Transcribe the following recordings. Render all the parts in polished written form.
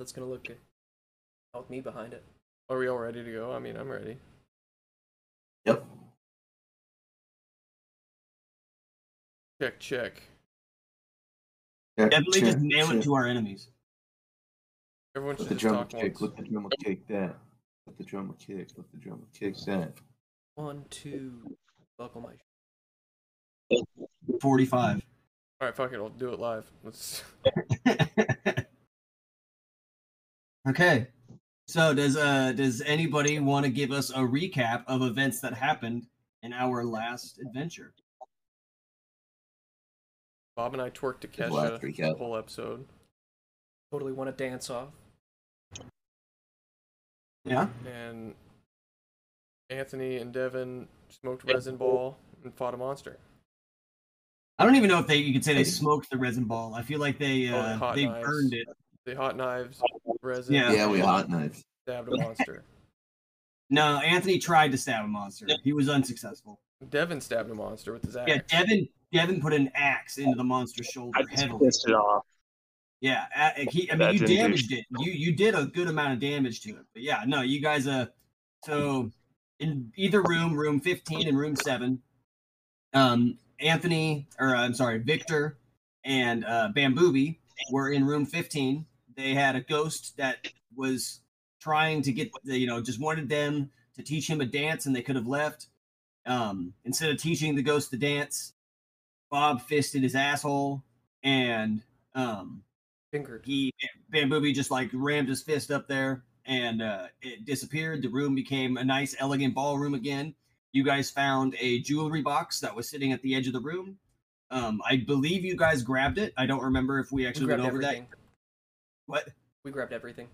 that's gonna look good. With me behind it. Are we all ready to go? I mean, I'm ready. Yep. Check, check. Definitely just nail it to our enemies. Everyone should just talk once. Let the drummer kick that. Let the drummer kick. Let the drummer kick that. 1, 2. Buckle my. 45. All right, fuck it. I'll do it live. Let's. Okay. So does anybody want to give us a recap of events that happened in our last adventure? Bob and I twerked to Kesha the whole episode. Totally want to dance off. Yeah. And Anthony and Devin smoked resin ball and fought a monster. I don't even know if you could say they smoked the resin ball. I feel like they burned it. They hot knives resin. Yeah, we hot knives. Stabbed a monster. No, Anthony tried to stab a monster. He was unsuccessful. Devin stabbed a monster with his axe. Yeah, Devin put an axe into the monster's shoulder. I just pissed it off. Yeah, I mean, you damaged it. You did a good amount of damage to it. But yeah, no, you guys. So in either room 15 and room 7, Victor and Bambubi were in room 15. They had a ghost that was trying to get, just wanted them to teach him a dance, and they could have left. Instead of teaching the ghost to dance, Bob fisted his asshole, and fingered. Bambubi just rammed his fist up there, and it disappeared. The room became a nice, elegant ballroom again. You guys found a jewelry box that was sitting at the edge of the room. I believe you guys grabbed it. I don't remember if we actually went over everything. That. What? We grabbed everything.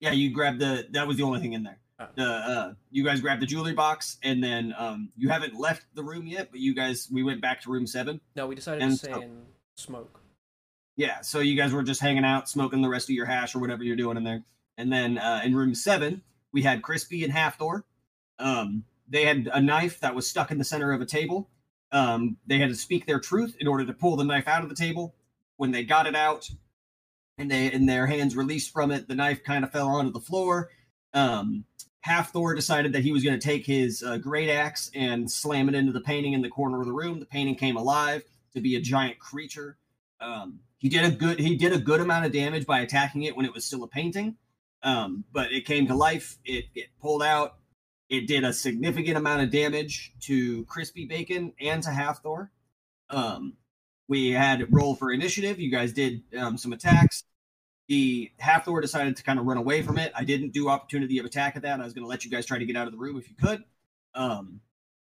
Yeah, you grabbed that was the only thing in there. Oh. You guys grabbed the jewelry box, and then you haven't left the room yet, but we went back to room 7. No, we decided to stay and smoke. Yeah, so you guys were just hanging out, smoking the rest of your hash or whatever you're doing in there. And then in room 7, we had Crispy and Halfdoor. They had a knife that was stuck in the center of a table. They had to speak their truth in order to pull the knife out of the table. When they got it out, and their hands released from it, the knife kind of fell onto the floor. Halfdoor decided that he was going to take his great axe and slam it into the painting in the corner of the room. The painting came alive to be a giant creature. He did a good amount of damage by attacking it when it was still a painting, but it came to life. It pulled out. It did a significant amount of damage to Crispy Bacon and to Halfdoor. We had roll for initiative. You guys did some attacks. The Halfdoor decided to kind of run away from it. I didn't do opportunity of attack at that. I was going to let you guys try to get out of the room if you could.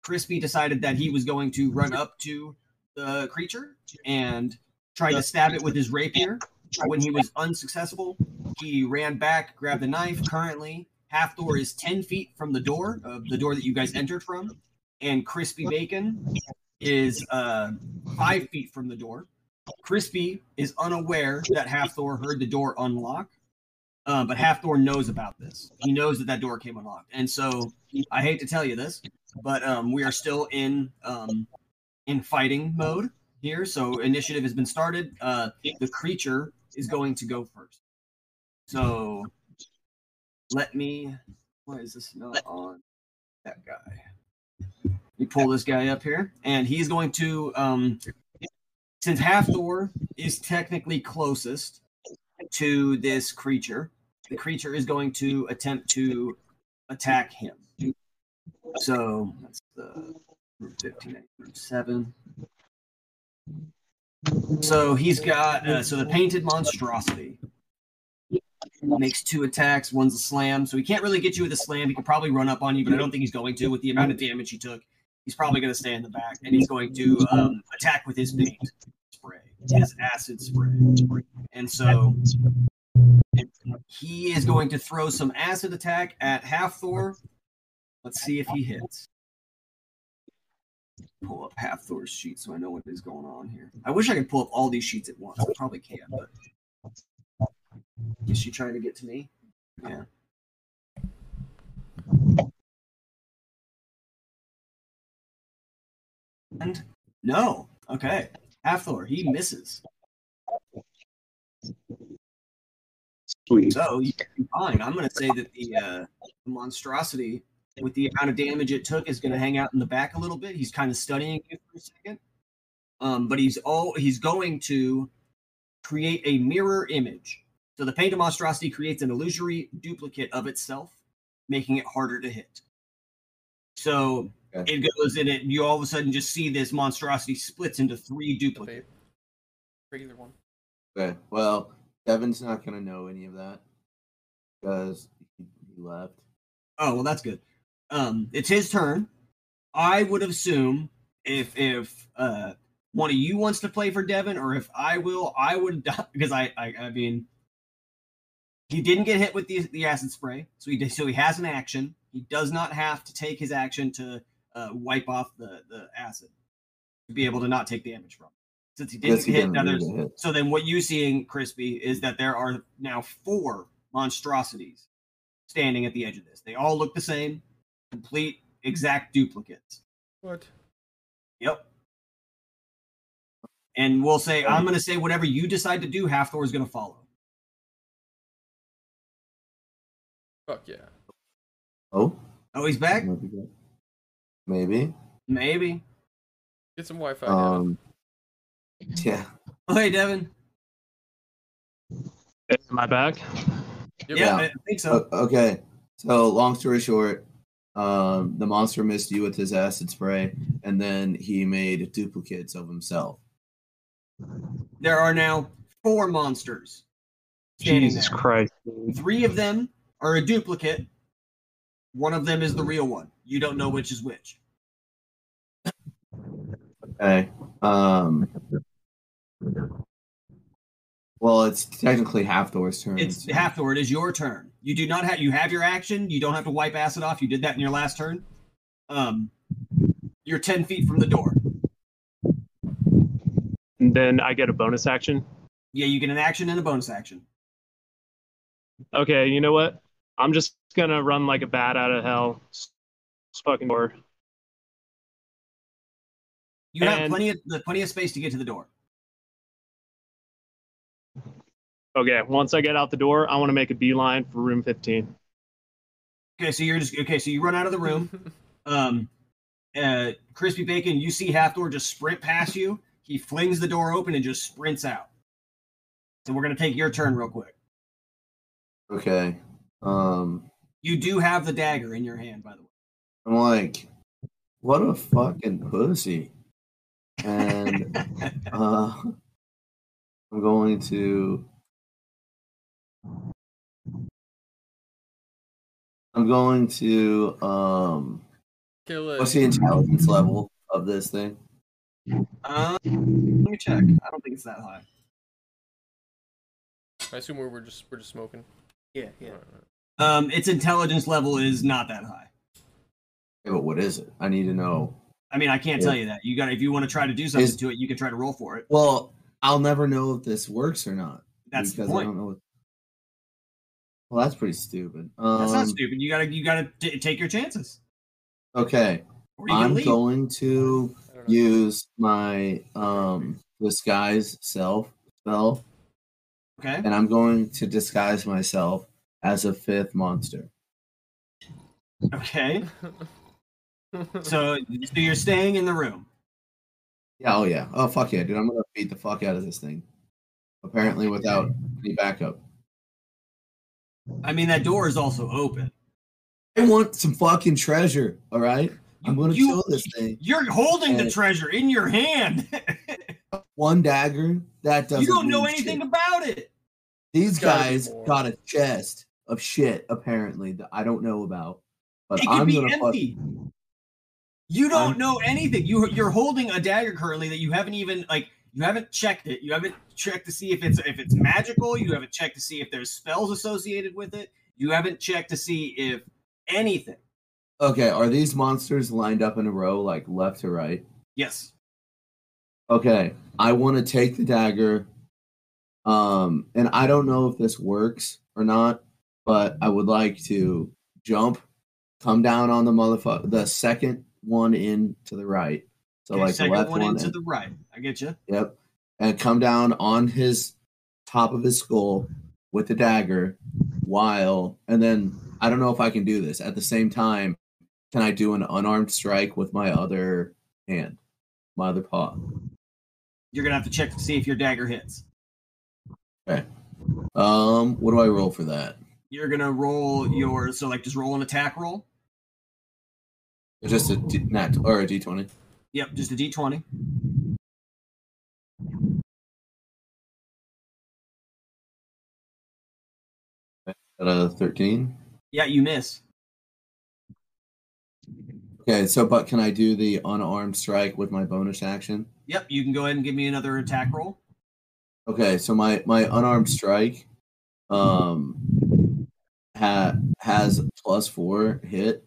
Crispy decided that he was going to run up to the creature and try to stab it with his rapier. When he was unsuccessful, he ran back, grabbed the knife. Currently, Halfdoor is 10 feet from the door, that you guys entered from, and Crispy Bacon is 5 feet from the door. Crispy is unaware that Halfdoor heard the door unlock, but Halfdoor knows about this. He knows that door came unlocked. And so, I hate to tell you this, but we are still in fighting mode here, so initiative has been started. The creature is going to go first. So... why is this not on that guy? You pull this guy up here, and he's going to, since Halfdoor is technically closest to this creature, the creature is going to attempt to attack him. So that's the group 15 and group 7. So he's got, the Painted Monstrosity. Makes 2 attacks. One's a slam, so he can't really get you with a slam. He could probably run up on you, but I don't think he's going to. With the amount of damage he took, he's probably going to stay in the back, and he's going to attack with his paint spray, his acid spray. And so he is going to throw some acid attack at Halfdoor. Let's see if he hits. Pull up Halfthor's sheet so I know what is going on here. I wish I could pull up all these sheets at once. I probably can, but... Is she trying to get to me? Yeah. And no. Okay. Halfdoor, he misses. Sweet. So, fine. I'm going to say that the monstrosity, with the amount of damage it took, is going to hang out in the back a little bit. He's kind of studying you for a second. But he's going to create a mirror image. So the Painted Monstrosity creates an illusory duplicate of itself, making it harder to hit. So okay. It goes in it, and you all of a sudden just see this monstrosity splits into three duplicates. Regular one. Okay, well, Devin's not going to know any of that because he left. Oh, well, that's good. It's his turn. I would assume if one of you wants to play for Devin, or if I will, I would, because I mean, he didn't get hit with the acid spray, so he has an action. He does not have to take his action to wipe off the acid to be able to not take damage from it. Since he didn't get hit, so then what you're seeing, Crispy, is that there are now four monstrosities standing at the edge of this. They all look the same, complete, exact duplicates. What? Yep. And we'll say, I'm going to say whatever you decide to do, Half-Thor is going to follow. Fuck yeah. Oh, he's back? Maybe. Get some Wi-Fi now. Yeah. Oh, hey, Devin. Am I back? Yeah, I think so. Okay. So, long story short, the monster missed you with his acid spray, and then he made duplicates of himself. There are now four monsters. Jesus Christ. Three of them are a duplicate. One of them is the real one. You don't know which is which. Okay. Well, it's technically Half-Thor's turn. It's Half-Thor. It is your turn. You do not have. You have your action. You don't have to wipe acid off. You did that in your last turn. You're 10 feet from the door. And then I get a bonus action? Yeah, you get an action and a bonus action. Okay, you know what? I'm just going to run like a bat out of hell. It's fucking door. You have plenty of space to get to the door. Okay, once I get out the door, I want to make a beeline for room 15. Okay, so you run out of the room. Crispy Bacon, you see Half-Door just sprint past you. He flings the door open and just sprints out. So we're going to take your turn real quick. Okay. You do have the dagger in your hand, by the way. I'm like, what a fucking pussy. And I'm going to... kill it. What's the intelligence level of this thing? Let me check. I don't think it's that high. I assume we're just smoking. Yeah. Right. Its intelligence level is not that high. Yeah, but what is it? I need to know. I mean, I can't tell you that. You got if you want to try to do something to it, you can try to roll for it. Well, I'll never know if this works or not. That's the point. I don't know. Well, that's pretty stupid. That's not stupid. You gotta take your chances. Okay, I'm going to use my disguise self spell. Okay. And I'm going to disguise myself as a fifth monster. Okay. so you're staying in the room. Yeah. Oh yeah. Oh fuck yeah, dude! I'm gonna beat the fuck out of this thing. Apparently, without any backup. I mean, that door is also open. I want some fucking treasure, all right? I'm going to kill this thing. You're holding the treasure in your hand. One dagger, that doesn't. You don't know anything about it. These guys got a chest of shit, apparently, that I don't know about. But it could be empty. You don't know anything. You're holding a dagger currently that you haven't even, like... You haven't checked it. You haven't checked to see if it's magical. You haven't checked to see if there's spells associated with it. You haven't checked to see if anything. Okay, are these monsters lined up in a row, like left to right? Yes. Okay, I want to take the dagger, and I don't know if this works or not, but I would like to jump, come down on the motherfucker, the second one in to the right. So okay, like second left one into the right. I get you. Yep. And come down on his top of his skull with the dagger while, and then I don't know if I can do this. At the same time, can I do an unarmed strike with my other hand, my other paw? You're going to have to check to see if your dagger hits. Okay. What do I roll for that? You're going to roll your, so like just roll an attack roll? Just a or a d20. Yep, just a d20. Out of 13? Yeah, you miss. Okay, so, but can I do the unarmed strike with my bonus action? Yep, you can go ahead and give me another attack roll. Okay, so my unarmed strike has +4 hit.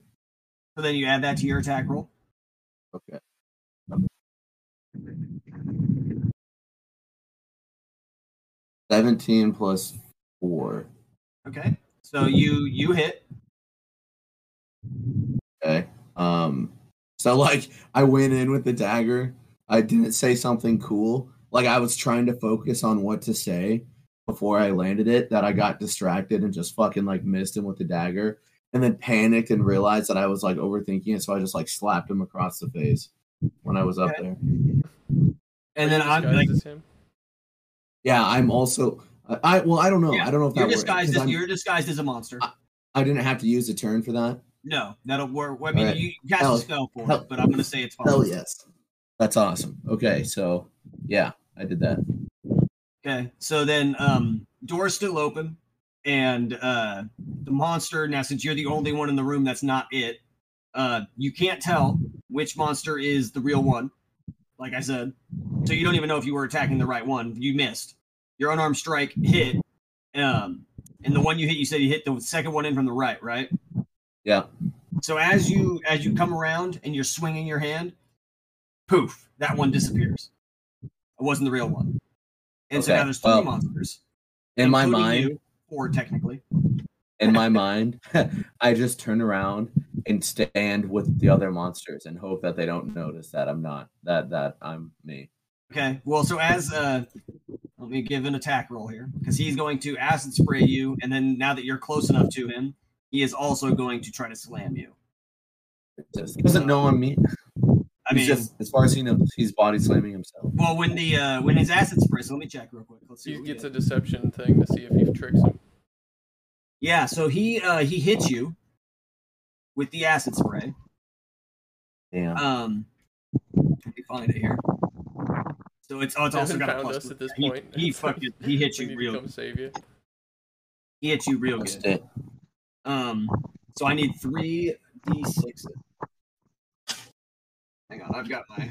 So then you add that to your attack roll. Okay. Okay. 17 +4. Okay, so you hit. Okay. So like I went in with the dagger. I didn't say something cool. Like I was trying to focus on what to say before I landed it, that I got distracted and just fucking like missed him with the dagger and then panicked and realized that I was like overthinking it. So I just like slapped him across the face when I was up there. And then I'm like, yeah, I'm also, well, I don't know. Yeah. I don't know if you're disguised. You're disguised as a monster. I didn't have to use a turn for that. No, that'll work. I mean, you cast a spell for it, but I'm going to say it's fine. Hell yes. That's awesome. Okay, so, yeah, I did that. Okay, so then door's still open, and the monster, now since you're the only one in the room that's not it, you can't tell which monster is the real one, like I said. So you don't even know if you were attacking the right one. You missed. Your unarmed strike hit, and the one you hit, you said you hit the second one in from the right, right? Yeah. So as you come around and you're swinging your hand, poof, that one disappears. It wasn't the real one. And okay. So now there's three monsters. In my mind, four technically. In my mind, I just turn around and stand with the other monsters and hope that they don't notice that I'm not that I'm me. Okay. Well, so as let me give an attack roll here because he's going to acid spray you, and then now that you're close enough to him, he is also going to try to slam you. He doesn't know I'm me. I mean, just, as far as he knows, he's body slamming himself. Well, when his acid sprays, let me check real quick. Let's see. He gets a deception thing to see if he tricks him. Yeah, so he hits you with the acid spray. Yeah. Let me find it here. So it's also got a plus. At this point. He hits you real. Come save you. He hits you real good. It. So I need 3d6. Hang on, I've got my.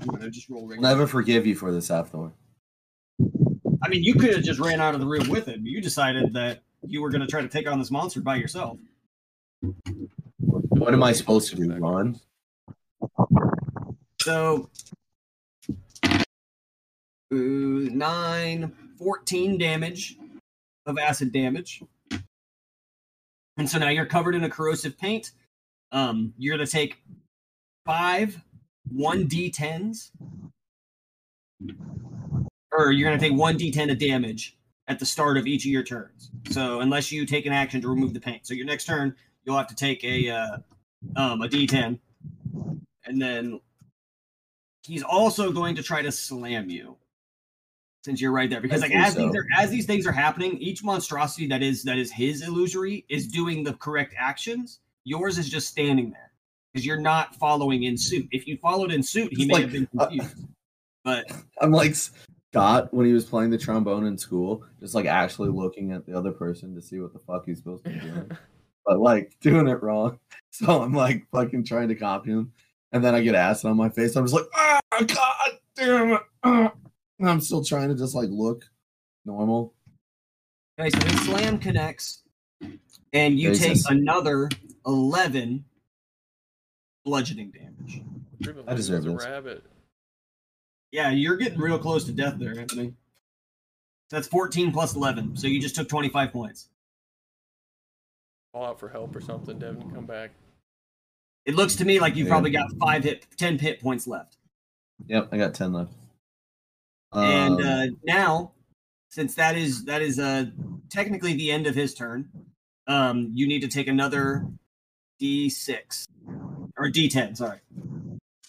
I'm gonna just roll. I'll never forgive you for this, Afthor. I mean, you could have just ran out of the room with him. You decided that you were gonna try to take on this monster by yourself. What am I supposed to do, Ron? So, 14 damage of acid damage. And so now you're covered in a corrosive paint. You're going to take 5 1d10s. Or you're going to take 1d10 of damage at the start of each of your turns. So unless you take an action to remove the paint. So your next turn, you'll have to take a d10. And then he's also going to try to slam you. Since you're right there, because like as these things are happening, each monstrosity that is his illusory is doing the correct actions. Yours is just standing there because you're not following in suit. If you followed in suit, he may have been confused. But I'm like Scott when he was playing the trombone in school, just like actually looking at the other person to see what the fuck he's supposed to be doing, but like doing it wrong. So I'm like fucking trying to copy him, and then I get acid on my face. I'm just like, ah, god damn it. I'm still trying to just, like, look normal. Okay, so the slam connects, and you take another 11 bludgeoning damage. I deserve this. Rabbit. Yeah, you're getting real close to death there, Anthony. That's 14 plus 11, so you just took 25 points. Call out for help or something, Devin, come back. It looks to me like you've probably got 10 hit points left. Yep, I got 10 left. And now, since that is technically the end of his turn, you need to take another D6 or D10, sorry,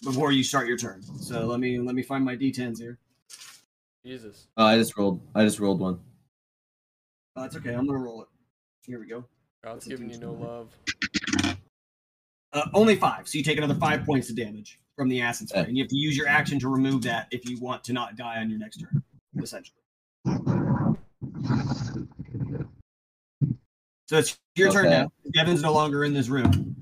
before you start your turn. So let me find my D10s here. Jesus. Oh, I just rolled one. Oh, that's okay. I'm gonna roll it. Here we go. God's giving you no love. Only 5, so you take another 5 points of damage from the acid spray, and you have to use your action to remove that if you want to not die on your next turn, essentially. So it's your turn now. Devin's no longer in this room.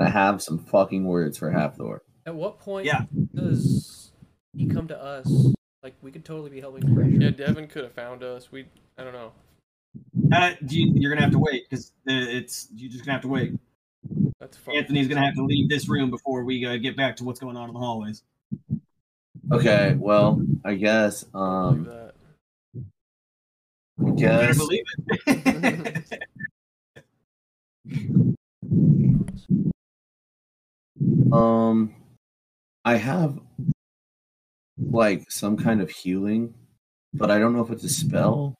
I have some fucking words for Hathor. At what point does he come to us? Like, we could totally be helping Fraser. Yeah, Devin could have found us. I don't know. You're gonna have to wait because you're just gonna have to wait. That's fine. Anthony's gonna have to leave this room before we get back to what's going on in the hallways. Okay, well, I guess. I guess. You better believe it. I have like some kind of healing, but I don't know if it's a spell.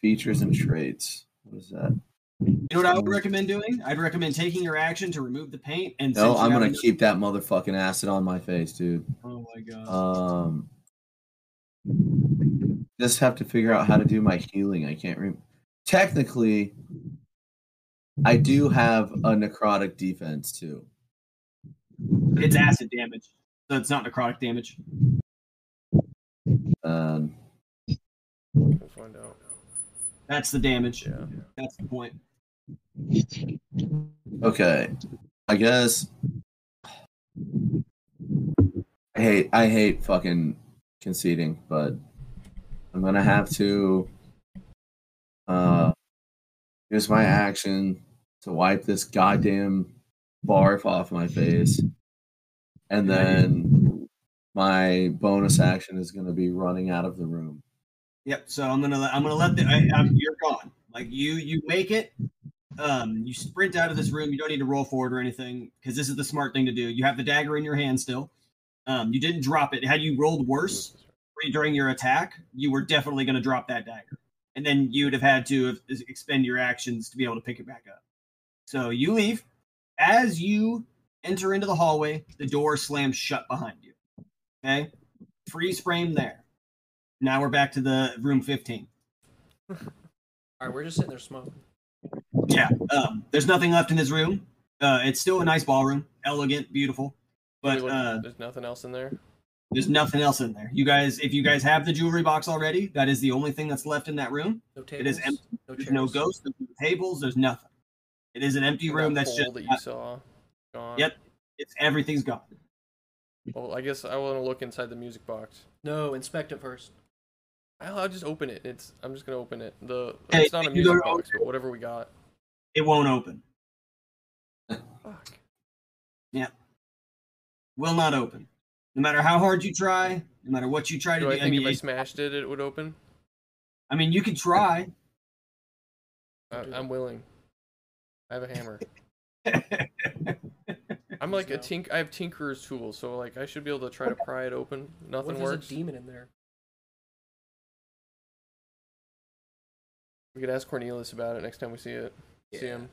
Features and traits. What is that? You know what I would recommend doing? I'd recommend taking your action to remove the paint. And no, I'm going to keep that motherfucking acid on my face, dude. Oh, my God. Just have to figure out how to do my healing. I can't remember. Technically, I do have a necrotic defense, too. It's acid damage, so it's not necrotic damage. We'll find out. That's the damage. Yeah. That's the point. Okay. I guess... I hate fucking conceding, but I'm gonna have to use my action to wipe this goddamn barf off my face. And then my bonus action is gonna be running out of the room. Yep. So I'm gonna let the. You're gone. Like you make it. You sprint out of this room. You don't need to roll forward or anything because this is the smart thing to do. You have the dagger in your hand still. You didn't drop it. Had you rolled worse during your attack, you were definitely going to drop that dagger, and then you'd have had to expend your actions to be able to pick it back up. So you leave. As you enter into the hallway, the door slams shut behind you. Okay. Freeze frame there. Now we're back to the room 15. All right, we're just sitting there smoking. Yeah, there's nothing left in this room. It's still a nice ballroom, elegant, beautiful. But there's nothing else in there. There's nothing else in there. You guys, if you guys have the jewelry box already, that is the only thing that's left in that room. No tables. It is empty. No chairs. There's no ghosts. There's no tables. There's nothing. It is an empty room. That's just that you saw. Gone. Yep, it's everything's gone. Well, I guess I want to look inside the music box. No, inspect it first. I'll just open it. I'm just gonna open it. It's not a music box, but whatever we got. It won't open. Fuck. Yeah. Will not open. No matter how hard you try, no matter what you try to do. I mean, if I smashed it, it would open? I mean, you could try. I'm willing. I have a hammer. I'm like I have tinkerer's tools, so like I should be able to try to pry it open. Nothing works. There's a demon in there. We could ask Cornelius about it next time we see it. Yeah. See him.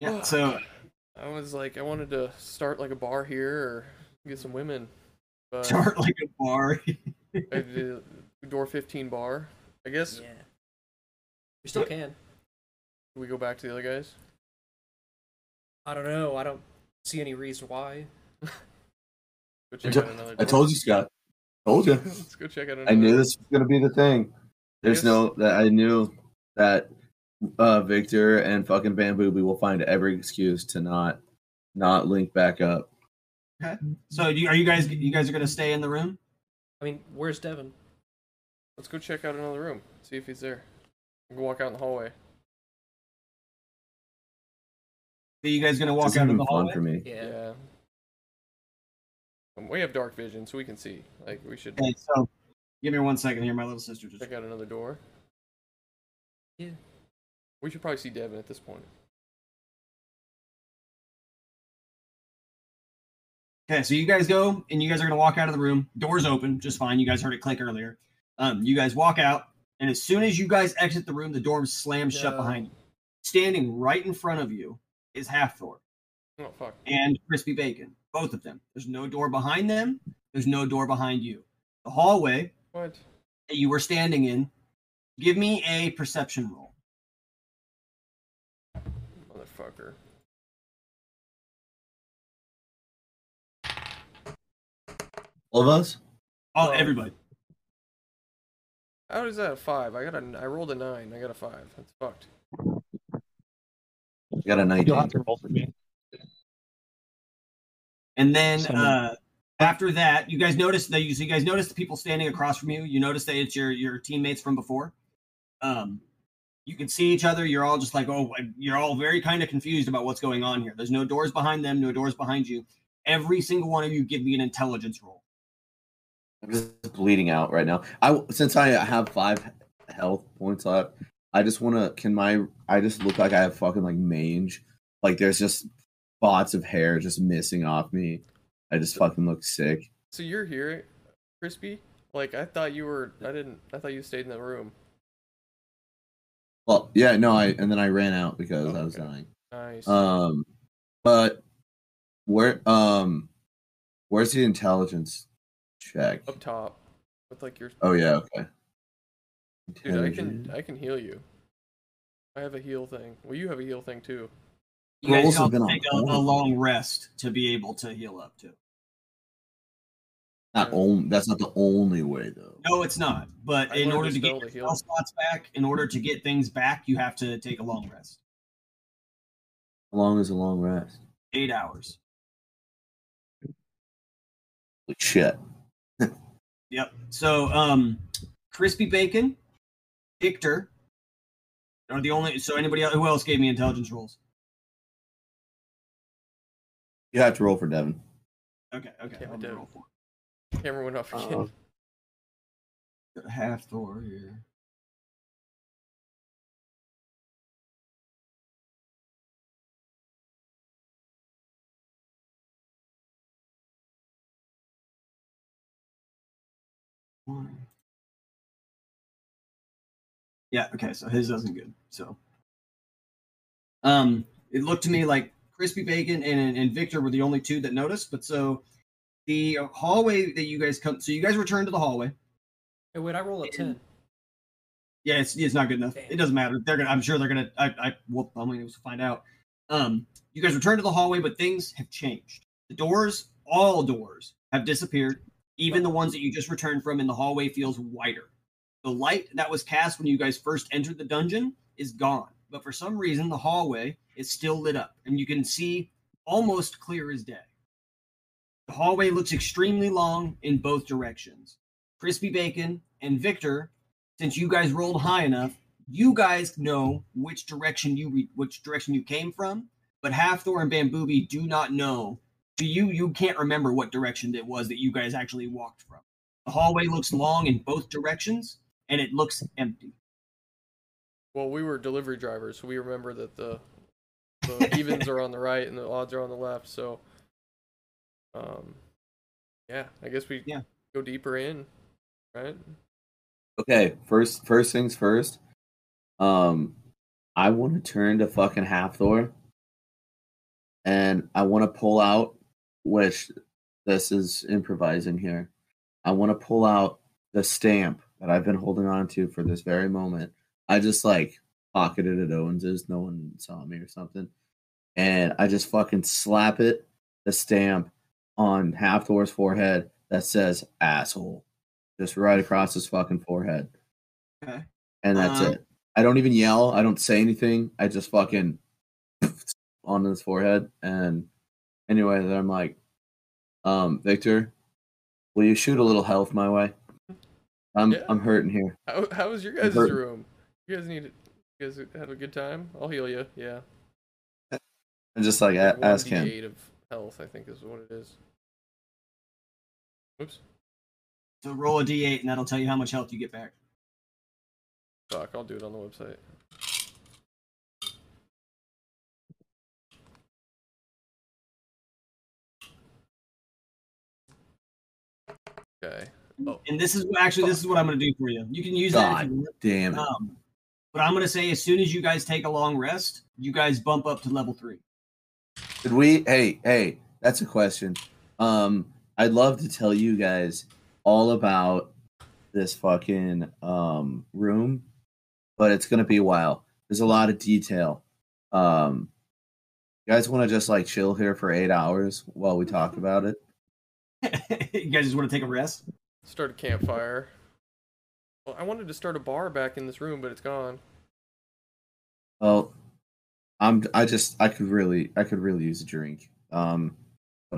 Yeah. So I was like, I wanted to start like a bar here or get some women. But start like a bar. I did door 15 bar, I guess. Yeah. We still can. Can we go back to the other guys? I don't know. I don't see any reason why. Go check out another door. I told you, Scott. Told you. Let's go check out another. I knew this was gonna be the thing. I knew that Victor and fucking Bamboo will find every excuse to not link back up. Okay. So you guys are gonna stay in the room? I mean, where's Devin? Let's go check out another room. See if he's there. We can walk out in the hallway. Are you guys gonna walk out in the hallway? For me. Yeah. We have dark vision, so we can see. Like we should. Okay, so. Give me 1 second here, my little sister just... Check out another door. Yeah. We should probably see Devin at this point. Okay, so you guys go, and you guys are going to walk out of the room. Door's open, just fine. You guys heard it click earlier. You guys walk out, and as soon as you guys exit the room, the door slams shut behind you. Standing right in front of you is Half-Thor. Oh, fuck. And Crispy Bacon. Both of them. There's no door behind them. There's no door behind you. The hallway that you were standing in, give me a perception roll. Motherfucker. All of us? Oh, everybody. How is that a 5? I rolled a 9. I got a 5. That's fucked. You got a 19. You'll have to roll for me. And then after that, you guys notice that you guys notice the people standing across from you. You notice that it's your teammates from before. You can see each other. You're all just like, oh, you're all very kind of confused about what's going on here. There's no doors behind them, no doors behind you. Every single one of you give me an intelligence roll. I'm just bleeding out right now. Since I have 5 health points up, I just want to. I just look like I have fucking like mange. Like there's just spots of hair just missing off me. I just fucking look sick. So you're here, Crispy? Like I thought you were. I thought you stayed in the room. Well, yeah, no. And then I ran out because I was dying. Nice. But where's the intelligence check? Up top, with like your. Oh yeah. Okay. Dude, I can heal you. I have a heal thing. Well, you have a heal thing too. You guys have to take a long rest to be able to heal up too. That's not the only way though. No, it's not. But in order to get your health spots back, in order to get things back, you have to take a long rest. How long is a long rest? 8 hours. Like shit. Yep. So, Crispy Bacon. Victor are the only. So anybody else? Who else gave me intelligence rolls? You have to roll for Devin. Okay. Roll for him. Camera went off again. Half Thor here. One. Yeah, okay, so his doesn't good. So it looked to me like Crispy Bacon and Victor were the only two that noticed, but so the hallway that you guys you guys return to the hallway. Hey, wait, I roll a 10. Yeah, it's not good enough. Damn. It doesn't matter. I'm going to find out. You guys return to the hallway, but things have changed. The doors, all doors, have disappeared. Even the ones that you just returned from in the hallway feels wider. The light that was cast when you guys first entered the dungeon is gone. But for some reason, the hallway is still lit up, and you can see almost clear as day. The hallway looks extremely long in both directions. Crispy Bacon and Victor, since you guys rolled high enough, you guys know which direction you came from, but Half-Thor and Bamboobie do not know. So you can't remember what direction it was that you guys actually walked from. The hallway looks long in both directions, and it looks empty. Well, we were delivery drivers, so we remember that the evens are on the right and the odds are on the left. So, I guess we go deeper in, right? Okay, first things first. I want to turn to fucking Half-Thor, and I want to pull out, which this is improvising here. I want to pull out the stamp that I've been holding on to for this very moment. I just, pocketed at Owens's. No one saw me or something. And I just fucking slap the stamp on Half-Thor's forehead that says, asshole. Just right across his fucking forehead. Okay. And that's it. I don't even yell. I don't say anything. I just fucking on his forehead. And anyway, then I'm like, Victor, will you shoot a little health my way? I'm hurting here. How was your guys' room? You guys have a good time? I'll heal you. Yeah. I'm just ask him. 1d8 of health, I think, is what it is. Oops. So roll a d8, and that'll tell you how much health you get back. Fuck! I'll do it on the website. Okay. Oh. And this is actually this is what I'm going to do for you. You can use that if you want. Damn. But I'm going to say as soon as you guys take a long rest, you guys bump up to level 3. Did we? Hey, that's a question. I'd love to tell you guys all about this fucking room, but it's going to be a while. There's a lot of detail. You guys want to just like chill here for 8 hours while we talk about it? You guys just want to take a rest? Start a campfire. Well, I wanted to start a bar back in this room, but it's gone. Well, I could really use a drink. But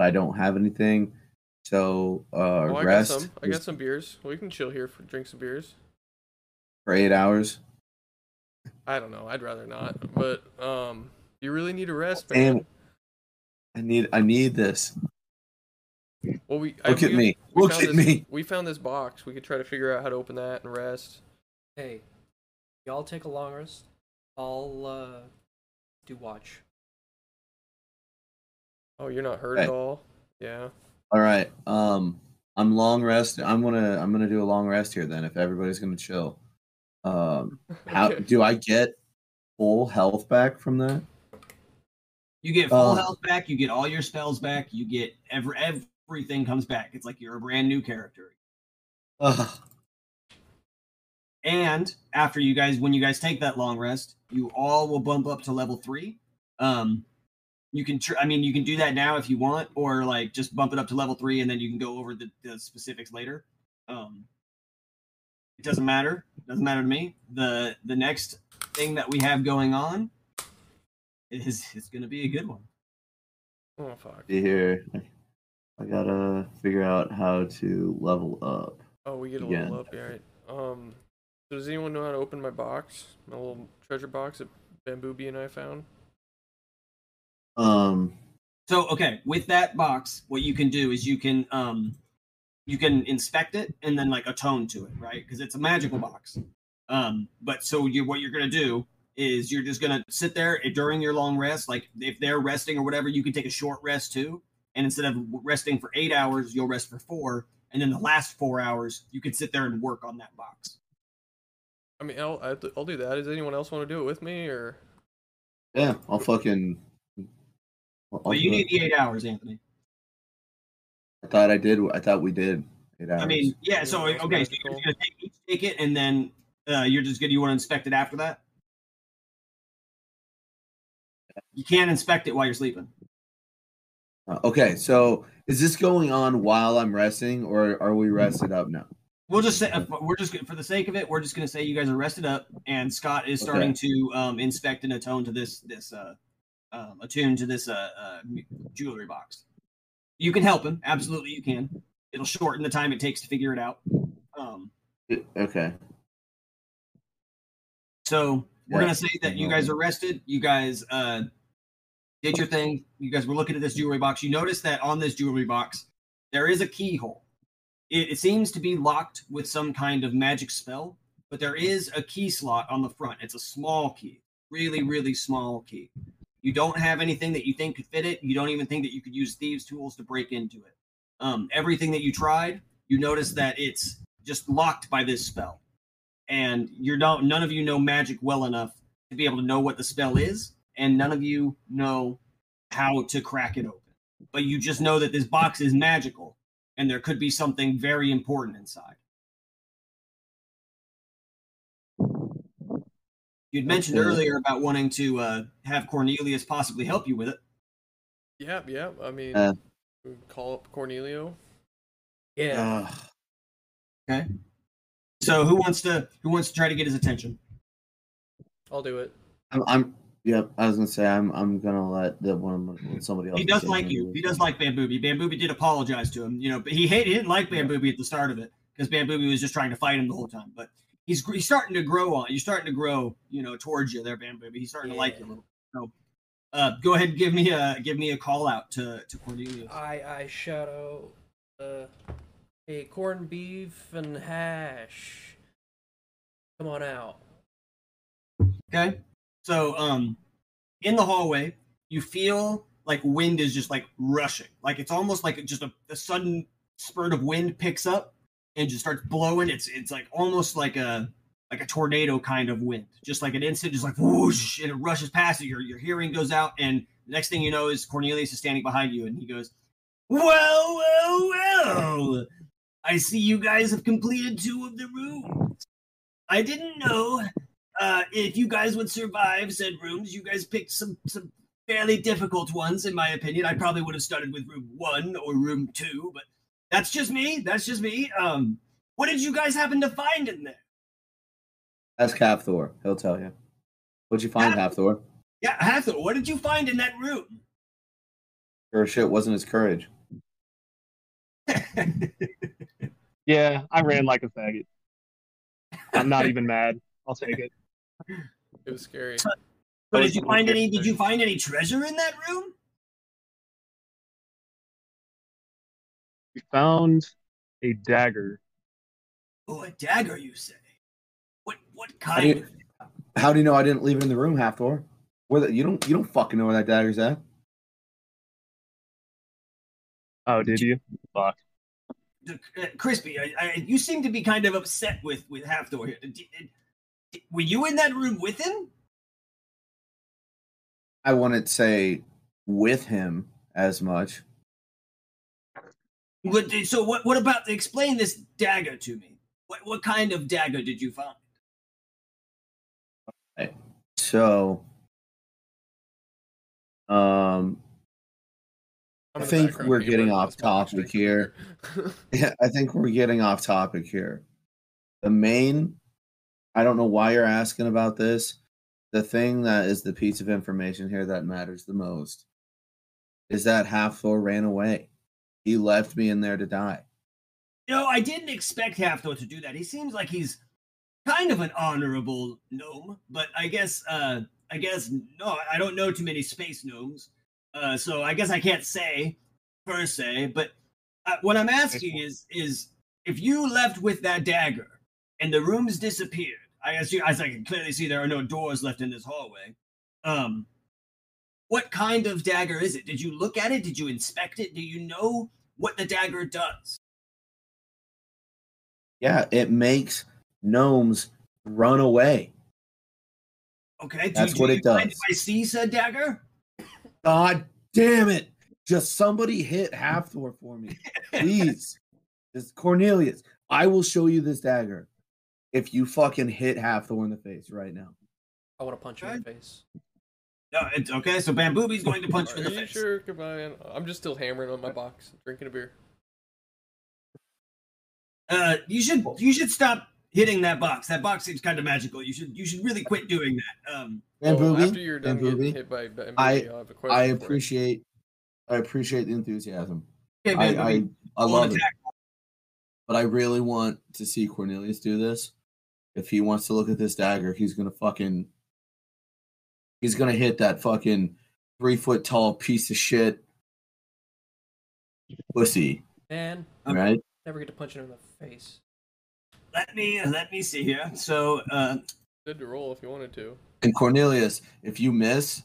I don't have anything. So, rest. I got some beers. We can chill here for drink some beers. For 8 hours? I don't know. I'd rather not. But you really need a rest, man. I need this. Well, Look at me. We found this box. We could try to figure out how to open that and rest. Hey, y'all take a long rest. I'll do watch. Oh, you're not hurt at all? Yeah. All right. I'm long rest. I'm gonna do a long rest here then. If everybody's gonna chill, how do I get full health back from that? You get full health back. You get all your spells back. You get everything comes back. It's like you're a brand new character. And after you guys, when you guys take that long rest, you all will bump up to level 3. You can, you can do that now if you want, or like just bump it up to level 3, and then you can go over the specifics later. It doesn't matter. It doesn't matter to me. The next thing that we have going on is going to be a good one. Oh fuck! Here, I gotta figure out how to level up. Oh, we get a level up, yeah, right? So does anyone know how to open my box, my little treasure box that Bamboobie and I found? So okay, with that box, what you can do is you can inspect it and then like attune to it, right? Because it's a magical box. But so what you're gonna do is you're just gonna sit there during your long rest. Like if they're resting or whatever, you can take a short rest too. And instead of resting for 8 hours, you'll rest for 4, and then the last 4 hours you can sit there and work on that box. I mean, I'll do that. Does anyone else want to do it with me or? Yeah, I'll fucking. Well, you need the 8 hours, Anthony. I thought we did 8 hours. I mean, yeah. So okay, so you're just gonna take it, and then you want to inspect it after that. You can't inspect it while you're sleeping. Okay, so is this going on while I'm resting, or are we rested up now? We'll just say for the sake of it, we're just gonna say you guys are rested up, and Scott is starting to inspect and attune to this jewelry box. You can help him. Absolutely, you can. It'll shorten the time it takes to figure it out. Okay. So we're going to say that you guys are rested. You guys did your thing. You guys were looking at this jewelry box. You notice that on this jewelry box, there is a keyhole. It seems to be locked with some kind of magic spell, but there is a key slot on the front. It's a small key. Really, really small key. You don't have anything that you think could fit it. You don't even think that you could use thieves' tools to break into it. Everything that you tried, you notice that it's just locked by this spell. And none of you know magic well enough to be able to know what the spell is, and none of you know how to crack it open. But you just know that this box is magical, and there could be something very important inside. You'd mentioned earlier about wanting to have Cornelius possibly help you with it. Yeah. I mean, call up Cornelio. Yeah. Okay. So who wants to try to get his attention? I'll do it. I was gonna say I'm gonna let somebody else. He does like you. He does like Bamboobie. Bamboobie did apologize to him, but he didn't like Bamboobie at the start of it because Bamboobie was just trying to fight him the whole time, but. He's starting to grow on. You're starting to grow, towards you there, Bamboobie. He's starting to like you a little. So, go ahead and give me a call out to Cornelius. I shadow a corned beef and hash. Come on out. Okay. So in the hallway, you feel like wind is just like rushing, like it's almost like just a sudden spurt of wind picks up and just starts blowing. It's like almost like a tornado kind of wind, just like an instant, just like whoosh, and it rushes past you. Your hearing goes out, and the next thing you know is Cornelius is standing behind you, and he goes, "Well, well, well! I see you guys have completed 2 of the rooms. I didn't know if you guys would survive said rooms. You guys picked some fairly difficult ones, in my opinion. I probably would have started with room 1 or room 2, but that's just me. What did you guys happen to find in there?" Ask Hathor. He'll tell you. What'd you find, Hathor? Yeah, Hathor, what did you find in that room? Sure shit wasn't his courage. Yeah, I ran like a faggot. I'm not even mad. I'll take it. It was scary. But did you find any treasure in that room? We found a dagger. Oh, a dagger, you say? What kind? How do you know I didn't leave it in the room, Hathor? You don't fucking know where that dagger's at. Oh, did you? Fuck. Crispy, you seem to be kind of upset with Hathor here. Were you in that room with him? I wouldn't say with him as much. So what about, explain this dagger to me. What kind of dagger did you find? Okay. So, I think we're getting off topic here. Yeah, I think we're getting off topic here. I don't know why you're asking about this. The thing that is the piece of information here that matters the most is that Hathor ran away. He left me in there to die. I didn't expect Hathor to do that. He seems like he's kind of an honorable gnome, but I guess no, I don't know too many space gnomes. So I guess I can't say, per se, but what I'm asking is if you left with that dagger and the rooms disappeared, as I can clearly see, there are no doors left in this hallway. What kind of dagger is it? Did you look at it? Did you inspect it? Do you know what the dagger does? Yeah, it makes gnomes run away. Okay, that's what it does. Do I see said dagger? God damn it! Just somebody hit Hathor for me, please. This Cornelius, I will show you this dagger if you fucking hit Hathor in the face right now. I want to punch you in the face. No, it's okay. So Bambooby's going to punch you in the face. Sure, goodbye. I'm just still hammering on my box, drinking a beer. You should stop hitting that box. That box seems kind of magical. You should really quit doing that. After you're done getting hit by Bambubi, I'll have a question. I appreciate the enthusiasm. Okay, I love it. But I really want to see Cornelius do this. If he wants to look at this dagger, he's gonna hit that fucking 3-foot tall piece of shit pussy. Man, right? Never get to punch him in the face. Let me see here. So, good to roll if you wanted to. And Cornelius, if you miss,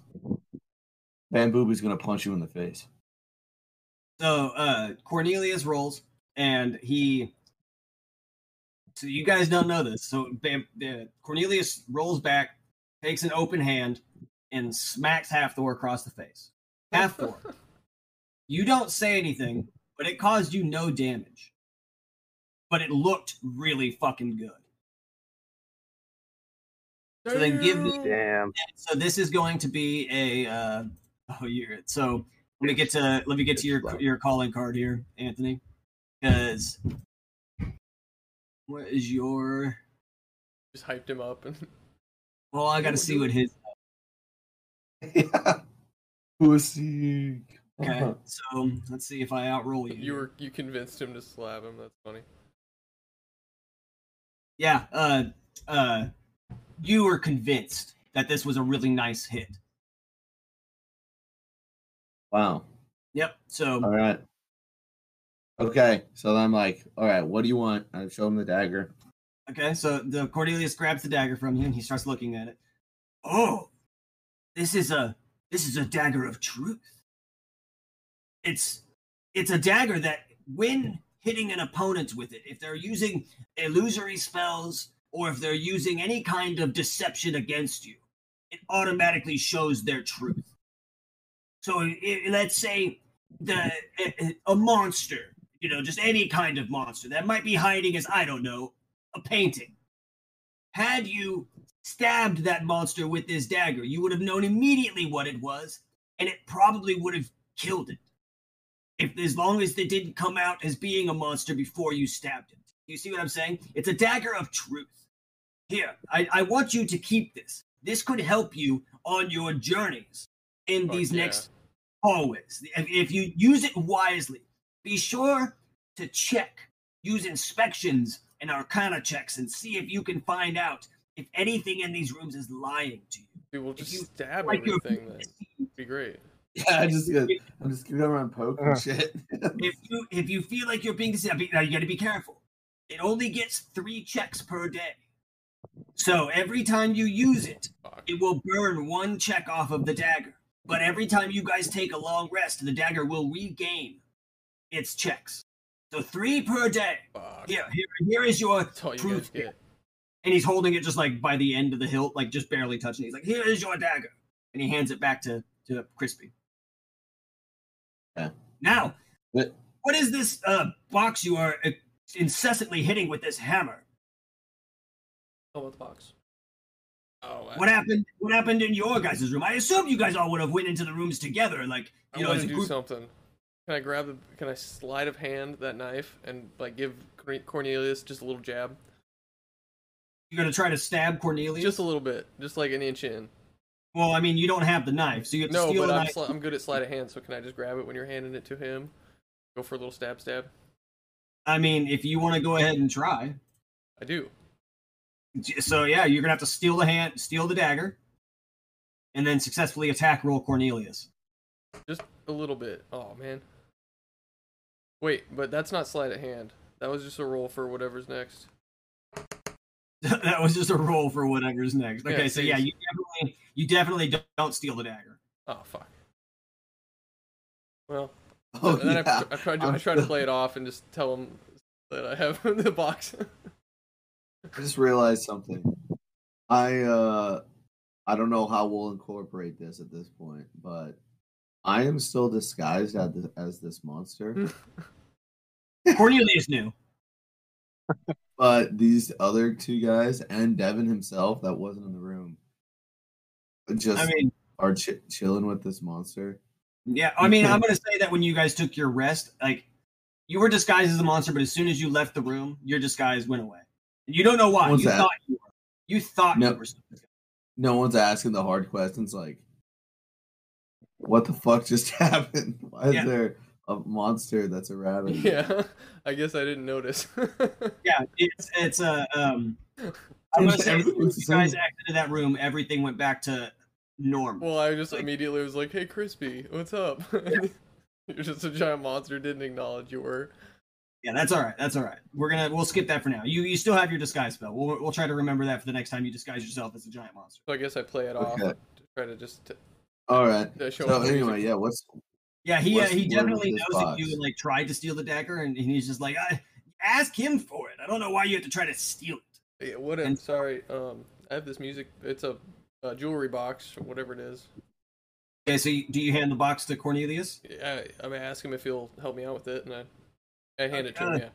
Bambooby's gonna punch you in the face. So, Cornelius rolls, and he. So you guys don't know this. So Cornelius rolls back, takes an open hand, and smacks Hathor across the face. Hathor, you don't say anything, but it caused you no damage. But it looked really fucking good. So then give me... Damn. So this is going to be a... So let me get to your calling card here, Anthony. Because... What is your... Just hyped him up. Well, I gotta see what his... Yeah. Pussy. Okay, so let's see if I outroll you. You convinced him to slap him. That's funny. Yeah, you were convinced that this was a really nice hit. Wow. Yep, so... All right. Okay, so I'm like, all right, what do you want? I show him the dagger. Okay, so the Cornelius grabs the dagger from you, and he starts looking at it. Oh! This is a dagger of truth. It's a dagger that, when hitting an opponent with it, if they're using illusory spells, or if they're using any kind of deception against you, it automatically shows their truth. So let's say a monster, you know, just any kind of monster that might be hiding as, I don't know, a painting. Had you stabbed that monster with this dagger, you would have known immediately what it was, and it probably would have killed it. If, as long as it didn't come out as being a monster before you stabbed it. You see what I'm saying? It's a dagger of truth. Here, I want you to keep this. This could help you on your journeys in these next hallways. If you use it wisely, be sure to check. Use inspections and arcana checks and see if you can find out if anything in these rooms is lying to you. Dude, we'll just stab everything then. It'd be great. Yeah, I'm just keep going around poking shit. If you feel like you're being deceived, now you got to be careful. It only gets 3 checks per day. So every time you use it, it will burn 1 check off of the dagger. But every time you guys take a long rest, the dagger will regain its checks. So 3 per day. Here is your truth. You and he's holding it just like by the end of the hilt, like just barely touching it. He's like, here is your dagger. And he hands it back to Crispy. Yeah. Now, what is this box you are incessantly hitting with this hammer? Oh, what box? Oh, what happened? What happened in your guys' room? I assume you guys all would have went into the rooms together, like you know. As a group. Something. Can I grab Can I slide of hand that knife and like give Cornelius just a little jab? You're gonna try to stab Cornelius? Just a little bit, just like an inch in. Well, I mean, you don't have the knife, so you have to steal the knife. I'm good at sleight of hand, so can I just grab it when you're handing it to him? Go for a little stab. I mean, if you want to go ahead and try. I do. So, yeah, you're going to have to steal the dagger, and then successfully attack roll Cornelius. Just a little bit. Oh, man. Wait, but that's not sleight of hand. That was just a roll for whatever's next. Okay, yeah, so yeah, you definitely don't steal the dagger. Oh, fuck. Well... Oh, and then yeah. I tried to play it off and just tell him that I have the box. I just realized something. I don't know how we'll incorporate this at this point, but I am still disguised as this monster. Cornelius knew. But these other 2 guys and Devin himself that wasn't in the room just are chilling with this monster. Yeah, I mean, I'm going to say that when you guys took your rest, like, you were disguised as a monster, but as soon as you left the room, your disguise went away. And you don't know why. You thought you were still disguised. No one's asking the hard questions like, what the fuck just happened? Why is there a monster that's a rabbit? Yeah, I guess I didn't notice. Yeah, it's I'm going to say when you guys exited that room, everything went back to... normal. Well, I just immediately was like, hey, Crispy, what's up? Yeah. You're just a giant monster, didn't acknowledge you were. Yeah, that's all right. We'll skip that for now. You still have your disguise spell. We'll try to remember that for the next time you disguise yourself as a giant monster. So I guess I play it off to try to just... all right. So anyway, yeah, what's... Yeah, he definitely knows that you like tried to steal the dagger, and he's just like, ask him for it. I don't know why you have to try to steal it. Yeah, what? I'm sorry. I have this music. It's a... jewelry box, or whatever it is. Okay, so do you hand the box to Cornelius? Yeah, I'm gonna ask him if he'll help me out with it, and I hand it to him. Yeah.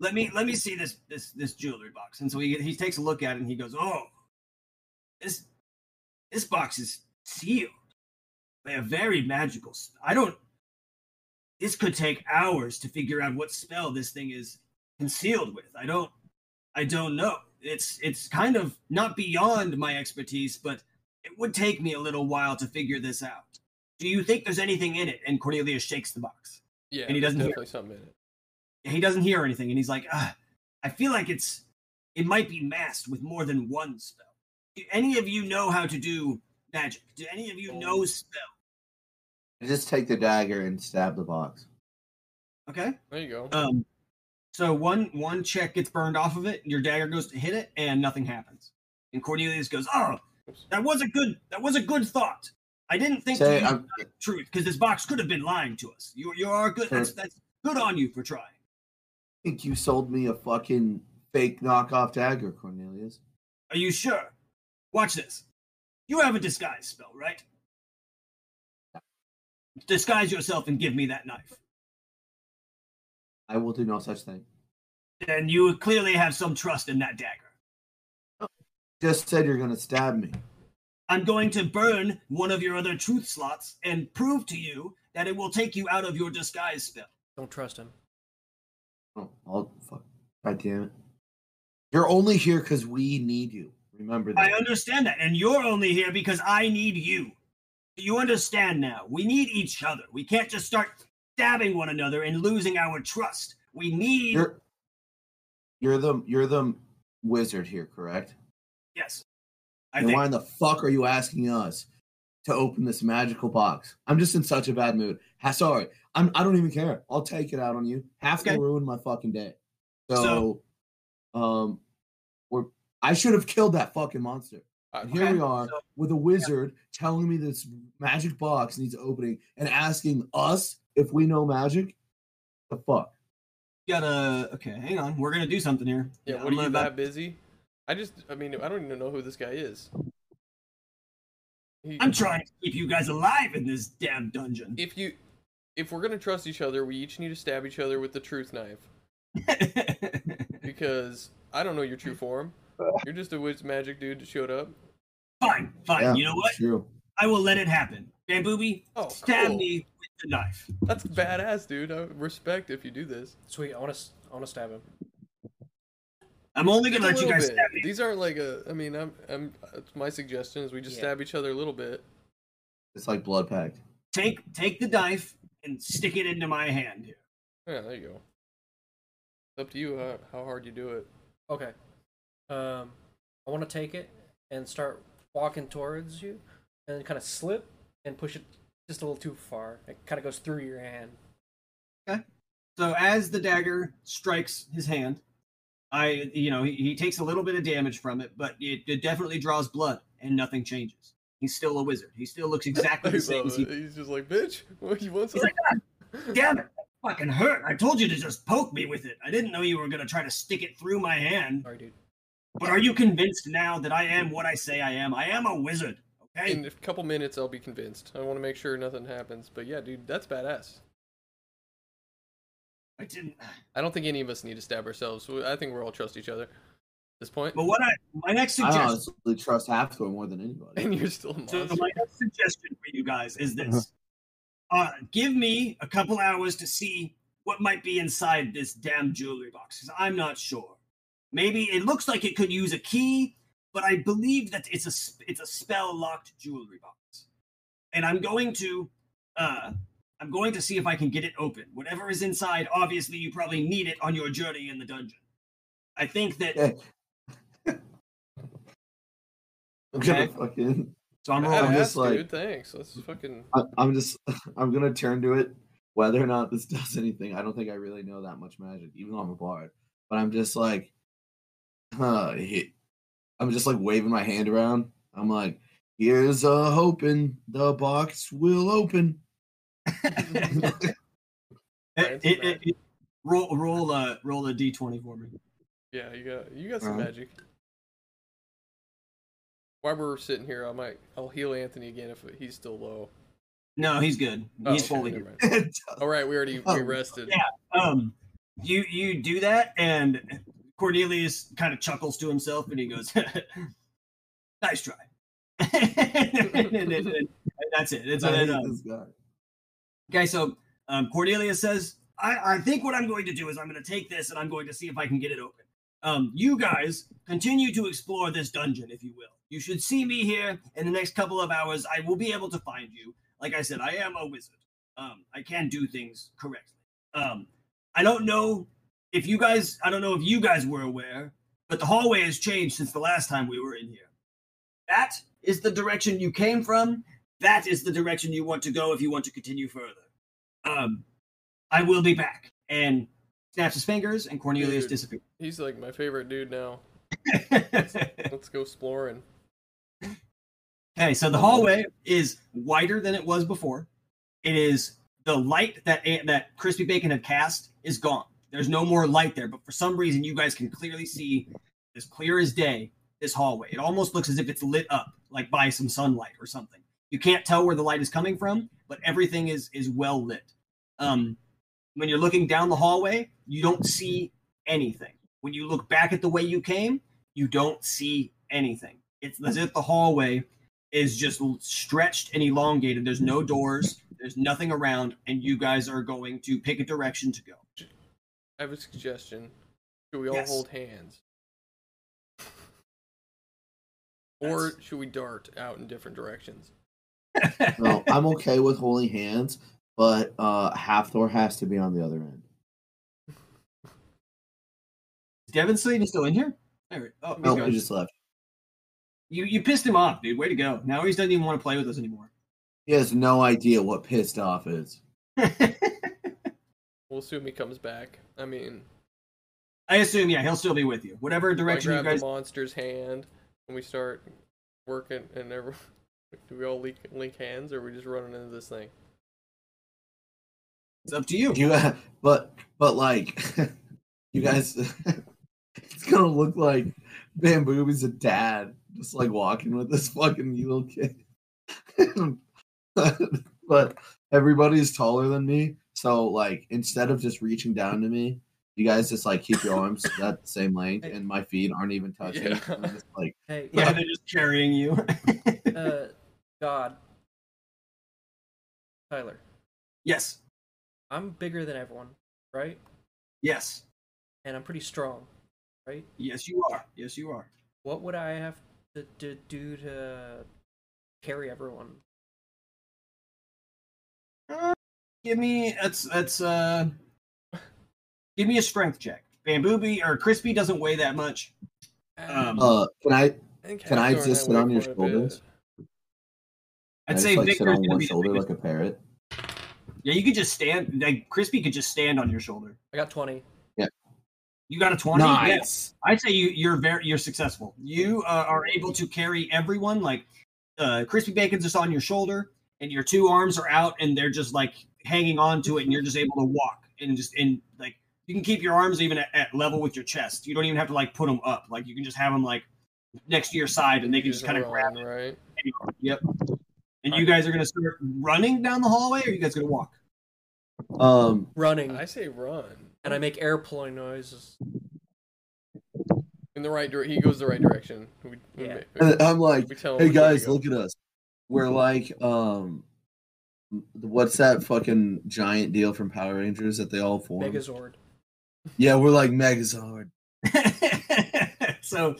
Let me see this jewelry box, and so he takes a look at it, and he goes, "Oh, this box is sealed by a very magical. This could take hours to figure out what spell this thing is concealed with. I don't know." It's kind of not beyond my expertise, but it would take me a little while to figure this out. Do you think there's anything in it? And Cornelius shakes the box. Yeah, and he doesn't hear something in it. He doesn't hear anything, and he's like, I feel like it might be masked with more than one spell. Do any of you know how to do magic? Do any of you know spell? I just take the dagger and stab the box. Okay. There you go. So one check gets burned off of it, your dagger goes to hit it, and nothing happens. And Cornelius goes, "Oh, that was a good thought. I didn't think the truth, because this box could have been lying to us. You are good. That's good on you for trying." I think you sold me a fucking fake knockoff dagger, Cornelius. Are you sure? Watch this. You have a disguise spell, right? Disguise yourself and give me that knife. I will do no such thing. Then you clearly have some trust in that dagger. You just said you're going to stab me. I'm going to burn one of your other truth slots and prove to you that it will take you out of your disguise spell. Don't trust him. Oh, fuck. God damn it. You're only here because we need you. Remember that. I understand that. And you're only here because I need you. You understand now. We need each other. We can't just start stabbing one another and losing our trust. We need... You're the wizard here, correct? Yes. Then why in the fuck are you asking us to open this magical box? I'm just in such a bad mood. Sorry. I don't even care. I'll take it out on you. Half to ruin my fucking day. So I should have killed that fucking monster. And here we are with a wizard telling me this magic box needs opening and asking us if we know magic. The fuck? Hang on. We're gonna do something here. Yeah, what are you that busy? I don't even know who this guy is. I'm trying to keep you guys alive in this damn dungeon. If we're gonna trust each other, we each need to stab each other with the truth knife. Because I don't know your true form. You're just a witch magic dude that showed up. Fine. Yeah, you know what? True. I will let it happen. Bambooby, stab me with the knife. That's badass, dude. I respect if you do this. Sweet. I want to stab him. I'm only gonna let you guys stab me. These aren't like a. I mean, my suggestion is we just stab each other a little bit. It's like blood pact. Take the knife and stick it into my hand here. Yeah, there you go. It's up to you how hard you do it. Okay. I want to take it and start walking towards you, and then kind of slip and push it just a little too far. It kind of goes through your hand. Okay. So as the dagger strikes his hand, he takes a little bit of damage from it, but it definitely draws blood, and nothing changes. He's still a wizard. He still looks exactly the same. He's just like, bitch. What you want? He's like, God, damn it. That fucking hurt. I told you to just poke me with it. I didn't know you were gonna try to stick it through my hand. Sorry, dude. But are you convinced now that I am what I say I am? I am a wizard, okay? In a couple minutes, I'll be convinced. I want to make sure nothing happens. But yeah, dude, that's badass. I don't think any of us need to stab ourselves. I think we all trust each other at this point. But my next suggestion... I honestly trust Hathor more than anybody. And you're still a monster. So my next suggestion for you guys is this. Give me a couple hours to see what might be inside this damn jewelry box, because I'm not sure. Maybe it looks like it could use a key, but I believe that it's a spell-locked jewelry box, and I'm going to see if I can get it open. Whatever is inside, obviously, you probably need it on your journey in the dungeon. I think that. Okay. Fucking. So I'm just like, dude, thanks. Let's fucking. I'm gonna turn to it. Whether or not this does anything, I don't think I really know that much magic, even though I'm a bard. But I'm just like. I'm just like waving my hand around. I'm like, here's hoping the box will open. Roll a d20 for me. Yeah, you got some magic. While we're sitting here, I'll heal Anthony again if he's still low. No, he's good. He's fully good. All right, we rested. Yeah. You do that and. Cornelius kind of chuckles to himself and he goes, nice try. and that's it. It's this guy. Okay, so Cornelius says, I think what I'm going to do is I'm going to take this and I'm going to see if I can get it open. You guys continue to explore this dungeon, if you will. You should see me here in the next couple of hours. I will be able to find you. Like I said, I am a wizard. I can do things correctly. I don't know if you guys were aware, but the hallway has changed since the last time we were in here. That is the direction you came from. That is the direction you want to go if you want to continue further. I will be back. And snaps his fingers, and Cornelius disappears. He's like my favorite dude now. Let's go exploring. Okay, so the hallway is wider than it was before. It is the light that Crispy Bacon had cast is gone. There's no more light there, but for some reason, you guys can clearly see, as clear as day, this hallway. It almost looks as if it's lit up, like by some sunlight or something. You can't tell where the light is coming from, but everything is well lit. When you're looking down the hallway, you don't see anything. When you look back at the way you came, you don't see anything. It's as if the hallway is just stretched and elongated. There's no doors. There's nothing around, and you guys are going to pick a direction to go. I have a suggestion. Should we all hold hands? Or should we dart out in different directions? No, I'm okay with holding hands, but Hathor has to be on the other end. Is Devin still in here? Oh, no, he just left. You pissed him off, dude. Way to go. Now he doesn't even want to play with us anymore. He has no idea what pissed off is. We'll assume he comes back. I mean... I assume, yeah, he'll still be with you. Whatever direction you guys... I grab the monster's hand, and we start working, and everyone... Do we all link hands, or are we just running into this thing? It's up to you. But like, you guys... It's gonna look like Bambooby's a dad, just like walking with this fucking little kid. But everybody's taller than me, so like instead of just reaching down to me, you guys just like keep your arms at the same length, and my feet aren't even touching. Yeah. I'm just, like, they're just carrying you. God, Tyler. Yes, I'm bigger than everyone, right? Yes, and I'm pretty strong, right? Yes, you are. Yes, you are. What would I have to do to carry everyone? Give me a strength check. Bambooby or Crispy doesn't weigh that much. Can I just sit on your shoulders? I'd say like Victor's on one shoulder like a parrot. Yeah, you could just stand. Like Crispy could just stand on your shoulder. I got 20. Yeah, you got a 20. Nice. Yes, I'd say you're successful. You are able to carry everyone. Like Crispy Bacon's just on your shoulder. And your two arms are out, and they're just like hanging on to it, and you're just able to walk, and just and like you can keep your arms even at level with your chest. You don't even have to like put them up; like you can just have them like next to your side, and they can just kind of grab it. Right? Yep. And you guys are gonna start running down the hallway, or are you guys gonna walk? Running. I say run, and I make airplane noises. In the right direction, he goes the right direction. I'm like, hey guys, look at us. We're like, what's that fucking giant deal from Power Rangers that they all form? Megazord. Yeah, we're like Megazord. So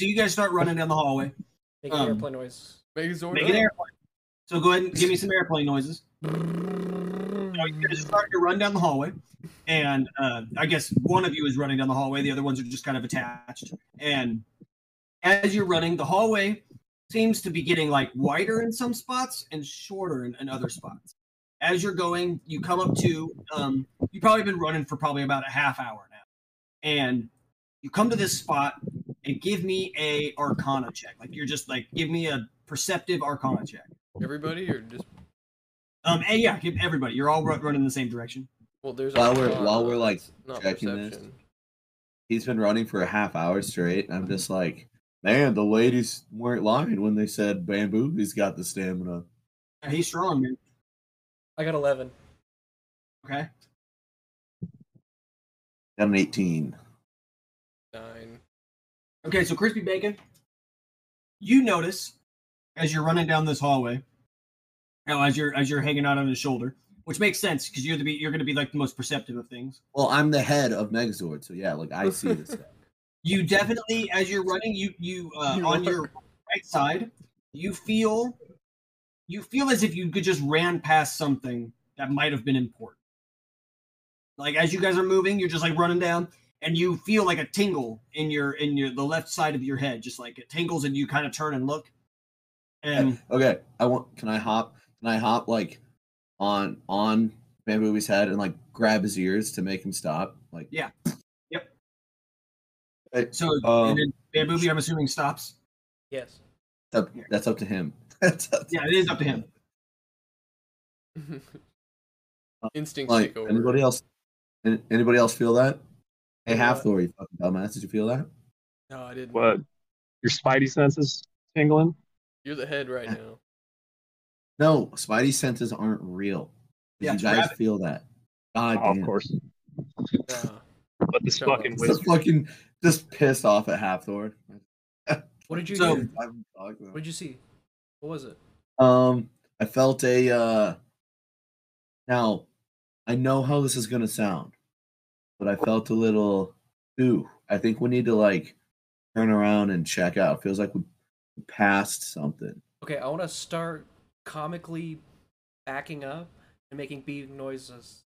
you guys start running down the hallway. Make an airplane noise. Megazord. Make an airplane. So go ahead and give me some airplane noises. So you guys start to run down the hallway, and I guess one of you is running down the hallway. The other ones are just kind of attached. And as you're running, the hallway seems to be getting like wider in some spots and shorter in other spots. As you're going, you come up to, you've probably been running for probably about a half hour now. And you come to this spot and give me a Arcana check. Like you're just like, give me a perceptive Arcana check. Everybody or just? Yeah, everybody. You're all running in the same direction. Well, there's while we're like checking perception. This, he's been running for a half hour straight. I'm just like, man, the ladies weren't lying when they said Bambooby's got the stamina. Yeah, he's strong, man. I got 11. Okay. Got an 18. 9. Okay, so Crispy Bacon, you notice as you're running down this hallway, now as you're hanging out on his shoulder, which makes sense because you're going to be like the most perceptive of things. Well, I'm the head of Megazord, so yeah, like I see this stuff. You definitely, as you're running, you on your right side, you feel as if you could just ran past something that might have been important. Like as you guys are moving, you're just like running down, and you feel like a tingle in the left side of your head, just like it tingles, and you kind of turn and look. And okay, Can I hop like on Bambooby's head and like grab his ears to make him stop? Like yeah. So, and then Bambooby, I'm assuming, stops? Yes. That's up to him. Yeah, it is up to him. Instincts take over. Anybody else? Anybody else feel that? Hey, Half Thor, you fucking dumbass. Did you feel that? No, I didn't. What? Your spidey senses tingling? You're the head right now. No, spidey senses aren't real. Did you guys feel that? God damn. Of course. But this fucking wizard. Fucking just pissed off at Half Thor. What did you do? What did you see? What was it? I felt a now I know how this is gonna sound, but I felt a little I think we need to like turn around and check out. It feels like we passed something. Okay, I wanna start comically backing up and making beep noises.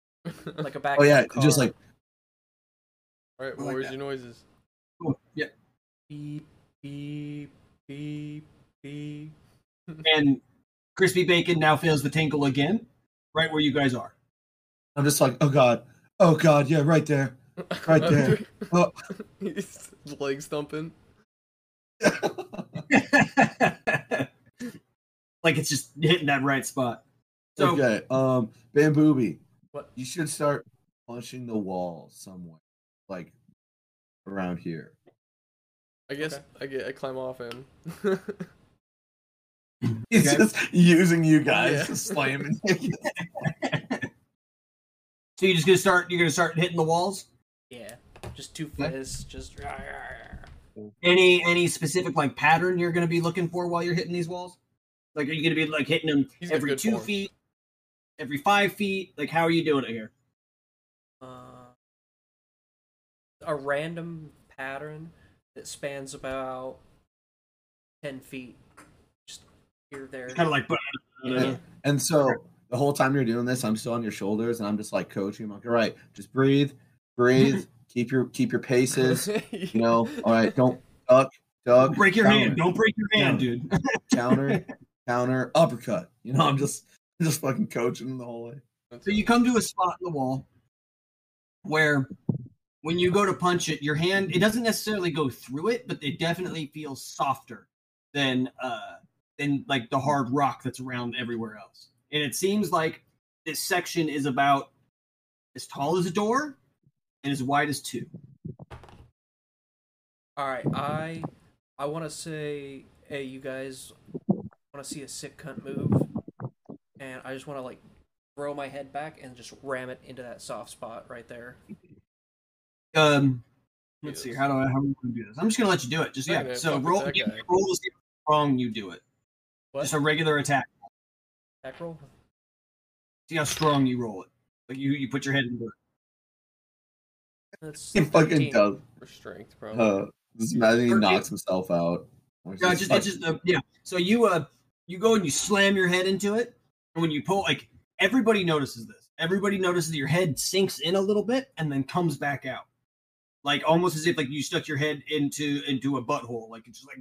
Like a back. Oh yeah, just like alright, well, where's your noises? Oh, yeah. Beep, beep, beep, beep. And Crispy Bacon now feels the tinkle again, right where you guys are. I'm just like, oh god, yeah, right there, right there. Oh. He's leg stumping. Like it's just hitting that right spot. So, okay, Bambooby, what? You should start punching the wall somewhere, like around here. I guess I climb off him. He's just using you guys to slam. So you're just gonna start. You're gonna start hitting the walls. Yeah, just two fists. Just any specific like pattern you're gonna be looking for while you're hitting these walls. Like, are you gonna be like hitting them every 2 feet, every 5 feet? Like, how are you doing it here? A random pattern that spans about 10 feet. There. Kind of like, and so the whole time you're doing this, I'm still on your shoulders, and I'm just like coaching. I'm like, all right, just breathe, keep your paces, you know. All right, don't duck. Don't break your hand. Don't break your hand, dude. counter, uppercut. You know, I'm just fucking coaching the whole way. So you come to a spot in the wall where, when you go to punch it, your hand, it doesn't necessarily go through it, but it definitely feels softer than and like the hard rock that's around everywhere else. And it seems like this section is about as tall as a door and as wide as two. All right, I want to say, hey, you guys want to see a sick cunt move? And I just want to like throw my head back and just ram it into that soft spot right there. Let's see. How do we do this? I'm just gonna let you do it. Just so roll to see how wrong you do it. What? Just a regular attack. Attack roll? See how strong you roll it. Like you put your head into it. That's fucking dope. For strength, bro. Just imagine he knocks himself out. No, yeah. So you go and you slam your head into it, and when you pull, like everybody notices this. Everybody notices that your head sinks in a little bit and then comes back out, like almost as if like you stuck your head into a butthole, like it's just like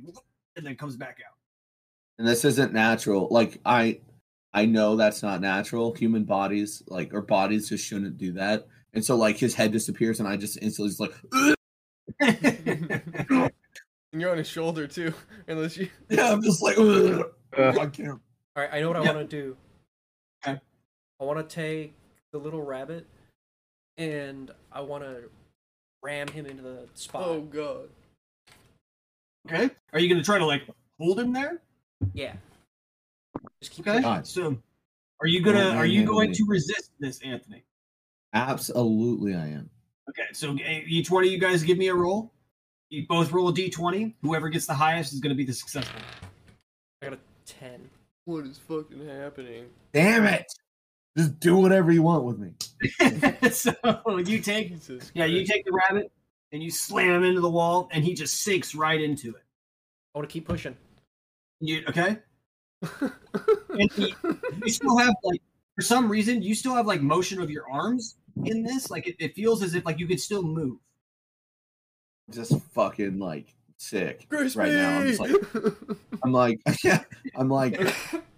and then comes back out. And this isn't natural. Like I know that's not natural. Human bodies, like our bodies, just shouldn't do that. And so, like his head disappears, and I just instantly just like. And you're on his shoulder too, unless you. Yeah, I'm just like. I can't. All right, I know what I want to do. Okay. I want to take the little rabbit, and I want to ram him into the spot. Oh god. Okay. Are you gonna try to like hold him there? Yeah. Just keep going. So, are you going to resist this, Anthony? Absolutely, I am. Okay, so each one of you guys give me a roll. You both roll a d20. Whoever gets the highest is going to be the successful. I got a 10. What is fucking happening? Damn it! Just do whatever you want with me. So you take the rabbit and you slam him into the wall, and he just sinks right into it. I want to keep pushing. Okay. And you still have like, for some reason, you still have like motion of your arms in this. Like it feels as if like you could still move. Just fucking like sick Crispy! Right now. I'm like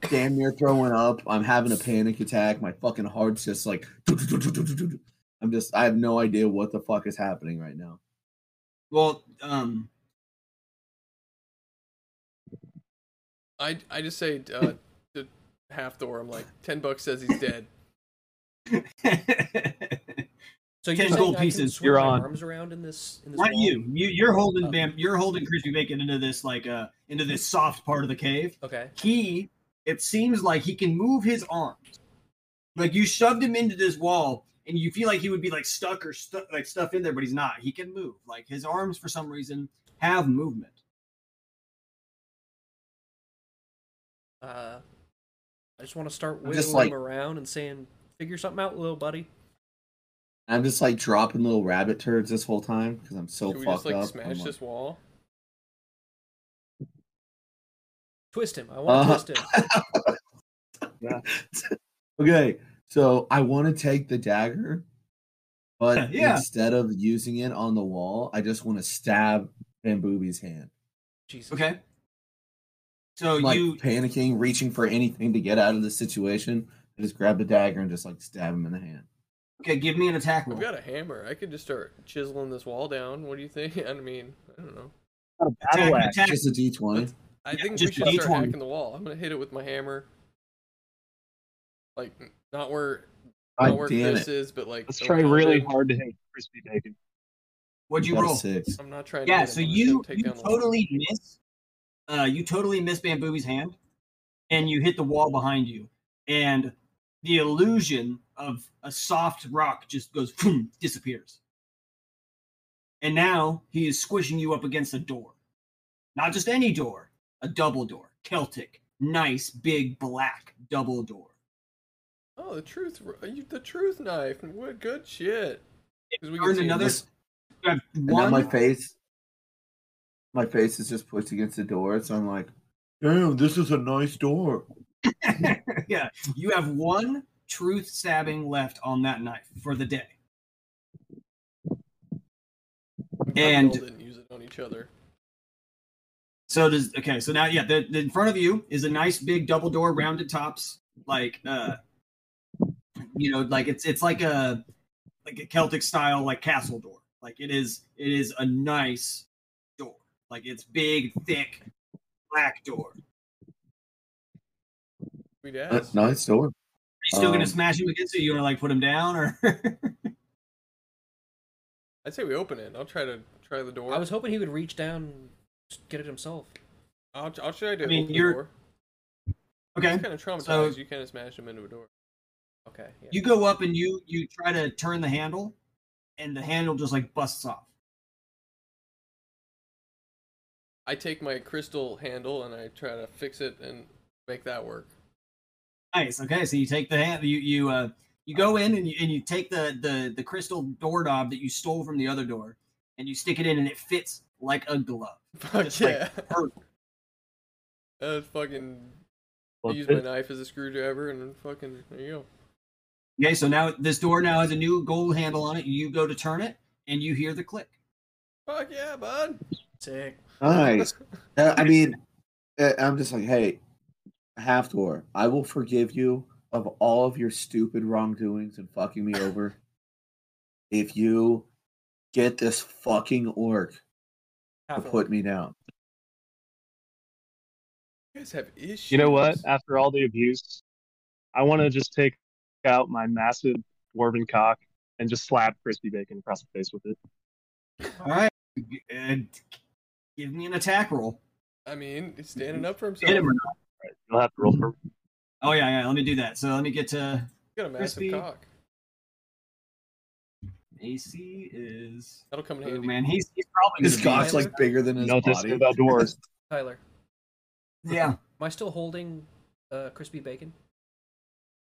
damn near throwing up. I'm having a panic attack. My fucking heart's just like. I have no idea what the fuck is happening right now. Well, I just say to Half Thor, I'm like, $10 says he's dead. So you 10 gold pieces. You're on. Arms around in this Not you. You're holding Bam. You're holding Crispy Bacon into this into this soft part of the cave. Okay. He. It seems like he can move his arms. Like you shoved him into this wall, and you feel like he would be like stuck or stuff in there, but he's not. He can move. Like his arms, for some reason, have movement. I just want to start whittling him around and saying, "Figure something out, little buddy." I'm just like dropping little rabbit turds this whole time because I'm so fucked up. Should we just smash this wall? Twist him. I want to twist him. Okay, so I want to take the dagger, but instead of using it on the wall, I just want to stab Bamboobie's hand. Jesus. Okay. So I'm, you panicking, reaching for anything to get out of this situation. I just grab the dagger and just like stab him in the hand. Okay, give me an attack roll. I've got a hammer. I could just start chiseling this wall down. What do you think? I mean, I don't know. Attack. Just a d20. I think we should start hacking the wall. I'm going to hit it with my hammer. Like, not where Chris is, but like... Let's try really hard to hit Crispy Bacon. What'd you roll? 6. I'm not trying to... Yeah, so you totally miss... you totally miss Bamboobie's hand, and you hit the wall behind you, and the illusion of a soft rock just goes, boom, disappears. And now he is squishing you up against a door. Not just any door, a double door. Celtic, nice, big, black double door. Oh, the truth knife. What good shit. There's another... And my face... My face is just pushed against the door, so I'm like, damn, this is a nice door. Yeah, you have one truth stabbing left on that knife for the day. And didn't use it on each other. So does so now the in front of you is a nice big double door, rounded tops, like it's like a Celtic style like castle door. Like it is a nice... Like, it's big, thick, black door. That's nice door. Are you still going to smash him against it? You want to, like, put him down? Or I'd say we open it. I'll try the door. I was hoping he would reach down and get it himself. I'll try to open the door. Okay. He's kind of traumatized. So, you kind of smash him into a door. Okay. Yeah. You go up and you try to turn the handle, and the handle just, like, busts off. I take my crystal handle and I try to fix it and make that work. Nice. Okay, so you take the hand, you go in and you take the crystal doorknob that you stole from the other door and you stick it in and it fits like a glove. Fuck yeah. Like fucking. I use my knife as a screwdriver and then fucking there you go. Okay, so now this door now has a new gold handle on it. You go to turn it and you hear the click. Fuck yeah, bud. Sick. Nice. I mean, I'm just like, hey, Halfdoor, I will forgive you of all of your stupid wrongdoings and fucking me over if you get this fucking orc to put me down. You guys have issues. You know what? After all the abuse, I want to just take out my massive dwarven cock and just slap Crispy Bacon across the face with it. All right. And give me an attack roll. I mean, he's standing up for himself. Hit him or not. Right, you'll have to roll for him. Oh, yeah, let me do that. So let me get to... You got a massive cock. AC is... That'll come in handy. Man, he's probably... His cock's, like, bigger than his body. About doors. Tyler. Yeah. Am I still holding Crispy Bacon?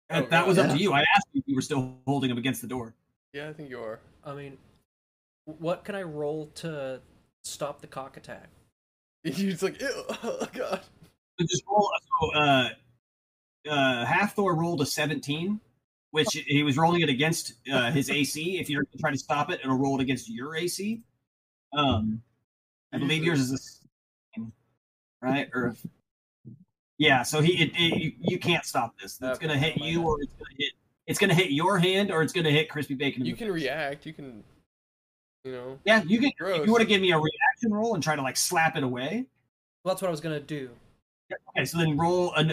That was up to you. I asked you if you were still holding him against the door. Yeah, I think you are. I mean... What can I roll to stop the cock attack? He's like, ew, oh god. So just roll. So, Halfthor rolled a 17, which he was rolling it against his AC. If you're trying to stop it, it'll roll it against your AC. I believe yours is a right or yeah. So you can't stop this. It's gonna hit you, or it's gonna hit your hand, or it's gonna hit Crispy Bacon. You can react. You can. You know, yeah, you can. Gross. If you want to give me a reaction roll and try to like slap it away, well, that's what I was gonna do. Okay, so then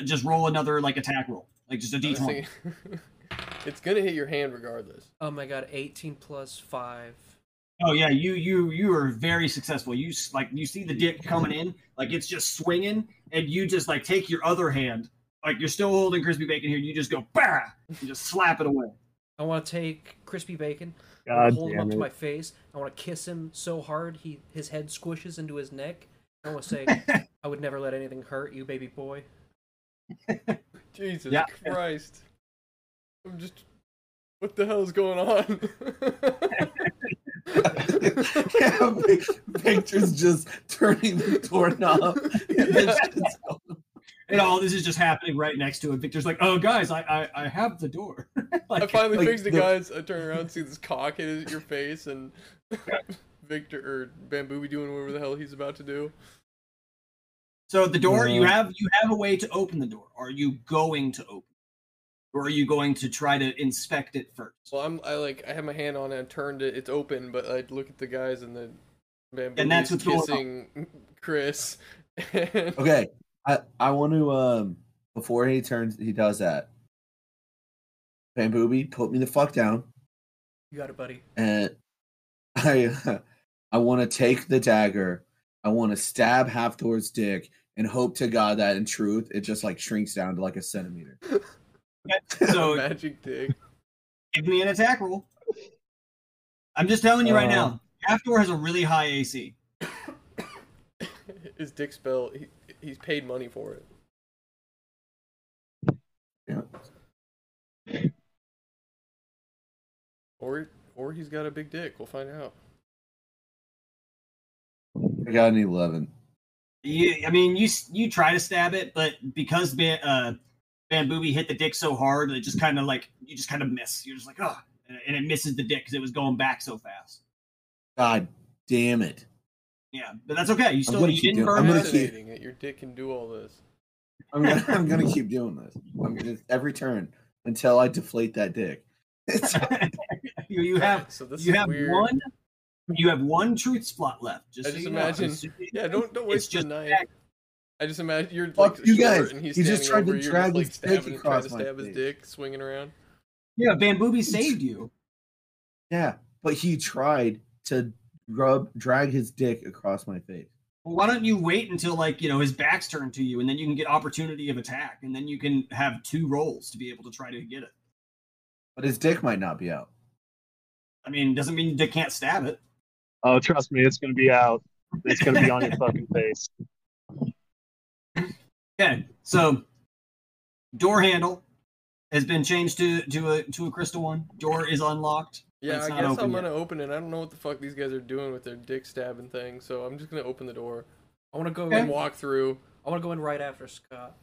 just roll another like attack roll, like just a d20. It's gonna hit your hand regardless. Oh my god, 18 plus 5. Oh yeah, you are very successful. You like you see the dick coming in, like it's just swinging, and you just like take your other hand, like you're still holding crispy bacon here. You just go bah, and just slap it away. I want to take crispy bacon, hold him up to my face. I want to kiss him so hard his head squishes into his neck. I want to say, I would never let anything hurt you, baby boy. Jesus Christ! I'm just, what the hell is going on? Yeah, Victor's just turning the doorknob. And all this is just happening right next to it. Victor's like, "Oh, guys, I have the door." Like, I finally fixed it, guys. I turn around, see this cock hit your face, and Victor or Bamboo be doing whatever the hell he's about to do. So the door, you have a way to open the door. Are you going to open it? Or are you going to try to inspect it first? Well, I have my hand on it and turned it. It's open, but I look at the guys and the Bamboo and that's what's kissing going on. Chris. Okay, I want to before he does that. Bamboo, put me the fuck down. You got it, buddy. And I want to take the dagger. I want to stab Hathor's dick and hope to God that in truth it just like shrinks down to like a centimeter. So magic dick. Give me an attack roll. I'm just telling you right now, Hathor has a really high AC. His dick spell, he's paid money for it. Yeah. Or he's got a big dick. We'll find out. I got an 11. You try to stab it, but because Bambooby hit the dick so hard, it just kind of like you just kind of miss. You're just like, oh, and it misses the dick because it was going back so fast. God damn it! Yeah, but that's okay. You still didn't burn it. I'm gonna keep doing it. Your dick can do all this. I'm gonna keep doing this. I'm gonna every turn until I deflate that dick. You have one. You have one truth spot left. Just imagine. Yeah, don't waste the knife. I just imagine you're like short guys. And he just tried to drag his dick across my face. Trying to stab his dick, swinging around. Yeah, Bambooby saved you. Yeah, but he tried to drag his dick across my face. Well, why don't you wait until his back's turned to you, and then you can get opportunity of attack, and then you can have two rolls to be able to try to get it. But his dick might not be out. I mean, doesn't mean they can't stab it. Oh, trust me, it's going to be out. It's going to be on your fucking face. Okay, so door handle has been changed to a crystal one. Door is unlocked. Yeah, I guess I'm going to open it. I don't know what the fuck these guys are doing with their dick stabbing thing, so I'm just going to open the door. I want to go and walk through. I want to go in right after Scott.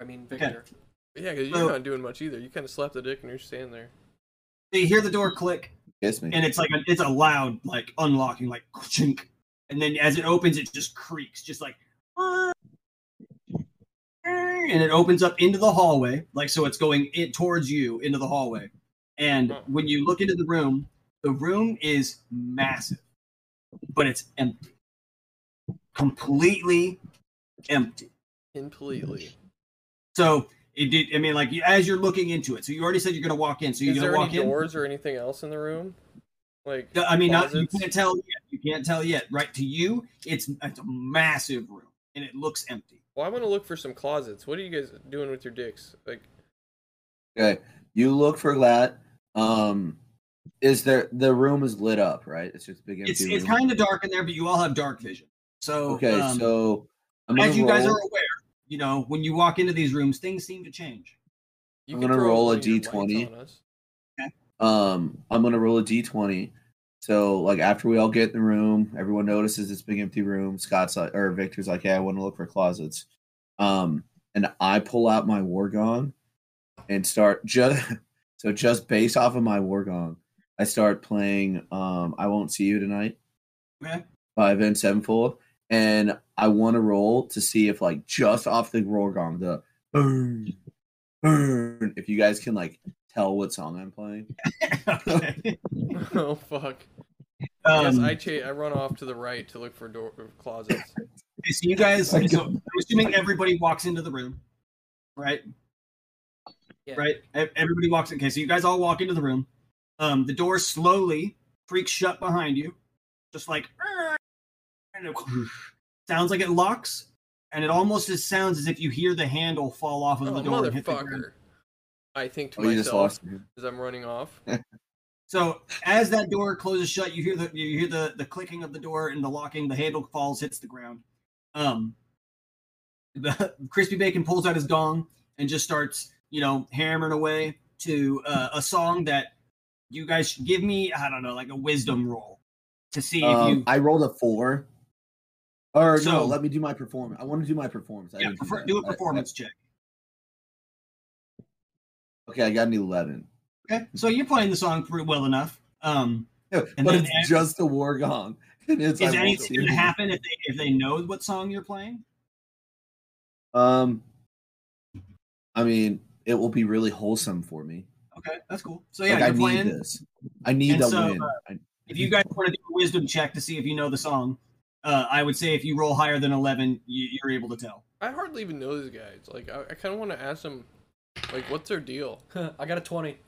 I mean, Victor. Okay. Yeah, because you're not doing much either. You kind of slap the dick and you're standing there. You hear the door click. Kiss me. And it's like it's a loud like unlocking like chink, and then as it opens it just creaks, just like, and it opens up into the hallway, like so it's going towards you into the hallway. And when you look into the room is massive, but it's empty, completely empty, completely. So. It did, I mean, like as you're looking into it. So you already said you're going to walk in. So you're going to walk in. Is there any doors or anything else in the room? Like, I mean, you can't tell yet. Right? To you, it's a massive room, and it looks empty. Well, I want to look for some closets. What are you guys doing with your dicks? Like, okay, you look for that. Is there the room is lit up, right? It's just a big empty room. It's kind of dark in there, but you all have dark vision. So okay, so as you guys are aware. You know, when you walk into these rooms, things seem to change. I'm going to roll a d20. Okay. I'm going to roll a d20. So, like, after we all get in the room, everyone notices this big empty room. Scott's like, or Victor's like, "Hey, I want to look for closets." And I pull out my war gong and start just based off of my war gong, I start playing "I Won't See You Tonight" by Avenged Sevenfold. And I want to roll to see if, like, just off the roll gong, the burn, burn, if you guys can, like, tell what song I'm playing. Oh, fuck. Yes, I run off to the right to look for closets. So you guys, I'm assuming everybody walks into the room, right? Yeah. Right? Everybody walks in. Okay, so you guys all walk into the room. The door slowly creaks shut behind you. Just like... And it sounds like it locks. And it almost sounds as if you hear the handle fall off of the door and hit the ground. I think to myself as I'm running off. So as that door closes shut, you hear the clicking of the door and the locking. The handle falls, hits the ground. The Crispy Bacon pulls out his gong and just starts, hammering away to a song that you guys should give me. I don't know, like a wisdom roll to see if you. I rolled a 4. Or so, no, let me do my performance. I want to do my performance. Yeah, do a performance check. Okay, I got an 11. Okay, so you're playing the song pretty well enough. But it's just a war gong. Is anything going to happen if they know what song you're playing? I mean, it will be really wholesome for me. Okay, that's cool. So yeah, you're playing. I need this. I need that win. If you guys want to do a wisdom check to see if you know the song, I would say if you roll higher than 11, you're able to tell. I hardly even know these guys. Like, I kind of want to ask them. Like, what's their deal? I got a 20.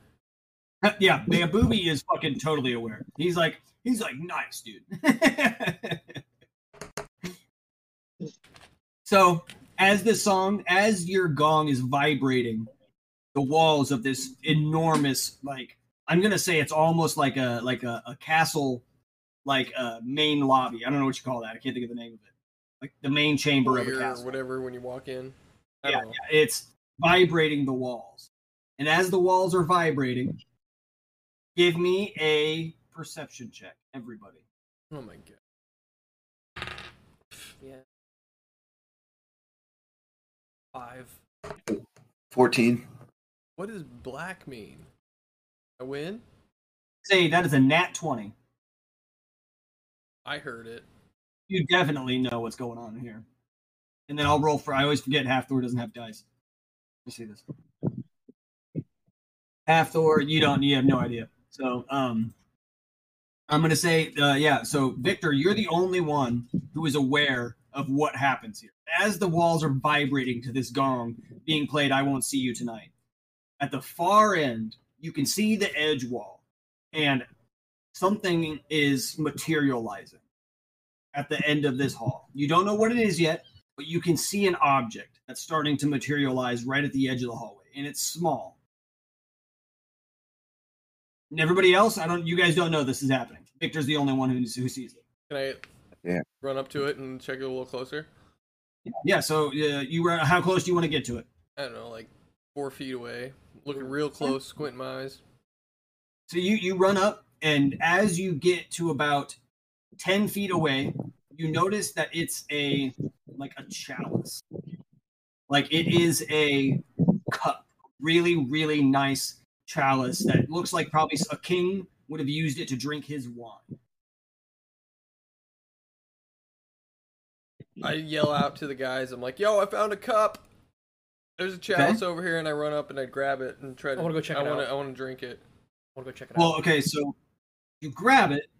Yeah, the Booby is fucking totally aware. He's like, nice, dude. So, as your gong is vibrating, the walls of this enormous, like, I'm gonna say it's almost like a castle, like a main lobby. I don't know what you call that. I can't think of the name of it. Like the main chamber of a castle, or whatever. When you walk in, I don't know. It's vibrating the walls, and as the walls are vibrating, give me a perception check, everybody. Oh my god. Yeah. 5. 14. What does black mean? I win? Say that is a nat 20. I heard it. You definitely know what's going on here. And then I'll roll for. I always forget half Thor doesn't have dice. Let me see this. Half Thor, you have no idea. So, I'm going to say, so Victor, you're the only one who is aware of what happens here. As the walls are vibrating to this gong being played, I Won't See You Tonight. At the far end, you can see the edge wall, and something is materializing at the end of this hall. You don't know what it is yet, but you can see an object that's starting to materialize right at the edge of the hallway, and it's small. And everybody else, you guys don't know this is happening. Victor's the only one who sees it. Can I run up to it and check it a little closer? Yeah, so how close do you want to get to it? I don't know, like 4 feet away. Looking real close, squinting my eyes. So you run up, and as you get to about 10 feet away, you notice that it's a chalice. Like, it is a cup. Really, really nice chalice that looks like probably a king would have used it to drink his wine. I yell out to the guys. I'm like, "Yo, I found a cup. There's a chalice over here," and I run up and I grab it and try to. I want to go check it out. I want to drink it. I want to go check it out. Well, okay, so you grab it.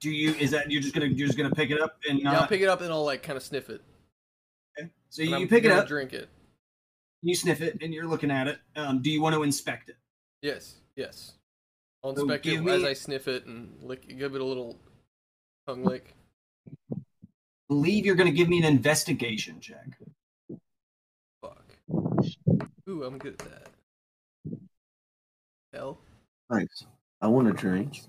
Do you? Is that you're just gonna pick it up and not? Yeah, I'll pick it up and I'll kind of sniff it. Okay, so you pick it up, drink it. You sniff it, and you're looking at it. Do you want to inspect it? Yes. I'll inspect it as I sniff it and give it a little tongue lick. I believe you're going to give me an investigation check. Fuck. Ooh, I'm good at that. L. Nice. I want a drink.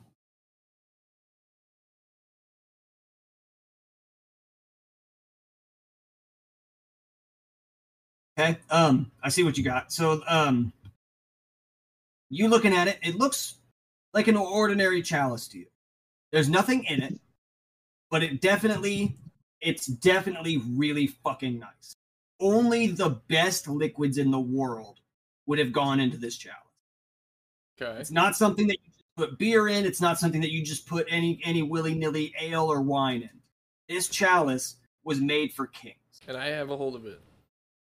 Okay, I see what you got. So, you looking at it, it looks like an ordinary chalice to you. There's nothing in it, but it's definitely really fucking nice. Only the best liquids in the world would have gone into this chalice. Okay. It's not something that you just put beer in. It's not something that you just put any willy-nilly ale or wine in. This chalice was made for kings. And I have a hold of it.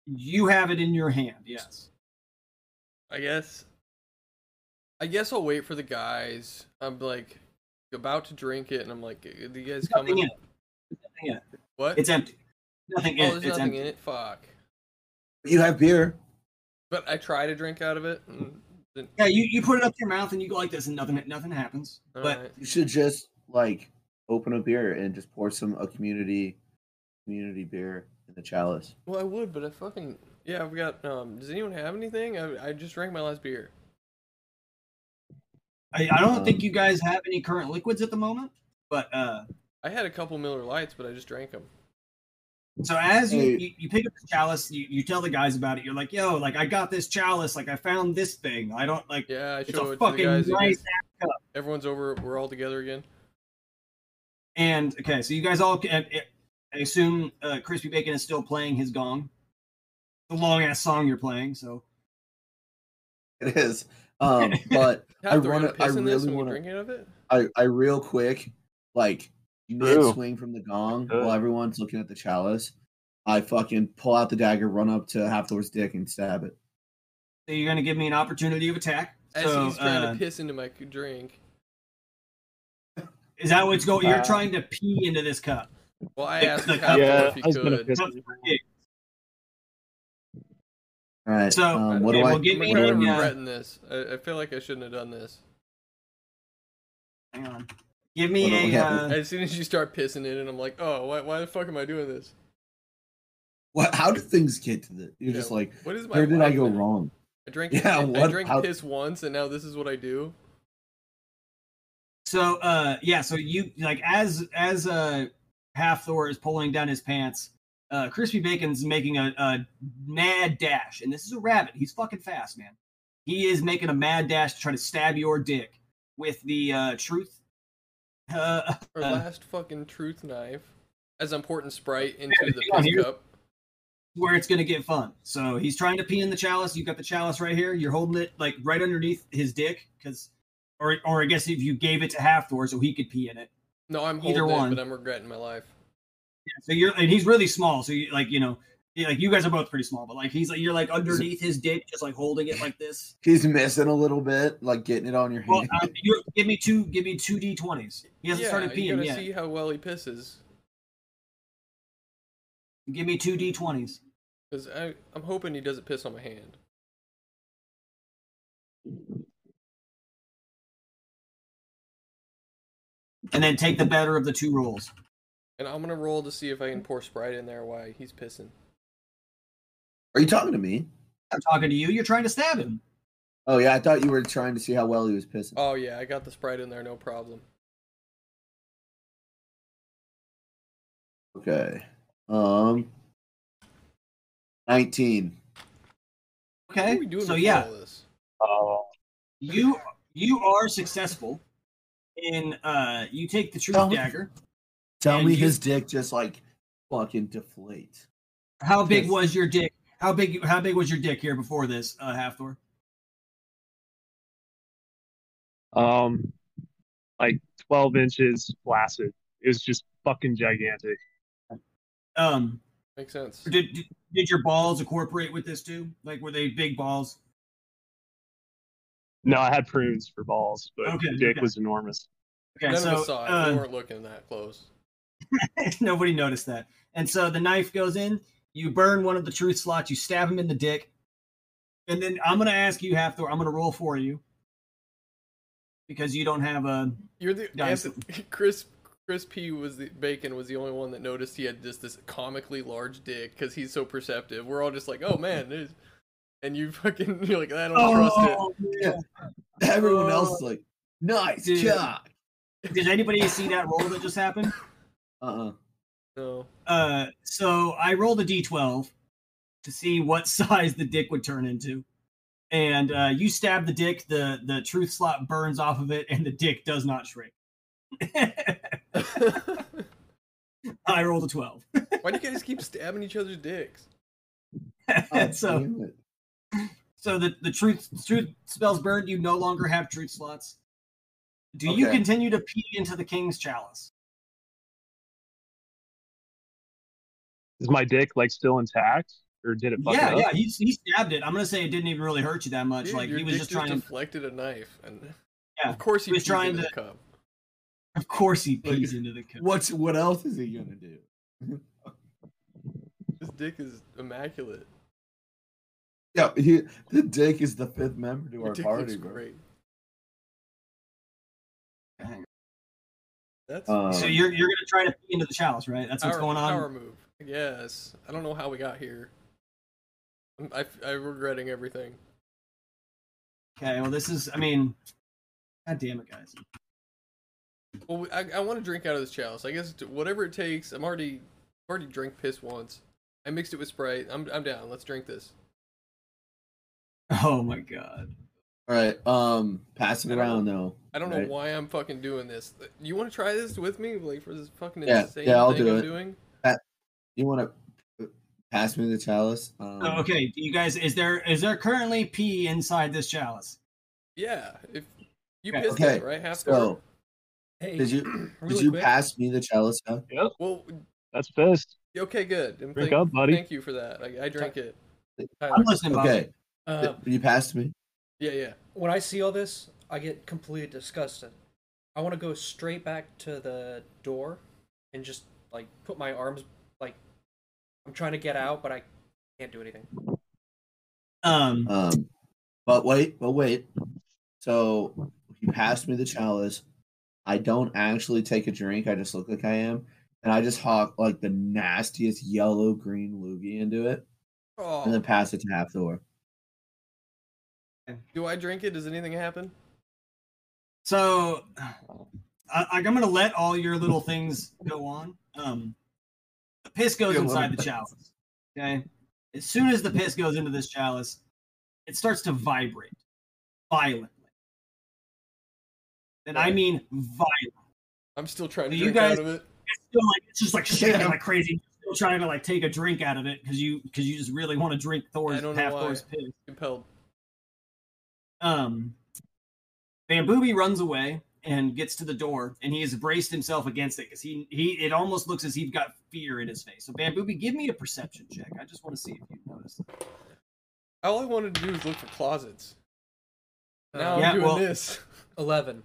You have it in your hand, yes. I guess I'll wait for the guys. I'm like about to drink it, and I'm like, "Do you guys come in?" Nothing in it. What? It's empty. Nothing in it. There's nothing in it. Fuck. You have beer. But I try to drink out of it. And yeah, you put it up to your mouth and you go like this, and nothing happens. All but right. You should just like open a beer and just pour a community beer in the chalice. Well, I would, but I fucking yeah. I've got. Does anyone have anything? I just drank my last beer. I don't think you guys have any current liquids at the moment, but I had a couple Miller Lights, but I just drank them. So as you pick up the chalice, you tell the guys about it. You're like, yo, like I got this chalice, like I found this thing. I don't like. Yeah, I show it to the guys. It's a fucking nice ass cup. Everyone's over. We're all together again. And okay, so you guys all. I assume Crispy Bacon is still playing his gong. The long ass song you're playing, so it is. But I real quick like. Mid swing from the gong while everyone's looking at the chalice. I fucking pull out the dagger, run up to Hathor's dick, and stab it. So you're gonna give me an opportunity of attack as he's trying to piss into my drink. Is that what's going? You're trying to pee into this cup. Well, I asked Hathor if he could. All right. So what do I? I'm regretting this. I feel like I shouldn't have done this. Hang on. Give me as soon as you start pissing in, and I'm like, oh, why the fuck am I doing this? What? How do things get to this? You're just like, what is where did I go wrong? I drank, piss once, and now this is what I do. So, so you like as Hathor is pulling down his pants, Crispy Bacon's making a mad dash, and this is a rabbit. He's fucking fast, man. He is making a mad dash to try to stab your dick with the truth. Her last fucking truth knife as I'm pouring Sprite into the piss cup. Where it's gonna get fun. So he's trying to pee in the chalice. You've got the chalice right here. You're holding it like right underneath his dick, or I guess if you gave it to Hathor so he could pee in it. No, I'm holding it, but I'm regretting my life. Yeah, so and he's really small. So you, like, you know, like you guys are both pretty small, but like he's like you're like underneath his dick, just like holding it like this. He's missing a little bit, like getting it on your hand. Well, give me two D20s. He hasn't started peeing yet. You gotta see how well he pisses. Give me two D20s. Because I'm hoping he doesn't piss on my hand. And then take the better of the two rolls. And I'm gonna roll to see if I can pour Sprite in there while he's pissing. Are you talking to me? I'm talking to you. You're trying to stab him. Oh, yeah. I thought you were trying to see how well he was pissing. Oh, yeah. I got the Sprite in there. No problem. Okay. 19. Okay. What are we doing all this? You are successful in, you take the truth dagger. Tell me his dick just like fucking deflates. How big was your dick? How big was your dick here before this, Hathor? Like 12 inches flaccid. It was just fucking gigantic. Makes sense. Did your balls incorporate with this too? Like, were they big balls? No, I had prunes for balls, but the dick was enormous. Okay, none of us saw it. We weren't looking that close. Nobody noticed that. And so the knife goes in. You burn one of the truth slots. You stab him in the dick. And then I'm going to ask you, Hathor, I'm going to roll for you. Because you don't have a... You're the... Chris P. Bacon was the only one that noticed he had just this comically large dick because he's so perceptive. We're all just like, oh, man. And you're like, I don't trust it. Yeah. Everyone else is like, nice job. Did anybody see that roll that just happened? No. So I rolled a d12 to see what size the dick would turn into, and you stab the dick. The truth slot burns off of it, and the dick does not shrink. I rolled a 12. Why do you guys keep stabbing each other's dicks? So the truth spells burned. You no longer have truth slots. Do you continue to pee into the king's chalice? Is my dick like still intact, or did it? Up? He stabbed it. I'm gonna say it didn't even really hurt you that much. Dude, like he was just trying to deflected a knife, and of course he was trying to. Cup. Of course he pees into the cup. What else is he gonna do? His dick is immaculate. Yeah, the dick is the fifth member to our party, bro. Great. That's so you're gonna try to peek into the chalice, right? That's what's going on. Power move. Yes. I don't know how we got here. I'm regretting everything. Okay. Well, this is. I mean, god damn it, guys. Well, I want to drink out of this chalice. I guess whatever it takes. I'm already drank piss once. I mixed it with Sprite. I'm down. Let's drink this. Oh my god. All right. Pass it around though. I don't know why I'm fucking doing this. You want to try this with me, like for this fucking insane thing I'm doing? You want to pass me the chalice? Okay. You guys, is there currently pee inside this chalice? Yeah. If you pissed it right half so. Hey, did you pass me the chalice? Huh? Yep. Well, that's pissed. Okay, good. Drink up, buddy. Thank you for that. I drank it. I'm listening. Okay. You passed me. Yeah, yeah. When I see all this, I get completely disgusted. I want to go straight back to the door and just like put my arms like I'm trying to get out, but I can't do anything. But wait. So you passed me the chalice. I don't actually take a drink. I just look like I am. And I just hawk like the nastiest yellow-green loogie into it. Oh. And then pass it to half door. Do I drink it? Does anything happen? So, I'm going to let all your little things go on. The piss goes inside the chalice. Okay? As soon as the piss goes into this chalice, it starts to vibrate. Violently. And I mean violent. I'm still trying to drink out of it. It's just like shaking like crazy. Still trying to like take a drink out of it because you just really want to drink Thor's half Thor's piss. Compelled. Bambubi runs away and gets to the door, and he has braced himself against it because it almost looks as he's got fear in his face. So Bambubi, give me a perception check. I just want to see if you notice. All I wanted to do is look for closets. Now I'm doing this. 11.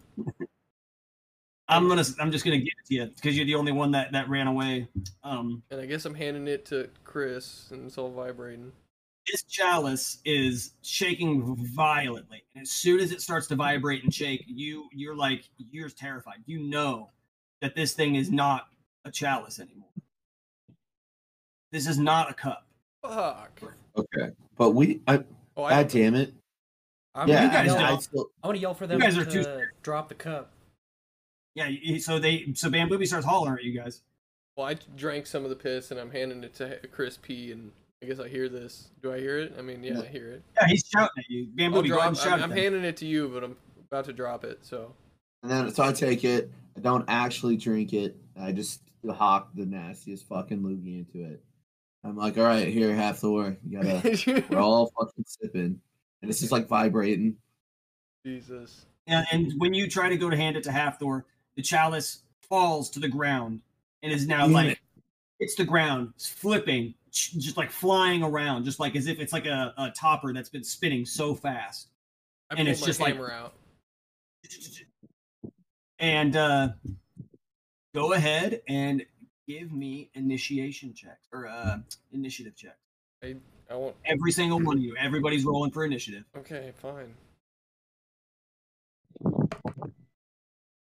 I'm just gonna give it to you because you're the only one that ran away. And I guess I'm handing it to Chris, and it's all vibrating. This chalice is shaking violently, and as soon as it starts to vibrate and shake, you're terrified. You know that this thing is not a chalice anymore. This is not a cup. Fuck. Okay, but God damn it. I want to yell for them to drop the cup. Yeah, so Bambubi starts hollering at you guys. Well, I drank some of the piss, and I'm handing it to Chris P, and I guess I hear this. Do I hear it? I mean, yeah. I hear it. Yeah, he's shouting at you. Bambubi, I'm handing it to you, but I'm about to drop it, so. And then, so I take it. I don't actually drink it. I just hawk the nastiest fucking loogie into it. I'm like, all right, here, half Thor. We're all fucking sipping. And it's just like vibrating. Jesus. And when you try to go to hand it to Hathor, the chalice falls to the ground and is now it's the ground, it's flipping, just like flying around, just like as if it's like a topper that's been spinning so fast. And it's just like out. And go ahead and give me initiation checks or initiative checks. I won't. Every single one of you. Everybody's rolling for initiative. Okay, fine.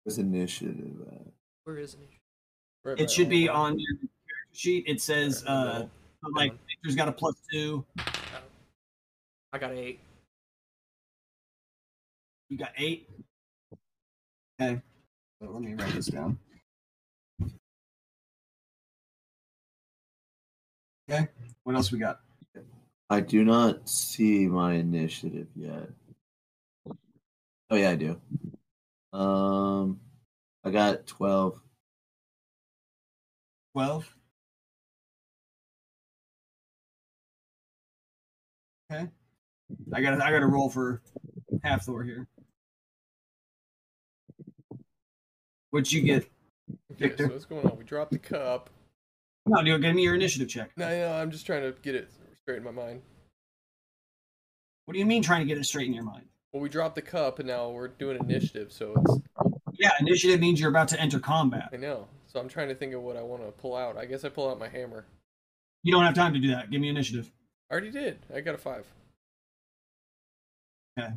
Where's initiative at? Where is initiative? Right, it should be on your character sheet. It says, Victor's got a +2. I got 8. You got 8? Okay. So let me write this down. Okay. What else we got? I do not see my initiative yet. Oh yeah, I do. I got 12. 12? Okay. I gotta roll for half Thor here. What'd you get, Victor? Okay, so what's going on? We dropped the cup. No, dude, give me your initiative check. No, I'm just trying to get it straight in my mind. What do you mean trying to get it straight in your mind? Well, we dropped the cup and now we're doing initiative, so it's... Yeah, initiative means you're about to enter combat. I know, so I'm trying to think of what I want to pull out. I guess I pull out my hammer. You don't have time to do that. Give me initiative. I already did. I got a 5. Okay.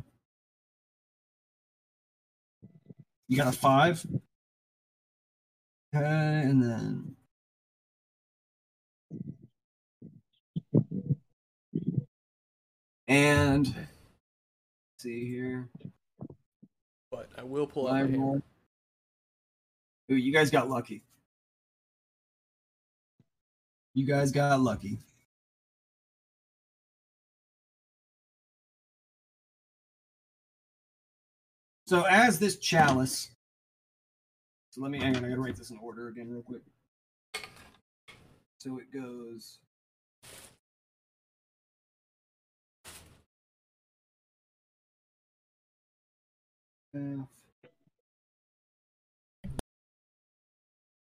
You got a 5. Okay, and then. And let's see here. But I will pull out my hand. Ooh, you guys got lucky. You guys got lucky. So as this chalice, so let me hang on, I gotta write this in order again real quick. So it goes.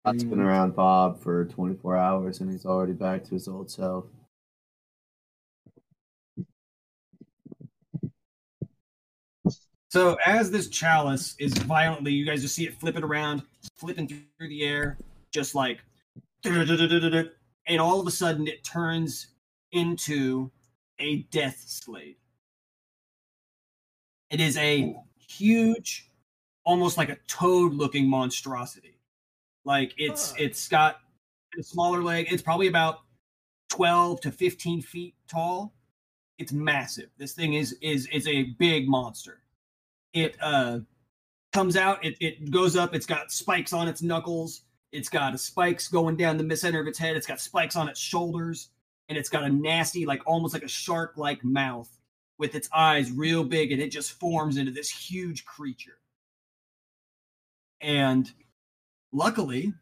That's been around Bob for 24 hours and he's already back to his old self. So as this chalice is violently, you guys just see it flip it around, flipping through the air, just like, and all of a sudden it turns into a Death Slaad. It is a huge, almost like a toad-looking monstrosity. Like it's got a smaller leg. It's probably about 12 to 15 feet tall. It's massive. This thing is a big monster. It comes out. It goes up. It's got spikes on its knuckles. It's got spikes going down the center of its head. It's got spikes on its shoulders, and it's got a nasty, like almost like a shark-like mouth, with its eyes real big, and it just forms into this huge creature. And luckily,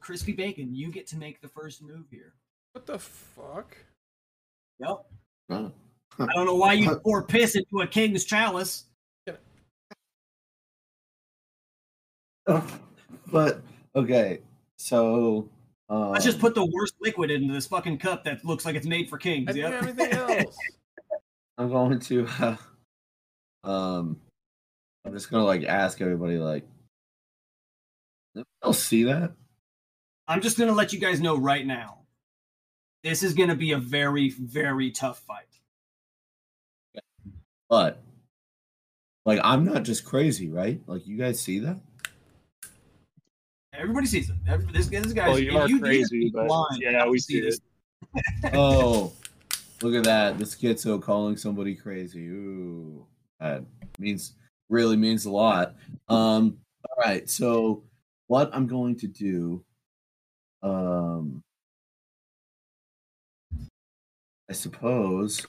Crispy Bacon, you get to make the first move here. What the fuck? Yep. Oh. I don't know why you pour piss into a king's chalice. But, okay, so... let's just put the worst liquid into this fucking cup that looks like it's made for kings. I think everything else. I'm going to, I'm just going to, like, ask everybody, like, they'll see that. I'm just going to let you guys know right now. This is going to be a very, very tough fight. But, like, I'm not just crazy, right? Like, you guys see that? Everybody sees it. This guy's you crazy, but blind. Yeah, we see it. Oh, look at that. This schizo calling somebody crazy. Ooh, that really means a lot. All right, so what I'm going to do, I suppose,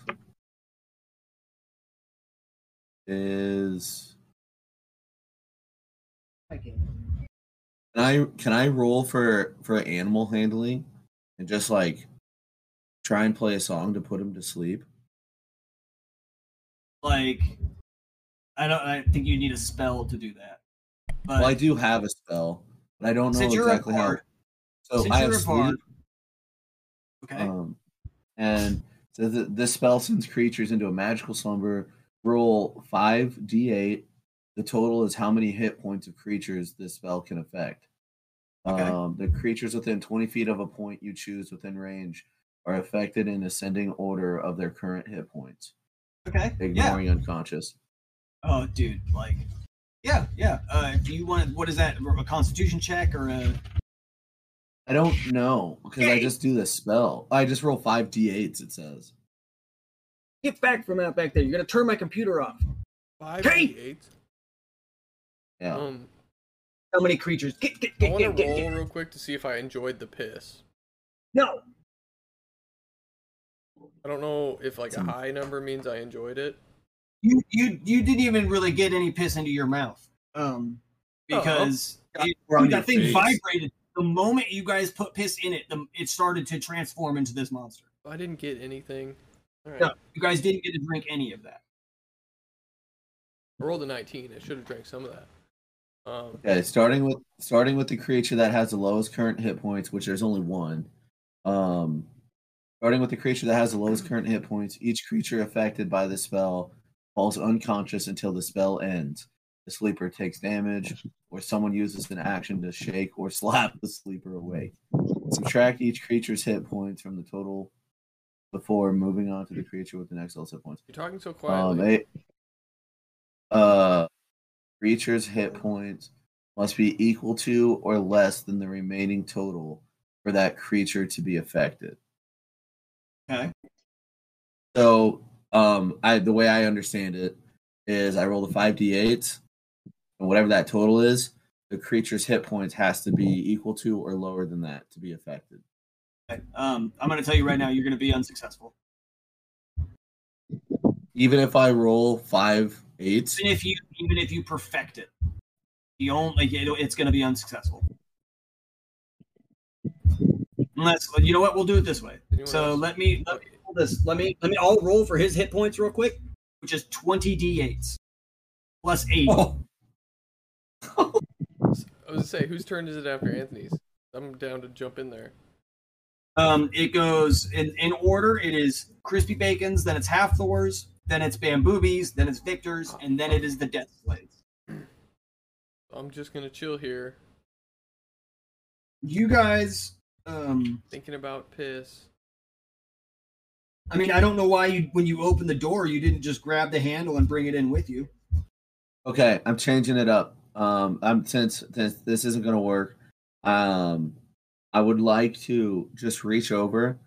is... Okay. Can I roll for animal handling and just like try and play a song to put him to sleep? Like, I think you need a spell to do that. But, well, I do have a spell, but I don't know exactly how. So I have sleep. Okay. And so this spell sends creatures into a magical slumber. Roll 5d8. The total is how many hit points of creatures this spell can affect. Okay. The creatures within 20 feet of a point you choose within range are affected in ascending order of their current hit points. Okay. Ignoring unconscious. Oh, dude, like, yeah. Do you want? What is that? A Constitution check or a? I don't know because I just do this spell. I just roll 5d8s. It says. Get back from out back there. You're gonna turn my computer off. 5d8. Yeah. How many creatures? Get, I want to roll real quick to see if I enjoyed the piss. No. I don't know if like a high number means I enjoyed it. You didn't even really get any piss into your mouth, because that thing vibrated the moment you guys put piss in it. It started to transform into this monster. I didn't get anything. All right. No, you guys didn't get to drink any of that. I rolled a 19. I should have drank some of that. Okay, starting with the creature that has the lowest current hit points, which there's only one. Starting with the creature that has the lowest current hit points, each creature affected by the spell falls unconscious until the spell ends. The sleeper takes damage, or someone uses an action to shake or slap the sleeper awake. Subtract each creature's hit points from the total before moving on to the creature with the next also points. You're talking so quietly. Creature's hit points must be equal to or less than the remaining total for that creature to be affected. Okay. So, the way I understand it is I roll the 5d8, and whatever that total is, the creature's hit points has to be equal to or lower than that to be affected. Okay. I'm going to tell you right now, you're going to be unsuccessful. Even if I roll 5 8s? Even if you perfect it, it's going to be unsuccessful. Unless, you know what? We'll do it this way. Let me roll this. Let me all roll for his hit points real quick, which is 20d8s plus 8. Oh. I was gonna say, whose turn is it after Anthony's? I'm down to jump in there. It goes in order. It is Crispy Bacon's, then it's Half Thor's, then it's Bamboobies, then it's Victor's, and then it is the Death Slaad's. I'm just gonna chill here. You guys, thinking about piss. I mean, I don't know why when you open the door, you didn't just grab the handle and bring it in with you. Okay, I'm changing it up. Since this isn't gonna work, I would like to just reach over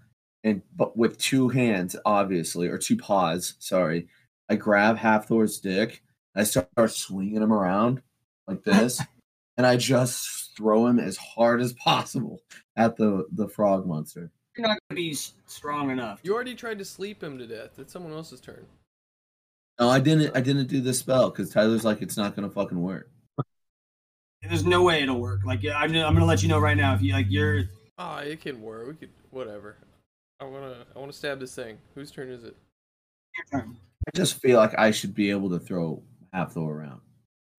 and, but with two hands, obviously, or two paws. Sorry, I grab Half Thor's dick. I start swinging him around like this, and I just throw him as hard as possible at the frog monster. You're not gonna be strong enough. You already tried to sleep him to death. It's someone else's turn. No, I didn't do this spell because Tyler's like, it's not gonna fucking work. There's no way it'll work. Like, I'm gonna let you know right now. If you like, you're. Ah, it can work. We could, whatever. I wanna stab this thing. Whose turn is it? Your turn. I just feel like I should be able to throw Half Thor around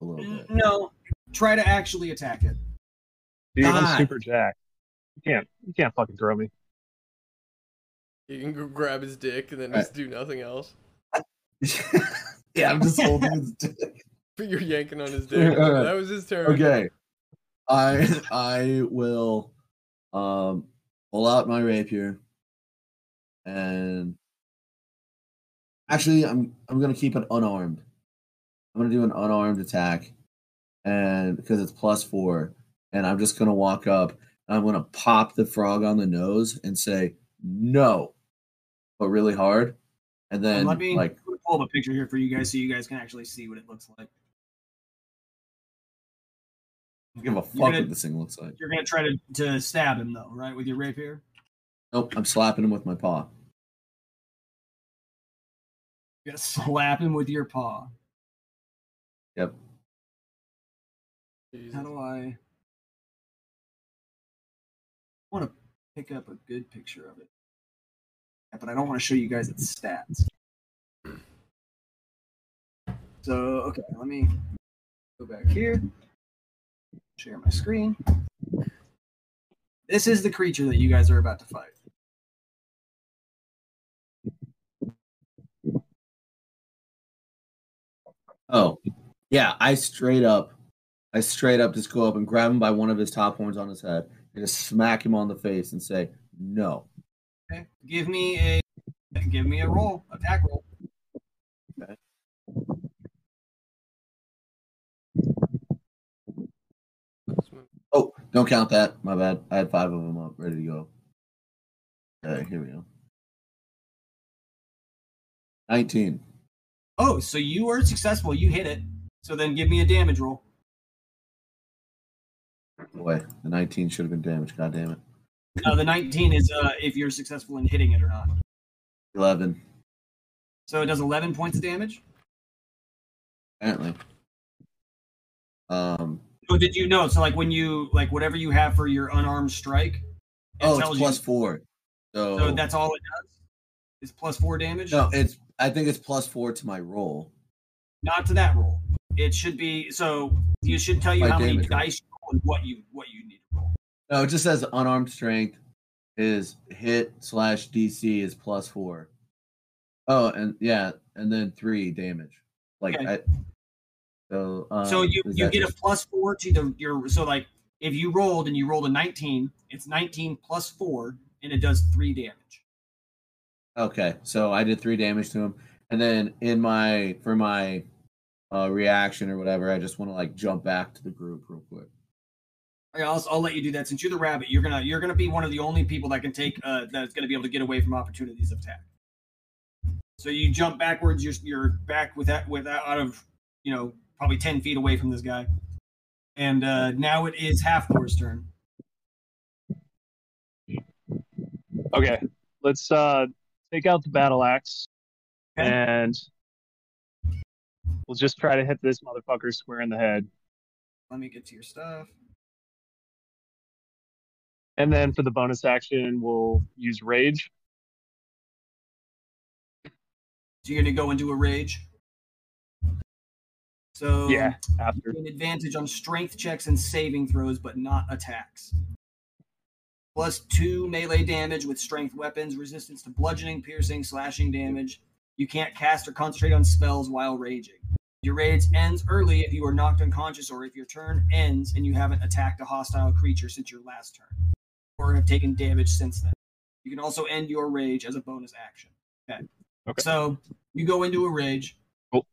a little bit. No, try to actually attack it. Dude, I'm super jacked. You can't fucking throw me. You can go grab his dick and then just do nothing else. Yeah, I'm just holding his dick. You're yanking on his dick. Right. That was his turn. Okay. I will pull out my rapier and actually I'm gonna keep it unarmed. I'm gonna do an unarmed attack and because it's +4 and I'm just gonna walk up and I'm gonna pop the frog on the nose and say no, but really hard. And then let me pull up a picture here for you guys so you guys can actually see what it looks like. Give a fuck what this thing looks like. You're gonna try to stab him though, right? With your rapier? Nope, I'm slapping him with my paw. You're gonna slap him with your paw. Yep. How do I want to pick up a good picture of it? But I don't want to show you guys its stats. So, okay, let me go back here. Share my screen. This is the creature that you guys are about to fight. Oh, yeah, I straight up just go up and grab him by one of his top horns on his head and just smack him on the face and say, no. Okay, give me a roll, attack roll. Okay. Oh, don't count that. My bad. I had 5 of them up, ready to go. Okay, here we go. 19. Oh, so you were successful. You hit it. So then give me a damage roll. Boy, the 19 should have been damaged. God damn it. No, the 19 is if you're successful in hitting it or not. 11. So it does 11 points of damage? Apparently. So did you know? So, like, when you, like, whatever you have for your unarmed strike, it's +4. So that's all it does? Is +4 damage? No, I think it's +4 to my roll. Not to that roll. It should be, so you should tell you how many dice you roll and what you need to roll. No, it just says unarmed strength is hit / DC is +4. Oh, and yeah, and then 3 damage. Like, okay. So you get a +4 to your so like if you rolled and you rolled a 19, it's 19 +4 and it does 3 damage. Okay, so I did 3 damage to him, and then in my for my reaction or whatever, I just want to like jump back to the group real quick. Right, I'll let you do that since you're the rabbit. You're gonna be one of the only people that can take that's gonna be able to get away from opportunities of attack. So you jump backwards. You're back with that out of probably 10 feet away from this guy, and now it is Half-Thor's turn. Okay, let's take out the battle axe, and we'll just try to hit this motherfucker square in the head. Let me get to your stuff. And then for the bonus action, we'll use Rage. So you're going to go into a Rage? So yeah, after. An advantage on strength checks and saving throws, but not attacks. Plus 2 melee damage with strength weapons, resistance to bludgeoning, piercing, slashing damage. You can't cast or concentrate on spells while raging. Your rage ends early if you are knocked unconscious or if your turn ends and you haven't attacked a hostile creature since your last turn, or have taken damage since then. You can also end your rage as a bonus action. Okay. So you go into a rage, cool,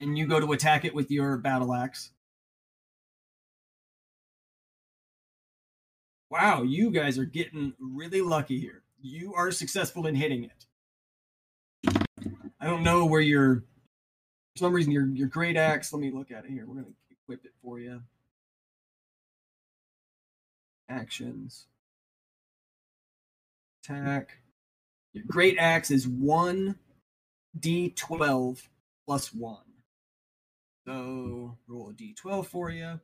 and you go to attack it with your battle axe. Wow, you guys are getting really lucky here. You are successful in hitting it. I don't know where your... For some reason, your great axe... Let me look at it here. We're going to equip it for you. Actions. Attack. Your great axe is 1d12 plus 1. So, roll a d12 for you.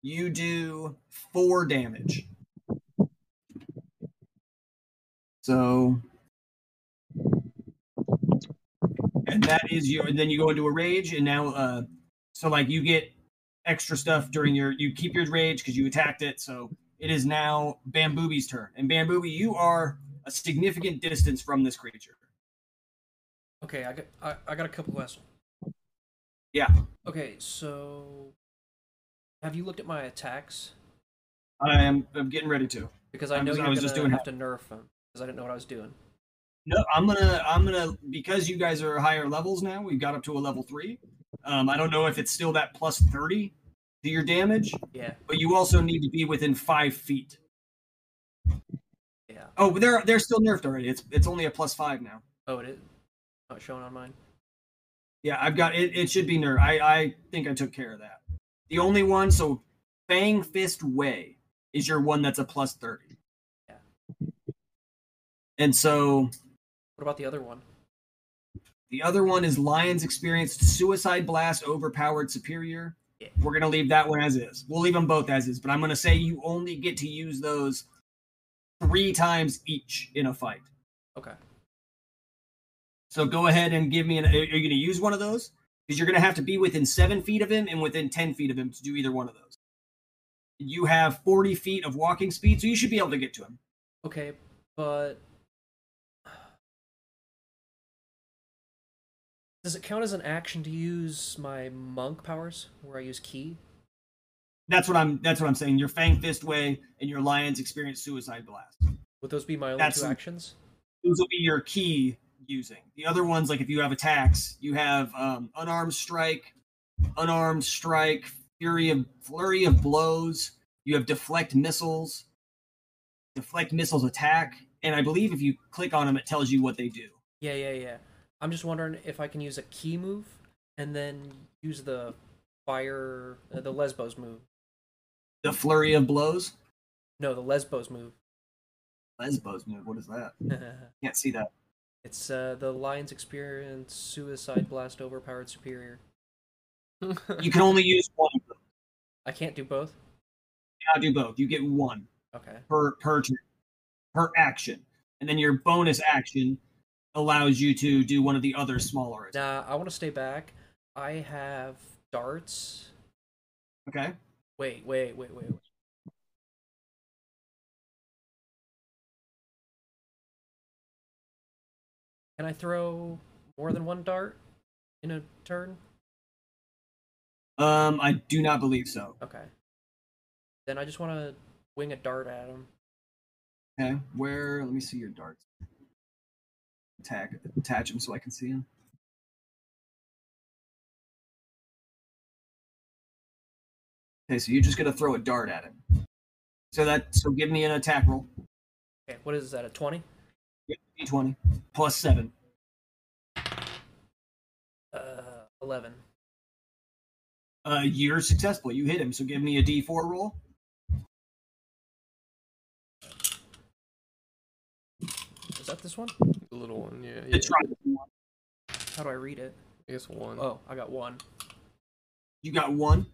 You do 4 damage. So, and that is your. And then you go into a rage, and now, so like you get extra stuff during your. You keep your rage because you attacked it. So it is now Bambooby's turn, and Bambooby, you are a significant distance from this creature. Okay, I got a couple questions. Yeah. Okay, so. Have you looked at my attacks? I'm getting ready to. Because I know you're going to have to nerf them. Because I didn't know what I was doing. No, I'm gonna. Because you guys are higher levels now, we've got up to a level 3. I don't know if it's still that plus 30 to your damage. Yeah. But you also need to be within 5 feet. Yeah. Oh, but they're still nerfed already. It's only a plus 5 now. Oh, it is? Not showing on mine. Yeah, I've got it. It should be nerfed. I think I took care of that. The only one, so Fang Fist Way is your one that's a plus 30. Yeah. And so... What about the other one? The other one is Lion's Experienced Suicide Blast Overpowered Superior. Yeah. We're going to leave that one as is. We'll leave them both as is, but I'm going to say you only get to use those 3 times each in a fight. Okay. So go ahead and give me an... Are you going to use one of those? Because you're going to have to be within 7 feet of him and within 10 feet of him to do either one of those. You have 40 feet of walking speed, so you should be able to get to him. Okay, but... Does it count as an action to use my monk powers, where I use ki? That's what I'm saying. Your Fang Fist Way and your Lion's Experience Suicide Blast. Would those be my only two actions? Those will be your ki... using. The other ones, like if you have attacks, you have unarmed strike, flurry of blows, you have deflect missiles attack, and I believe if you click on them it tells you what they do. Yeah. I'm just wondering if I can use a key move and then use the fire, the Lesbos move. The flurry of blows? No, the Lesbos move. Lesbos move, what is that? Can't see that. It's the Lion's Experience, Suicide Blast, Overpowered Superior. You can only use one of them. I can't do both? You cannot do both. You get one. Okay. Per turn. Per action. And then your bonus action allows you to do one of the other smaller attacks. Nah, I want to stay back. I have darts. Okay. Wait. Can I throw more than one dart in a turn? I do not believe so. Okay. Then I just want to wing a dart at him. Okay, where? Let me see your darts. Attach him so I can see him. Okay, so you're just gonna throw a dart at him. So give me an attack roll. Okay, what is that? A 20? Yeah, D20 plus 7. 11. You're successful. You hit him. So give me a D4 roll. Is that this one? The little one, yeah. How do I read it? I guess 1. Oh, I got 1. You got 1?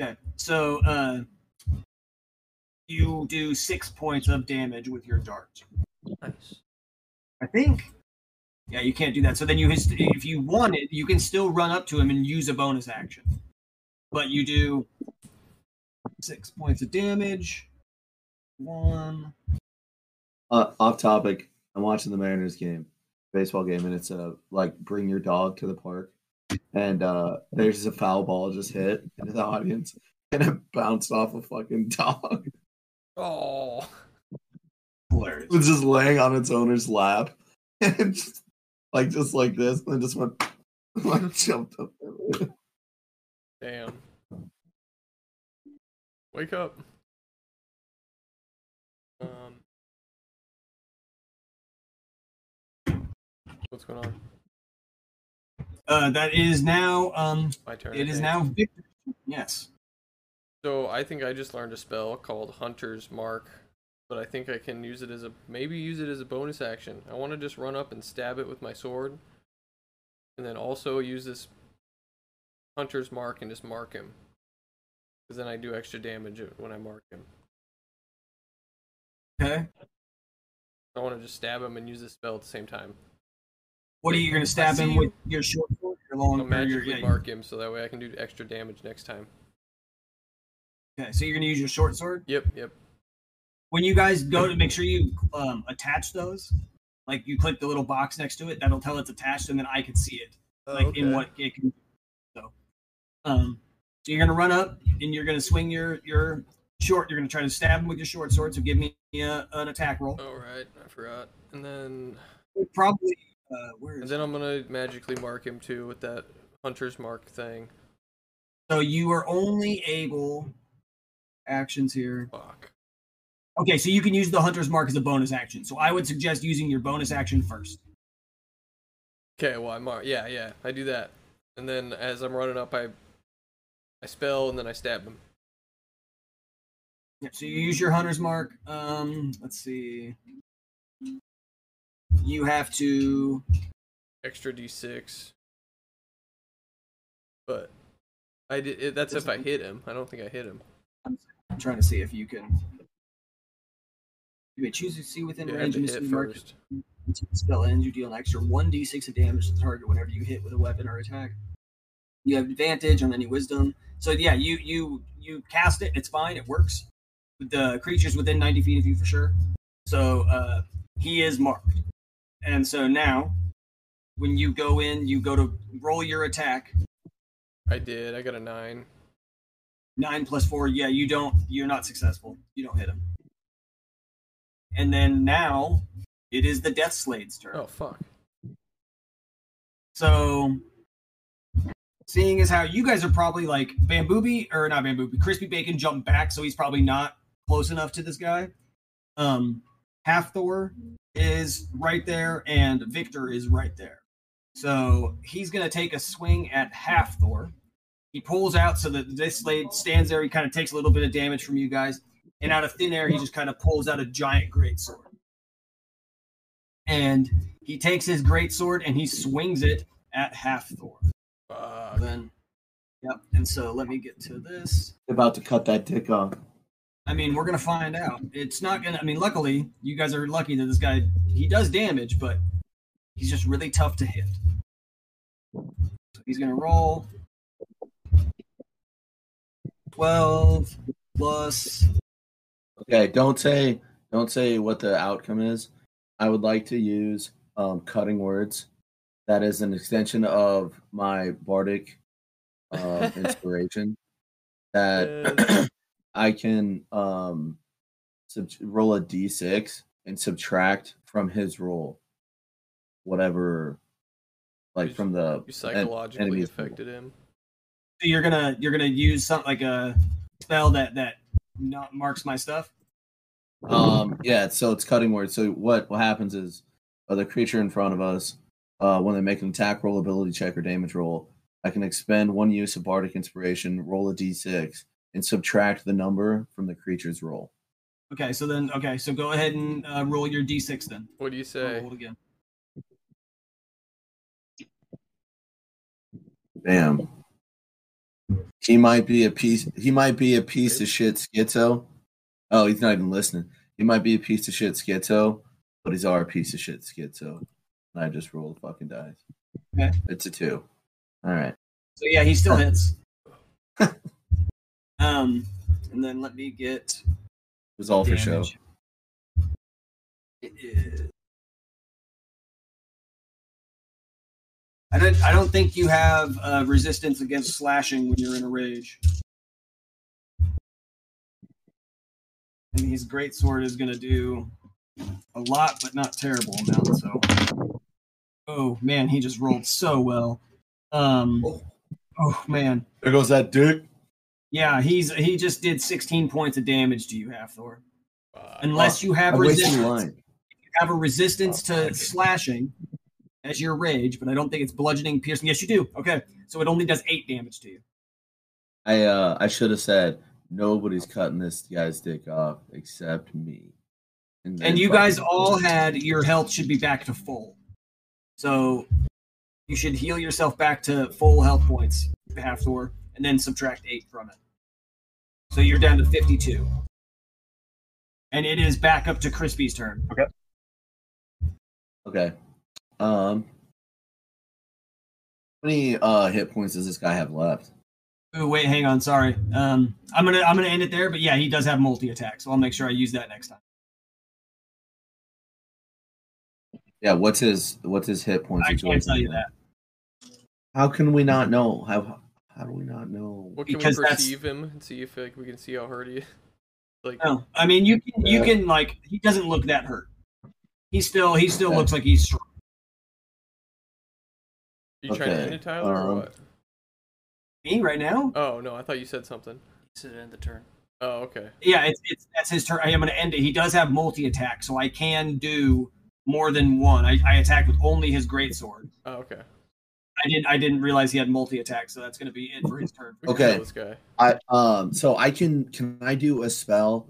Okay, so you do 6 points of damage with your dart. Nice. I think. Yeah, you can't do that. So then if you want it, you can still run up to him and use a bonus action. But you do 6 points of damage. 1. Off topic. I'm watching the Mariners game, baseball game, and it's bring your dog to the park. And there's a foul ball just hit into the audience, and it bounced off a fucking dog. Oh, hilarious! It was just laying on its owner's lap, and it just like this, and it just went jumped up. Damn! Wake up! What's going on? That is now my turn. It is now Victor. Yes. So I think I just learned a spell called Hunter's Mark, but I think I can use it as a bonus action. I want to just run up and stab it with my sword, and then also use this Hunter's Mark and just mark him, because then I do extra damage when I mark him. Okay. I want to just stab him and use this spell at the same time. What are you going to stab him with? Your short sword, your long sword? I'll magically mark him so that way I can do extra damage next time. Okay, so you're going to use your short sword? Yep. When you guys go to make sure you attach those, like you click the little box next to it, that'll tell it's attached, and then I can see it. In what it can do. So you're going to run up, and you're going to swing your short. You're going to try to stab him with your short sword, so give me an attack roll. All right, I forgot. And then... Probably... I'm going to magically mark him too with that Hunter's Mark thing. So you are only able... Actions here. Fuck. Okay, so you can use the Hunter's Mark as a bonus action. So I would suggest using your bonus action first. Okay, well, I mark. Yeah, I do that. And then as I'm running up, I spell and then I stab him. Yeah, so you use your Hunter's Mark. Let's see... You have to... Extra D6. But... That's if I hit him. I don't think I hit him. I'm trying to see if you can... You may choose to see within range of the mark. Spell ends, you deal an extra 1d6 of damage to the target whenever you hit with a weapon or attack. You have advantage on any wisdom. So yeah, you cast it, it's fine, it works. The creature's within 90 feet of you for sure. So he is marked. And so now, when you go in, you go to roll your attack. I did. I got a 9. 9 plus 4. Yeah, you're not successful. You don't hit him. And then now, it is the Death Slaad's turn. Oh, fuck. So, seeing as how you guys are probably like, Crispy Bacon jumped back, so he's probably not close enough to this guy. Half-Thor is right there, and Victor is right there. So he's going to take a swing at Half-Thor. He pulls out so that this Slade stands there. He kind of takes a little bit of damage from you guys. And out of thin air, he just kind of pulls out a giant greatsword. And he takes his greatsword, and he swings it at Half-Thor. And so let me get to this. About to cut that dick off. I mean, we're going to find out. It's not going to... I mean, luckily, you guys are lucky that this guy, he does damage, but he's just really tough to hit. So he's going to roll 12 plus... Okay, don't say what the outcome is. I would like to use Cutting Words. That is an extension of my bardic inspiration. That... I can roll a d6 and subtract from his roll whatever, like from the you psychologically enemy affected him. So you're gonna use something like a spell that not marks my stuff. Yeah. So it's cutting word. So what happens is the creature in front of us, when they make an attack roll, ability check, or damage roll, I can expend one use of bardic inspiration, roll a d6, and subtract the number from the creature's roll. Okay. So then, so go ahead and roll your d6 then. What do you say? Roll it again. Damn. He might be a piece of shit schizo. Oh, he's not even listening. He might be a piece of shit schizo, but he's our piece of shit schizo. And I just rolled fucking dice. Okay. It's a 2. All right. So yeah, he still hits. And then let me get. It was all damage. For show. It is. I don't think you have resistance against slashing when you're in a rage. I mean, his greatsword is going to do a lot, but not terrible amount. So, oh man, he just rolled so well. Oh man, there goes that dude. Yeah, he just did 16 points of damage to you, Hathor. Unless you have resistance, you have a resistance to slashing. As your rage, but I don't think it's bludgeoning, piercing. Yes, you do. Okay, so it only does 8 damage to you. I should have said nobody's cutting this guy's dick off except me. And you guys all had your health should be back to full, so you should heal yourself back to full health points, Hathor, and then subtract 8 from it. So you're down to 52, and it is back up to Crispy's turn. Okay. How many hit points does this guy have left? Oh wait, hang on, sorry. I'm gonna end it there, but yeah, he does have multi-attack, so I'll make sure I use that next time. Yeah, what's his hit points? I can't tell you that. How can we not know? How do we not know? What can we perceive him and see if we can see how hurt he is? No, I mean you can he doesn't look that hurt. He still looks like he's strong. You trying to end it, Tyler, or what? Me right now? Oh no, I thought you said something. You said end the turn. Oh, okay. Yeah, it's that's his turn. I am going to end it. He does have multi-attack, so I can do more than one. I attacked with only his greatsword. Oh, okay. I didn't realize he had multi-attack, so that's going to be it for his turn. Okay. This guy. So I can I do a spell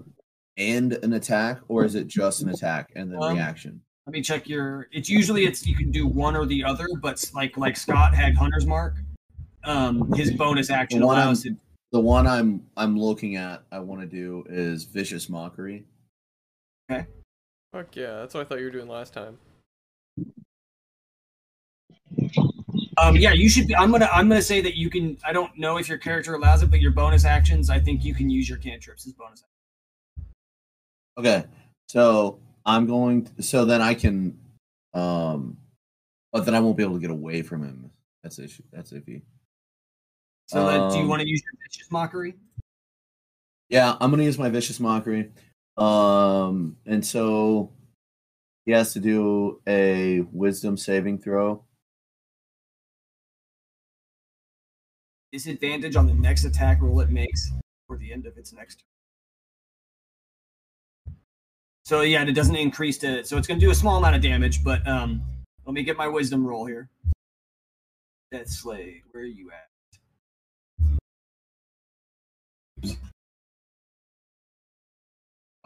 and an attack, or is it just an attack and then reaction? Let me check your. It's usually you can do one or the other, but like Scott had Hunter's Mark. His bonus action allows him. The one I'm looking at, I want to do is Vicious Mockery. Okay. Fuck yeah, that's what I thought you were doing last time. Yeah, you should. I'm gonna say that you can. I don't know if your character allows it, but your bonus actions, I think you can use your cantrips as bonus actions. Okay, so. So then I can, but then I won't be able to get away from him. That's the issue. That's iffy. So do you want to use your Vicious Mockery? Yeah, I'm going to use my Vicious Mockery. And so he has to do a Wisdom saving throw. Disadvantage on the next attack roll it makes for the end of its next turn. So yeah, it doesn't increase to it. So it's going to do a small amount of damage, but let me get my wisdom roll here. Death Slaad, where are you at? Oops.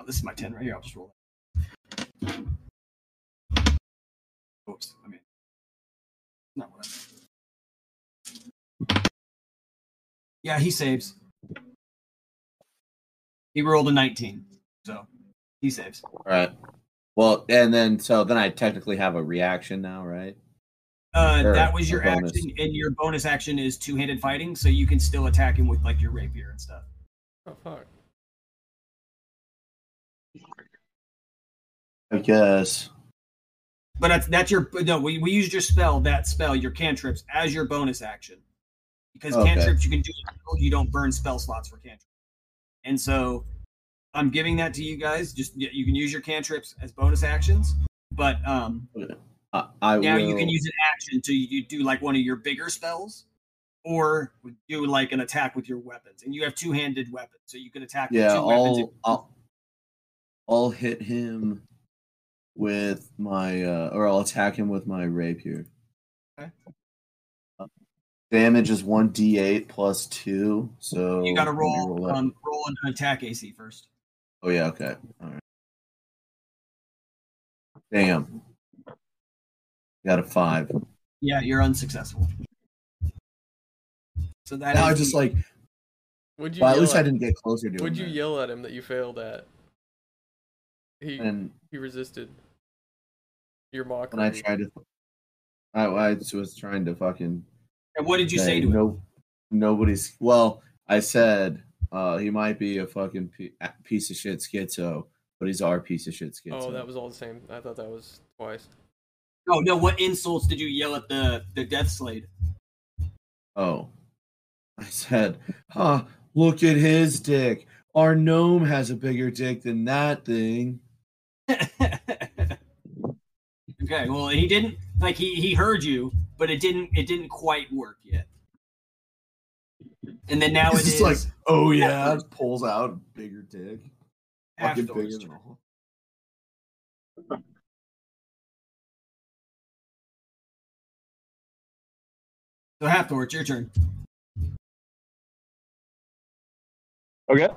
Oh, this is my 10 right here. I'll just roll it. Oops, I mean, not what I meant. Yeah, he saves. He rolled a 19, so. He saves. All right. Well, and then I technically have a reaction now, right? That was your action, and your bonus action is two-handed fighting, so you can still attack him with your rapier and stuff. Oh fuck! I guess. But that's your no. We used your spell, your cantrips as your bonus action, because cantrips you can do. You don't burn spell slots for cantrips, and so. I'm giving that to you guys. Just you can use your cantrips as bonus actions, but you can use an action to you do like one of your bigger spells, or do like an attack with your weapons. And you have two-handed weapons, so you can attack with two weapons. I'll hit him with my, or I'll attack him with my rapier. Okay. Damage is 1d8 plus 2, so... You gotta roll an attack AC first. Oh yeah, okay. Alright. Damn. Got a 5. Yeah, you're unsuccessful. So that now is... I was just like... Would you at least I didn't get closer to him. Would you yell at him that you failed at? He resisted your mockery. And I tried to... I was trying to fucking... And what did you say to him? Nobody's... Well, I said he might be a fucking piece of shit schizo, but he's our piece of shit schizo. Oh, that was all the same. I thought that was twice. Oh, no, what insults did you yell at the Death Slaad? Oh. I said, look at his dick. Our gnome has a bigger dick than that thing. Okay, well, he didn't... Like, he heard you... But it didn't quite work yet. And then now it's like, oh yeah, it pulls out a bigger dick. Fucking bigger than all. So Hafthor, it's your turn. Okay.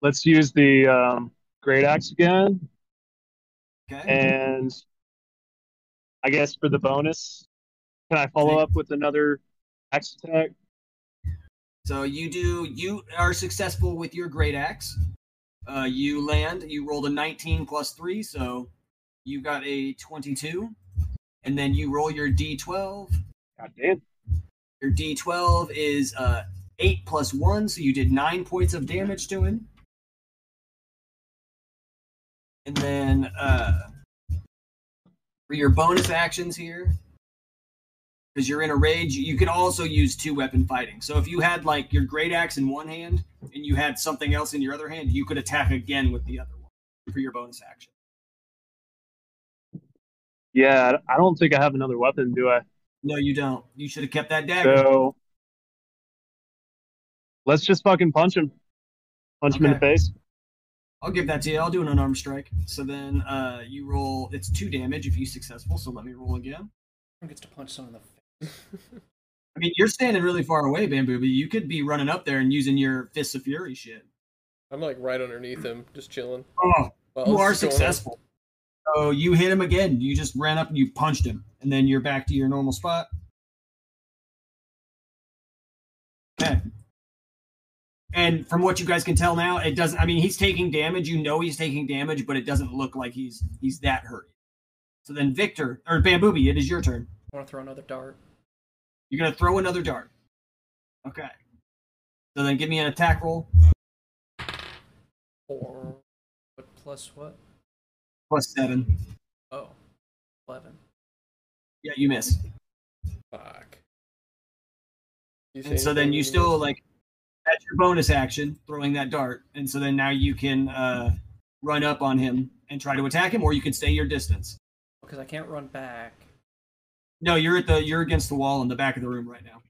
Let's use the great axe again. Okay. And I guess for the bonus. Can I follow up with another axe attack? So you are successful with your great axe. You land, you rolled a 19 plus 3, so you got a 22. And then you roll your D12. God damn. Your D12 is 8 plus 1, so you did 9 points of damage to him. And then for your bonus actions here, because you're in a rage, you can also use two weapon fighting. So if you had like your great axe in one hand and you had something else in your other hand, you could attack again with the other one for your bonus action. Yeah, I don't think I have another weapon, do I? No, you don't. You should have kept that dagger. So let's just fucking punch him. Punch him in the face. I'll give that to you. I'll do an unarmed strike. So then you roll, it's 2 damage if he's successful, so let me roll again. Gets to punch someone in the face. I mean, you're standing really far away, Bamboo, but you could be running up there and using your Fists of Fury shit. I'm like right underneath him, just chilling. Oh, you are successful. So you hit him again. You just ran up and you punched him, and then you're back to your normal spot. Okay. And from what you guys can tell now, it doesn't. I mean, he's taking damage. You know he's taking damage, but it doesn't look like he's that hurt. So then, Victor or Bambooby, it is your turn. I want to throw another dart. You're going to throw another dart. Okay. So then give me an attack roll. 4. But plus what? Plus 7. Oh. 11. Yeah, you miss. Fuck. And so then you still, like, that's your bonus action, throwing that dart. And so then now you can run up on him and try to attack him, or you can stay your distance. Because I can't run back. No, you're against the wall in the back of the room right now.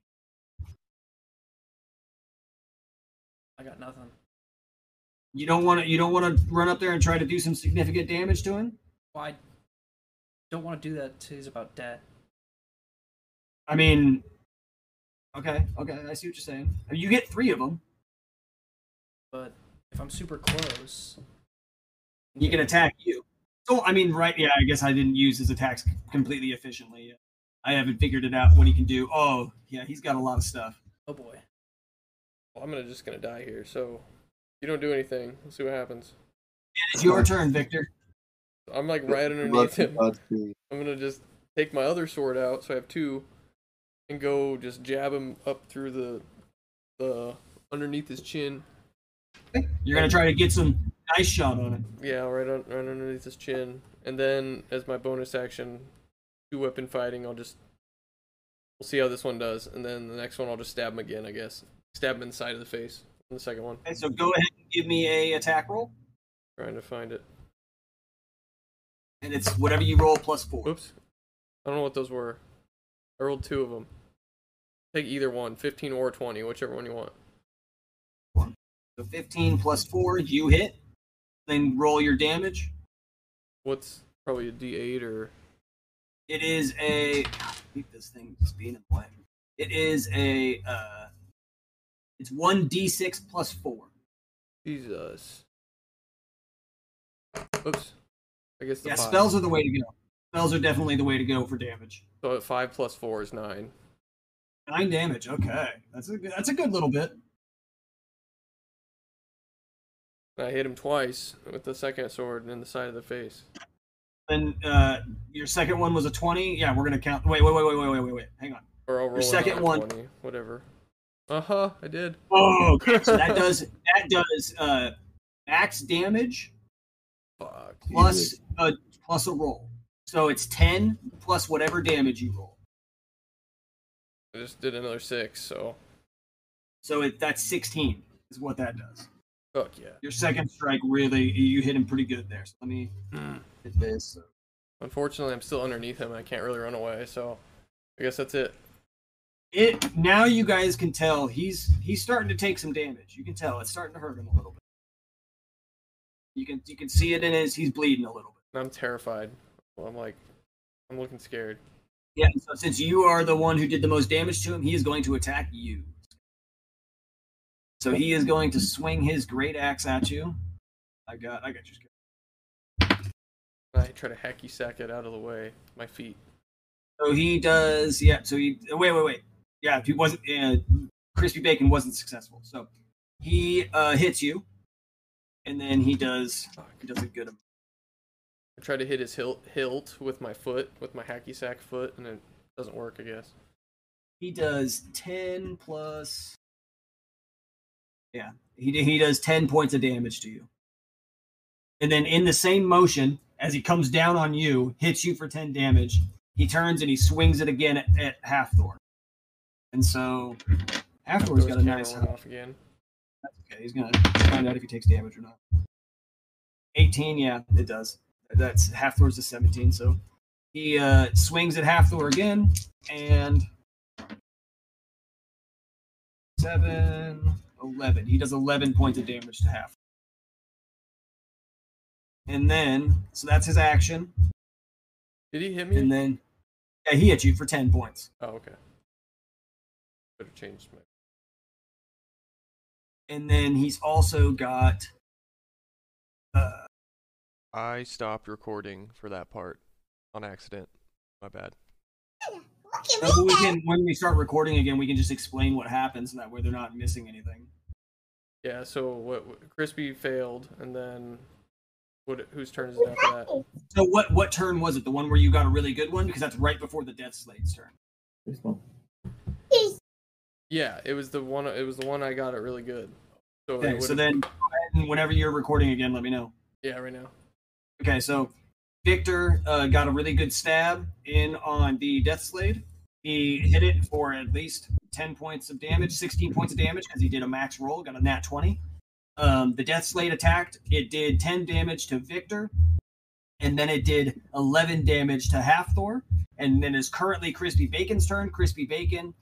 I got nothing. You don't want to run up there and try to do some significant damage to him? Well, I don't want to do that till he's about dead. I mean, okay, I see what you're saying. I mean, you get 3 of them. But if I'm super close, he can attack you. So I mean, right? Yeah, I guess I didn't use his attacks completely efficiently yet. I haven't figured it out what he can do. Oh, yeah, he's got a lot of stuff. Oh, boy. Well, I'm just going to die here, so you don't do anything. Let's see what happens. It's your turn, Victor. I'm, like, right underneath him. I'm going to just take my other sword out, so I have 2, and go just jab him up through the underneath his chin. You're going to try to get some nice shot on it. Yeah, right underneath his chin. And then, as my bonus action... 2 weapon fighting, we'll see how this one does, and then the next one I'll just stab him again, I guess. Stab him in the side of the face in the second one. Okay, so go ahead and give me a attack roll. Trying to find it. And it's whatever you roll plus 4. Oops. I don't know what those were. I rolled two of them. Take either one, 15 or 20, whichever one you want. So 15 plus 4, you hit. Then roll your damage. What's probably a D8 or... It is a... I think this thing is being a blank. It is a... it's 1d6 plus 4. Jesus. Oops. I guess the five. Spells are the way to go. Spells are definitely the way to go for damage. So 5 plus 4 is 9. 9 damage, okay. That's a good little bit. I hit him twice with the second sword and in the side of the face. And your second one was a 20? Yeah, we're going to count. Wait. Hang on. Or I'll roll your second one. 20, whatever. Uh-huh, I did. Oh, okay. So that does max damage. Fuck. Plus a roll. So it's 10 plus whatever damage you roll. I just did another 6, so... So that's 16 is what that does. Fuck yeah. Your second strike really... You hit him pretty good there. So let me hit this. So. Unfortunately, I'm still underneath him. I can't really run away, so... I guess that's it. Now you guys can tell he's starting to take some damage. You can tell it's starting to hurt him a little bit. You can see it in he's bleeding a little bit. I'm terrified. Well, I'm looking scared. Yeah, so since you are the one who did the most damage to him, he is going to attack you. So he is going to swing his great axe at you. I got you scared. I try to hacky sack it out of the way. My feet. So he does, yeah. So he wait. Yeah, he wasn't. Crispy Bacon wasn't successful. So he hits you, and then he does a good. I tried to hit his hilt with my foot, with my hacky sack foot, and it doesn't work. I guess he does 10 plus. Yeah, he does 10 points of damage to you, and then in the same motion as he comes down on you, hits you for 10 damage. He turns and he swings it again at Halfthorn. And so Halfthorn's got a nice off again. That's okay. He's gonna find out if he takes damage or not. 18, yeah, it does. That's Halfthorn's a 17, so he swings at Halfthorn again, and 11. He does 11 points of damage to Halfthorn. And then so that's his action. Did he hit me? And then yeah, he hit you for 10 points. Oh, okay. Better change my... And then he's also got... I stopped recording for that part on accident. My bad. So when we start recording again, we can just explain what happens, and that way they're not missing anything. Yeah, so what Crispy failed, and then... Whose turn is it after that? So what turn was it? The one where you got a really good one? Because that's right before the Death Slade's turn. This one. Yeah, it was the one I got it really good. So okay, so then go ahead and whenever you're recording again, let me know. Yeah, right now. Okay, so Victor got a really good stab in on the Death Slade. He hit it for at least 10 points of damage, 16 points of damage, because he did a max roll, got a nat 20. The Death Slaad attacked. It did 10 damage to Victor, and then it did 11 damage to Halfthor, and then is currently Crispy Bacon's turn. Crispy Bacon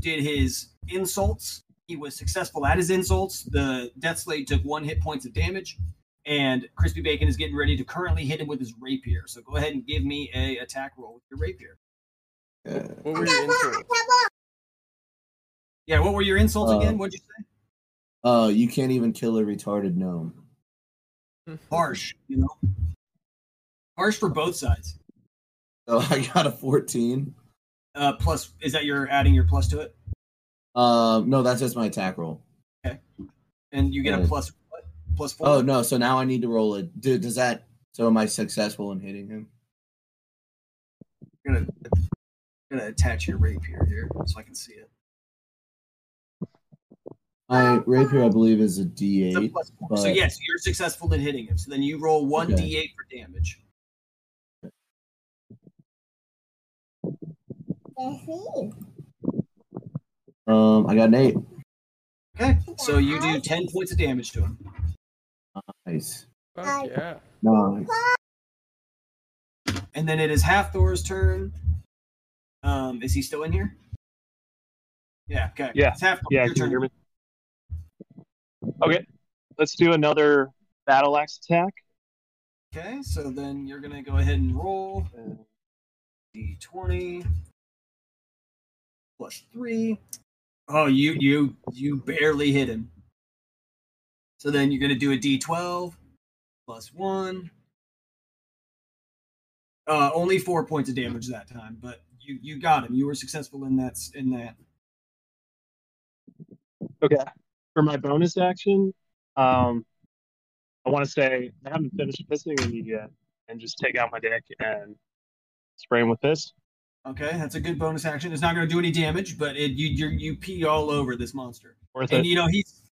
did his insults. He was successful at his insults. The Death Slaad took 1 hit points of damage, and Crispy Bacon is getting ready to currently hit him with his rapier. So go ahead and give me a attack roll with your rapier. What were your insults? Yeah, what were your insults again? What'd you say? You can't even kill a retarded gnome. Harsh, you know? Harsh for both sides. So I got a 14. Plus, is that you're adding your plus to it? No, that's just my attack roll. Okay. And you get a plus what? Plus 4? Oh, no, so now I need to roll it. Does that... So am I successful in hitting him? I'm gonna attach your rapier here so I can see it. My rapier, I believe, is a D8. But... So yes, you're successful in hitting him. So then you roll 1 D8 for damage. I got an 8. Okay, so you do 10 points of damage to him. Nice. Fuck yeah. Nice. And then it is Hathor's turn. Is he still in here? Yeah, okay. Yeah, it's Hathor, yeah, your turn. Hear me? Okay, let's do another battle axe attack. Okay, so then you're going to go ahead and roll d20 plus 3. Oh, you barely hit him. So then you're going to do a d12 plus 1. Only 4 points of damage that time, but you got him. You were successful in that. Okay. For my bonus action, I want to say I haven't finished pissing on you yet, and just take out my deck and spray him with this. Okay, that's a good bonus action. It's not going to do any damage, but you pee all over this monster. Worth it. You know,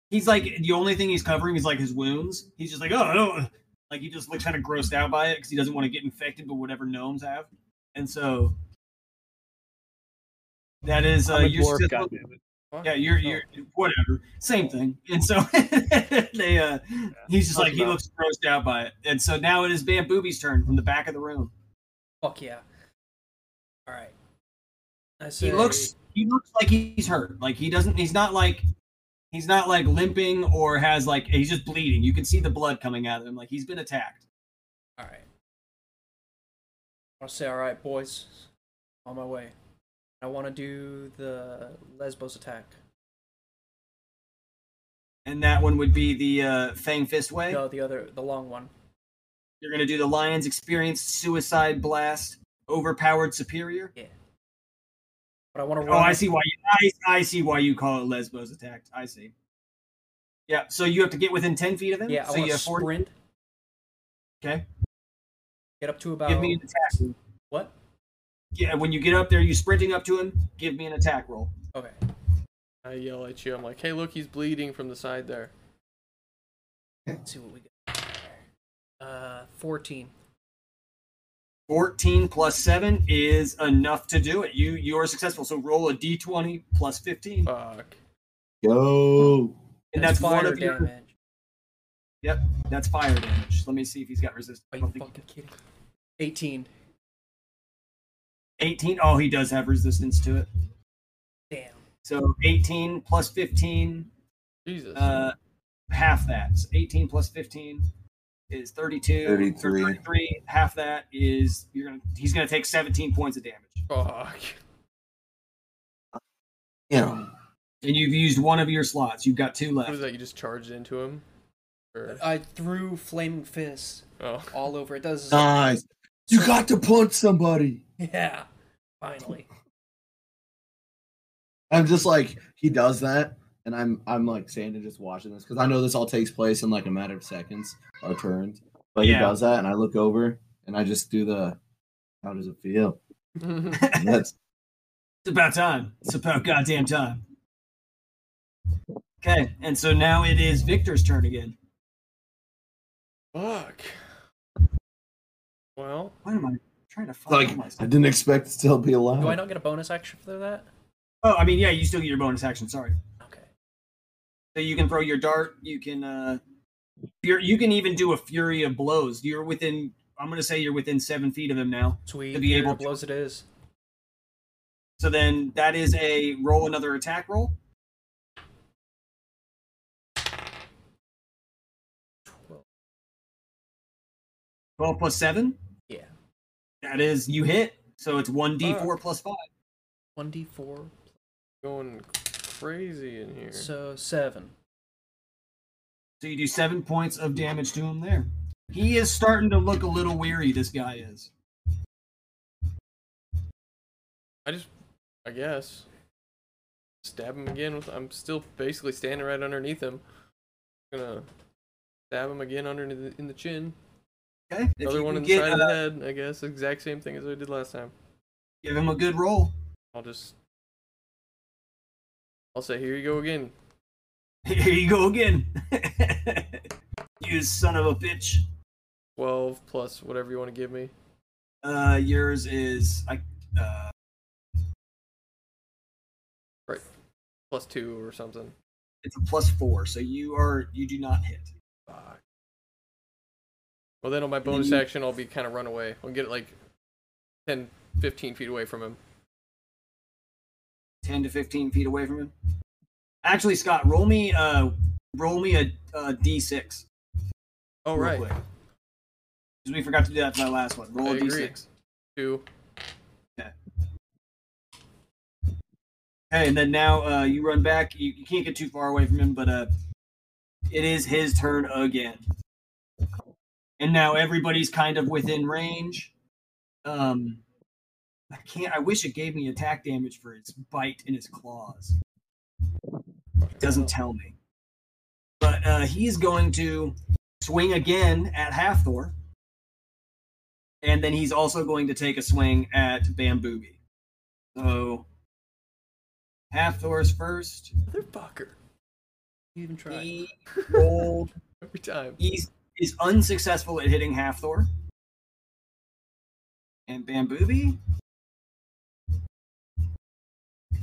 he's like, the only thing he's covering is like his wounds. He's just like, oh, I don't. Like, he just looks kind of grossed out by it because he doesn't want to get infected by whatever gnomes have. And so that is your dwarf, goddammit. Yeah, you're whatever. Same thing. And so they he's just like, he looks grossed out by it. And so now it is Bamboobie's turn from the back of the room. Fuck yeah. All right. He looks like he's hurt. Like he's not like limping or has like, he's just bleeding. You can see the blood coming out of him. Like he's been attacked. All right. I'll say, all right, boys, on my way. I want to do the Lesbos attack. And that one would be the Fang Fist Way? No, the long one. You're going to do the Lion's Experience Suicide Blast Overpowered Superior? Yeah. But I want to. Oh, I see why you call it Lesbos attack. I see. Yeah, so you have to get within 10 feet of him? Yeah, so I want to sprint. Okay. Get up to about... Give me an attack. What? Yeah, when you get up there, you sprinting up to him, give me an attack roll. Okay. I yell at you. I'm like, hey, look, he's bleeding from the side there. Let's see what we got. 14. 14 plus 7 is enough to do it. You are successful, so roll a d20 plus 15. Fuck. Yo. And that's fire damage. Yep, that's fire damage. Let me see if he's got resistance. Are you fucking kidding? 18. 18? Oh, he does have resistance to it. Damn. So 18 plus 15. Jesus. Half that. So 18 plus 15 is 32. 33. 33. Half that is he's gonna take 17 points of damage. Fuck. Yeah. And you've used one of your slots. You've got 2 left. What was that? You just charged into him? Or... I threw flaming fists all over. It does. Nice. You got to punch somebody. Yeah, finally. I'm just like, he does that, and I'm like standing just watching this because I know this all takes place in like a matter of seconds or turns. But yeah. He does that, and I look over, and I just do the, how does it feel? It's about time. It's about goddamn time. Okay, and so now it is Victor's turn again. Fuck. Well, what am I trying to find? Like, myself? I didn't expect to still be alive. Do I not get a bonus action for that? Oh, I mean, yeah, you still get your bonus action. Sorry. Okay. So you can throw your dart. You can, you can even do a fury of blows. You're within. I'm going to say you're within 7 feet of him now. Sweet. To be able to blows it is. So then that is a roll another attack roll. 12. 12 plus 7. Yeah. That is, you hit, so it's 1d4 plus 5. 1d4. Going crazy in here. So 7. So you do 7 points of damage to him there. He is starting to look a little weary, this guy is. I guess. Stab him again with, I'm still basically standing right underneath him. I'm gonna stab him again in the chin. Okay. Another one in the side of the head, I guess. Exact same thing as I did last time. Give him a good roll. I'll say, here you go again. Here you go again. You son of a bitch. 12 plus whatever you want to give me. Yours is... Right. Plus 2 or something. It's a plus 4, so you do not hit. Fuck. Well, then on my bonus action, I'll be kind of run away. I'll get like 10, 15 feet away from him. 10 to 15 feet away from him? Actually, Scott, roll me a d6. Oh, right. Because we forgot to do that for that last one. Roll a d6. 2. Okay. Okay, and then now you run back. You can't get too far away from him, but it is his turn again. And now everybody's kind of within range. I wish it gave me attack damage for its bite and his claws. It doesn't tell me. But he's going to swing again at Hathor. And then he's also going to take a swing at Bambubi. So Hathor's first. Motherfucker. You even tried. He rolled every time. He's unsuccessful at hitting Hathor. And Bambubi?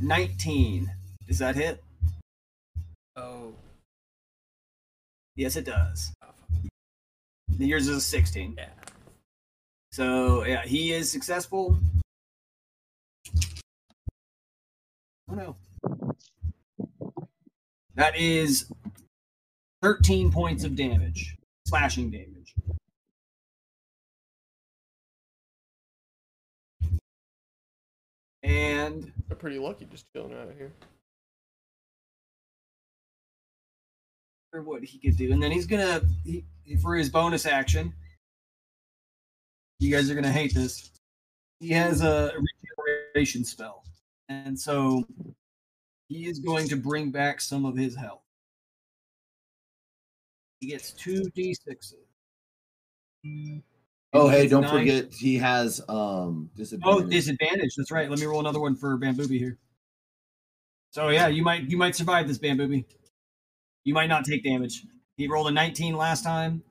19. Does that hit? Oh. Yes, it does. Yours is a 16. Yeah. So, yeah, he is successful. Oh, no. That is 13 points of damage. Slashing damage. And they're pretty lucky just chilling out here. Or what he could do. And then he's gonna for his bonus action. You guys are gonna hate this. He has a regeneration spell. And so he is going to bring back some of his health. He gets 2d6s. Oh, hey, don't forget he has disadvantage. Oh, disadvantage. That's right. Let me roll another one for Bambubi here. So, yeah, you might survive this, Bambubi. You might not take damage. He rolled a 19 last time.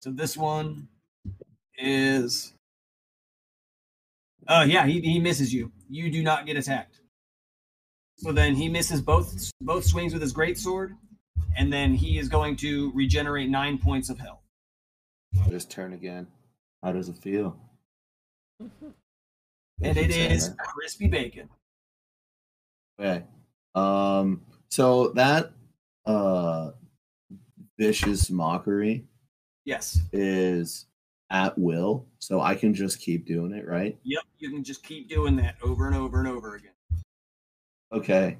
So this one is... yeah, he misses you. You do not get attacked. So then he misses both swings with his greatsword. And then he is going to regenerate 9 points of health. His turn again. How does it feel? And it is crispy bacon. Okay. So that vicious mockery, yes, is at will. So I can just keep doing it, right? Yep, you can just keep doing that over and over and over again. Okay.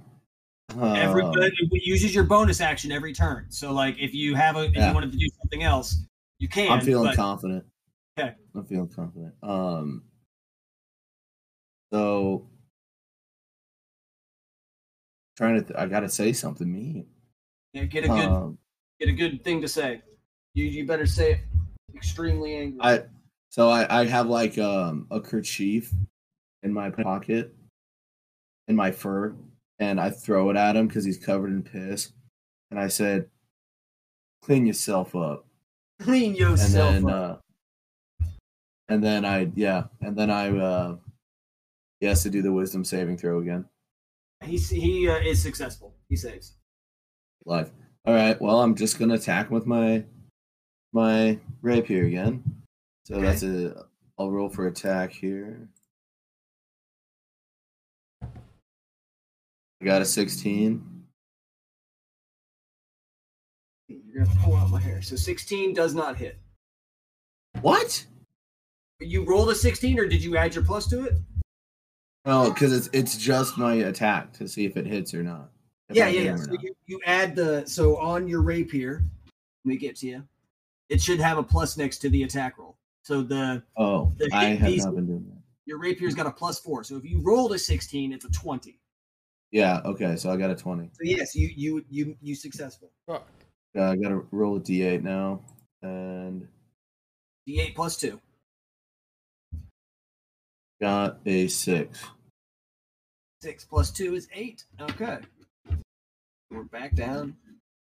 Everybody uses your bonus action every turn. So, like, if you have you wanted to do something else, you can. I'm feeling confident. Okay. I'm feeling confident. So, I gotta say something mean. Yeah, get a good thing to say. You better say it extremely angry. I have like a kerchief in my pocket, in my fur. And I throw it at him because he's covered in piss. And I said, clean yourself up. Clean yourself up. And then I he has to do the wisdom saving throw again. He is successful. He saves. Life. All right. Well, I'm just going to attack with my rapier again. So okay. I'll roll for attack here. I got a 16. You're going to pull out my hair. So 16 does not hit. What? You rolled a 16 or did you add your plus to it? No, because it's just my attack to see if it hits or not. Yeah. So you add so on your rapier, when it gets to you, it should have a plus next to the attack roll. So I have not been doing that. Your rapier's got a +4. So if you rolled a 16, it's a 20. Yeah, okay, so I got a 20. So yes, you successful. Fuck. Yeah, I gotta roll a d8 now. And d8 +2. Got a 6. 6 +2 is 8. Okay. We're back down.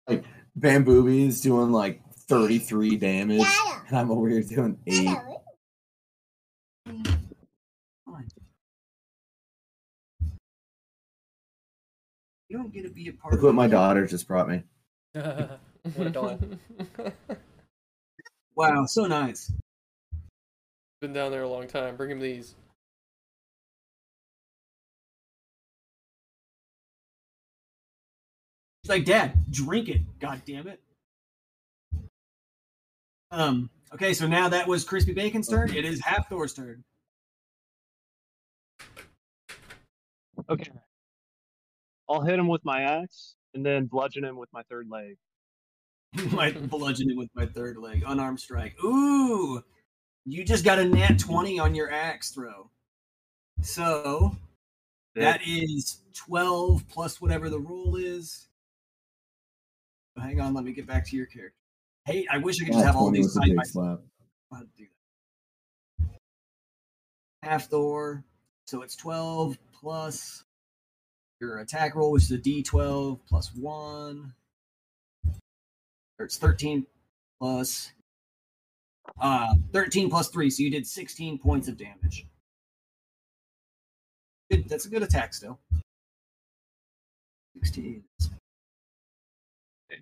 Like Bambubi is doing like 33 damage. Yeah. And I'm over here doing 8. You don't get to be a part. Look what my daughter just brought me. What a doll. Wow, so nice. Been down there a long time. Bring him these. It's like, Dad, drink it. God damn it. Okay, so now that was Crispy Bacon's turn. It is Half Thor's turn. Okay. I'll hit him with my axe and then bludgeon him with my third leg. Unarmed strike. Ooh! You just got a nat 20 on your axe throw. So, that is 12 plus whatever the roll is. Hang on, let me get back to your character. Hey, I wish I could just have all these side by side. Half Thor. So it's 12 plus your attack roll, which is a d12 plus 1. Or it's 13 plus 3, so you did 16 points of damage. Good, that's a good attack still. 16. Okay.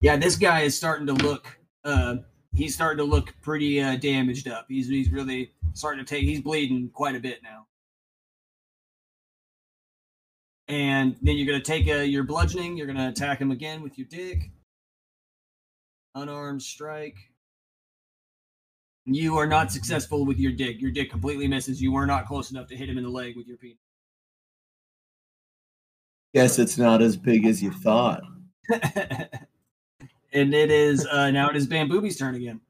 Yeah, this guy is starting to look... he's starting to look pretty damaged up. He's really starting to take... He's bleeding quite a bit now. And then you're going to take your bludgeoning. You're going to attack him again with your dick. Unarmed strike. You are not successful with your dick. Your dick completely misses. You are not close enough to hit him in the leg with your penis. Guess it's not as big as you thought. And it is, now it is Bambooby's turn again.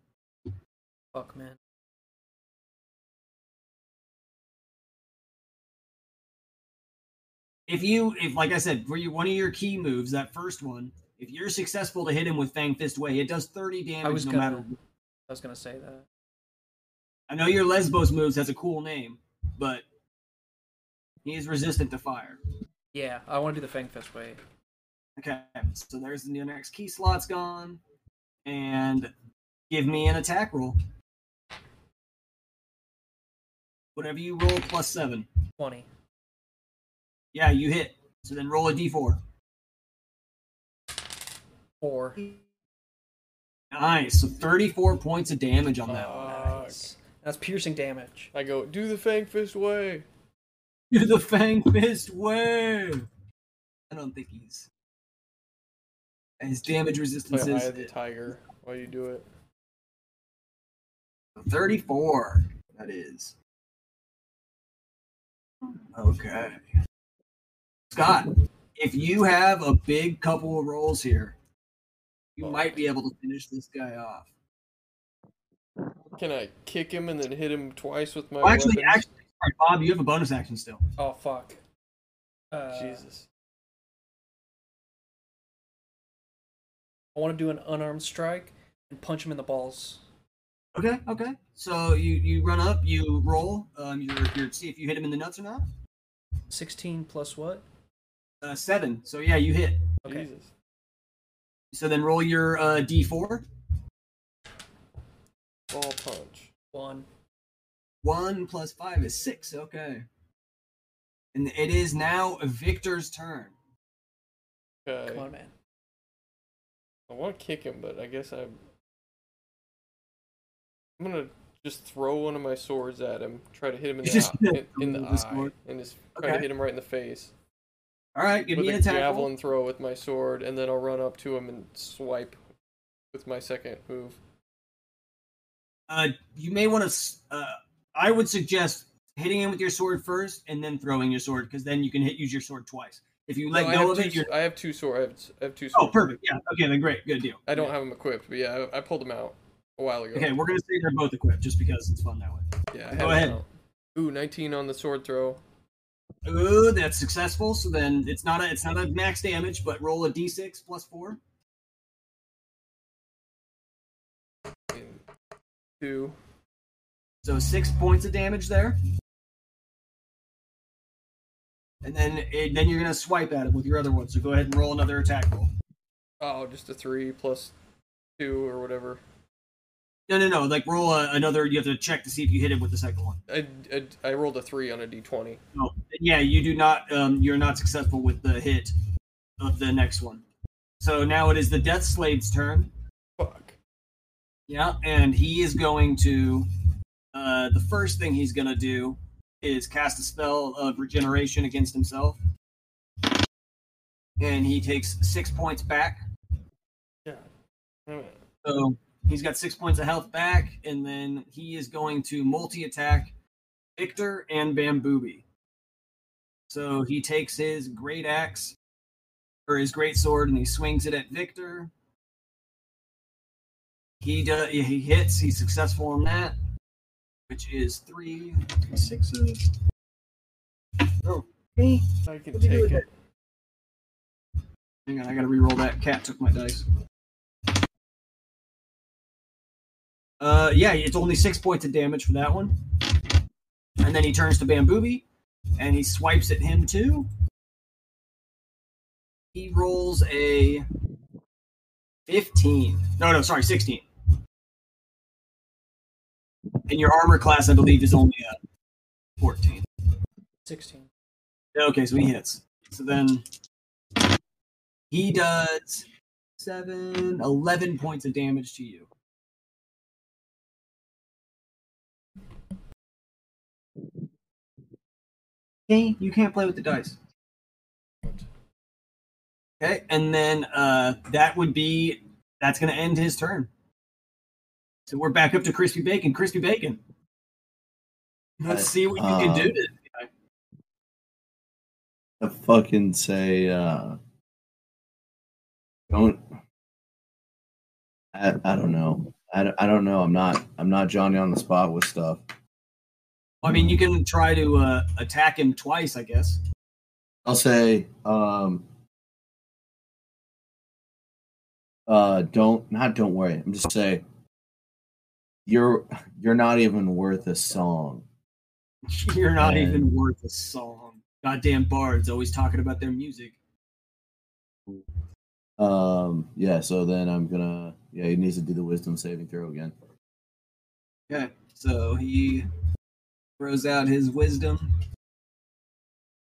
Fuck, man. If like I said, for one of your key moves, that first one, if you're successful to hit him with Fang Fist Way, it does 30 damage no matter what. I was going to say that. I know your Lesbos moves has a cool name, but he is resistant to fire. Yeah, I want to do the Fang Fist Way. Okay, so there's the next key slot's gone. And give me an attack roll. Whatever you roll, plus 7. 20. Yeah, you hit. So then roll a d4. 4. Nice. So 34 points of damage on that one. Nice. That's piercing damage. I go, do the Fang Fist Way. Do the Fang Fist Way. I don't think he's... His damage resistance is... Eye of the Tiger while you do it. 34. That is. Okay. Scott, if you have a big couple of rolls here, you might be able to finish this guy off. Can I kick him and then hit him twice with my weapons? Actually, Bob, you have a bonus action still. Oh, fuck. Jesus. I want to do an unarmed strike and punch him in the balls. Okay. So you run up, you roll, you see if you hit him in the nuts or not. 16 plus what? 7. So yeah, you hit. Okay. Jesus. So then roll your d4. Ball punch. 1. 1 plus 5 is 6. Okay. And it is now Victor's turn. Okay. Come on, man. I want to kick him, but I guess I'm going to just throw one of my swords at him, try to hit him in the eye, and just try to hit him right in the face. All right, give me an attack. With a javelin throw with my sword, and then I'll run up to him and swipe with my second move. You may want to... I would suggest hitting him with your sword first, and then throwing your sword, because then you can use your sword twice. If you let go of it... I have two swords. Oh, perfect. Yeah, okay, then great. Good deal. I don't have them equipped, but yeah, I pulled them out a while ago. Okay, we're going to say they're both equipped, just because it's fun that way. Yeah, go ahead. Out. Ooh, 19 on the sword throw. Ooh, that's successful. So then it's not a max damage, but roll a d6 plus 4. 2. So 6 points of damage there. And then you're going to swipe at it with your other one. So go ahead and roll another attack roll. Oh, just a 3 plus 2 or whatever. No. Like, roll another... You have to check to see if you hit him with the second one. I rolled a 3 on a d20. Oh, yeah, you do not. You're not successful with the hit of the next one. So now it is the Death Slade's turn. Fuck. Yeah, and he is going to. The first thing he's going to do is cast a spell of regeneration against himself, and he takes 6 points back. Yeah. Right. So he's got 6 points of health back, and then he is going to multi-attack Victor and Bambubi. So he takes his great axe, or his great sword, and he swings it at Victor. He hits. He's successful on that, which is 3 sixes. Oh, hey. I can take it. Hang on, I gotta re-roll that. Cat took my dice. Yeah, it's only 6 points of damage for that one. And then he turns to Bambubi, and he swipes at him too. He rolls a 15. No, sorry, 16. And your armor class, I believe, is only a 14. 16. Okay, so he hits. So then he does 11 points of damage to you. Okay, you can't play with the dice. Okay, and then that's going to end his turn. So we're back up to Crispy Bacon. Crispy Bacon, let's see what you can do to this guy. I fucking say, don't. I don't know. I don't know. I'm not Johnny on the spot with stuff. I mean, you can try to attack him twice, I guess. I'll say, don't worry. I'm just saying. You're not even worth a song. You're not even worth a song. Goddamn bards always talking about their music. Yeah, so then I'm gonna... Yeah, he needs to do the wisdom saving throw again. Okay, so he throws out his wisdom.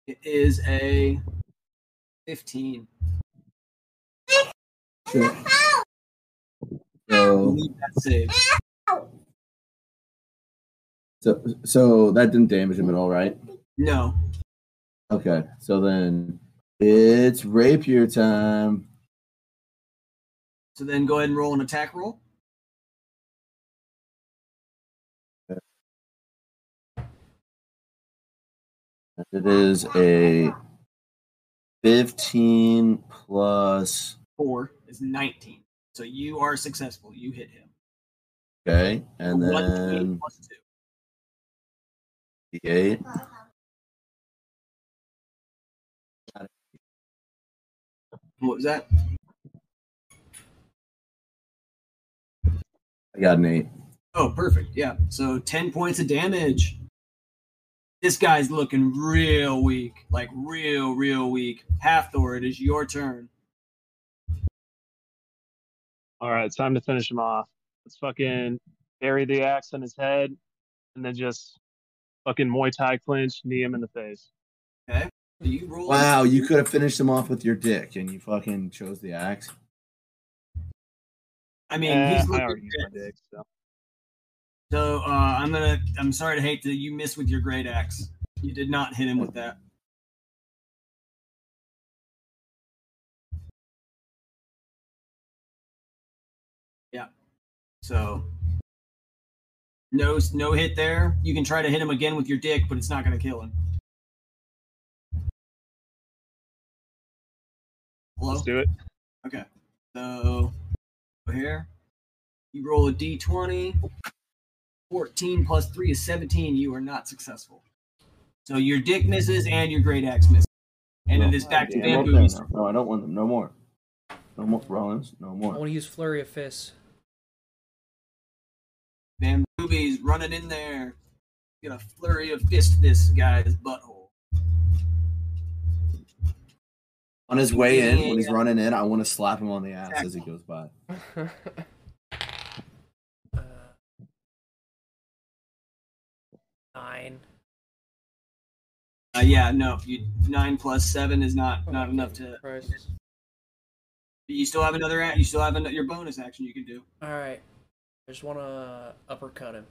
It is a 15. Sure. So... leave that save. So that didn't damage him at all, right? No. Okay, so then it's rapier time. So then go ahead and roll an attack roll. Okay. It is a 15 plus 4 is 19. So you are successful. You hit him. Okay, and so then... plus 2. 8. What was that? I got an 8. Oh, perfect. Yeah. So 10 points of damage. This guy's looking real weak. Like, real weak. Hathor, it is your turn. All right, it's time to finish him off. Let's fucking bury the axe in his head and then just... fucking Muay Thai clinch, knee him in the face. Okay. You roll wow, you could have finished him off with your dick, and you fucking chose the axe. I mean, he's looking. I already used my dick, so I'm sorry to hate that you missed with your great axe. You did not hit him with that. Yeah. So. No hit there. You can try to hit him again with your dick, but it's not going to kill him. Hello? Let's do it. Okay. So, over here. You roll a d20. 14 plus 3 is 17. You are not successful. So your dick misses and your great axe misses. And it is back to Bambu's. No, I don't want them. No more. No more Rollins. No more. I want to use Flurry of Fists. Bambubi's running in there. Gonna flurry of fist this guy's butthole. On his way in, when he's running in, I want to slap him on the ass as he goes by. Nine. Yeah, no. 9 plus 7 is not enough to. Christ. You still have another. You still have your bonus action you can do. All right. I just want to uppercut him.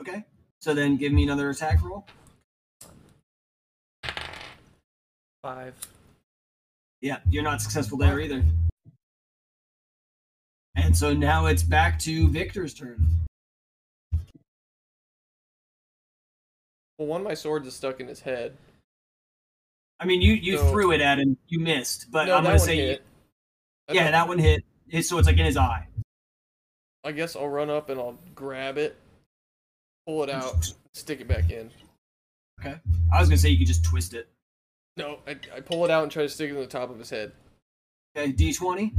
Okay. So then, give me another attack roll. 5. Yeah, you're not successful there either. And so now it's back to Victor's turn. Well, one of my swords is stuck in his head. I mean, you so... threw it at him. You missed, but no, I'm going to say... Hit. Yeah, that one hit. So it's like in his eye. I guess I'll run up and I'll grab it, pull it out, stick it back in. Okay. I was going to say you could just twist it. No, I pull it out and try to stick it on the top of his head. Okay, D20.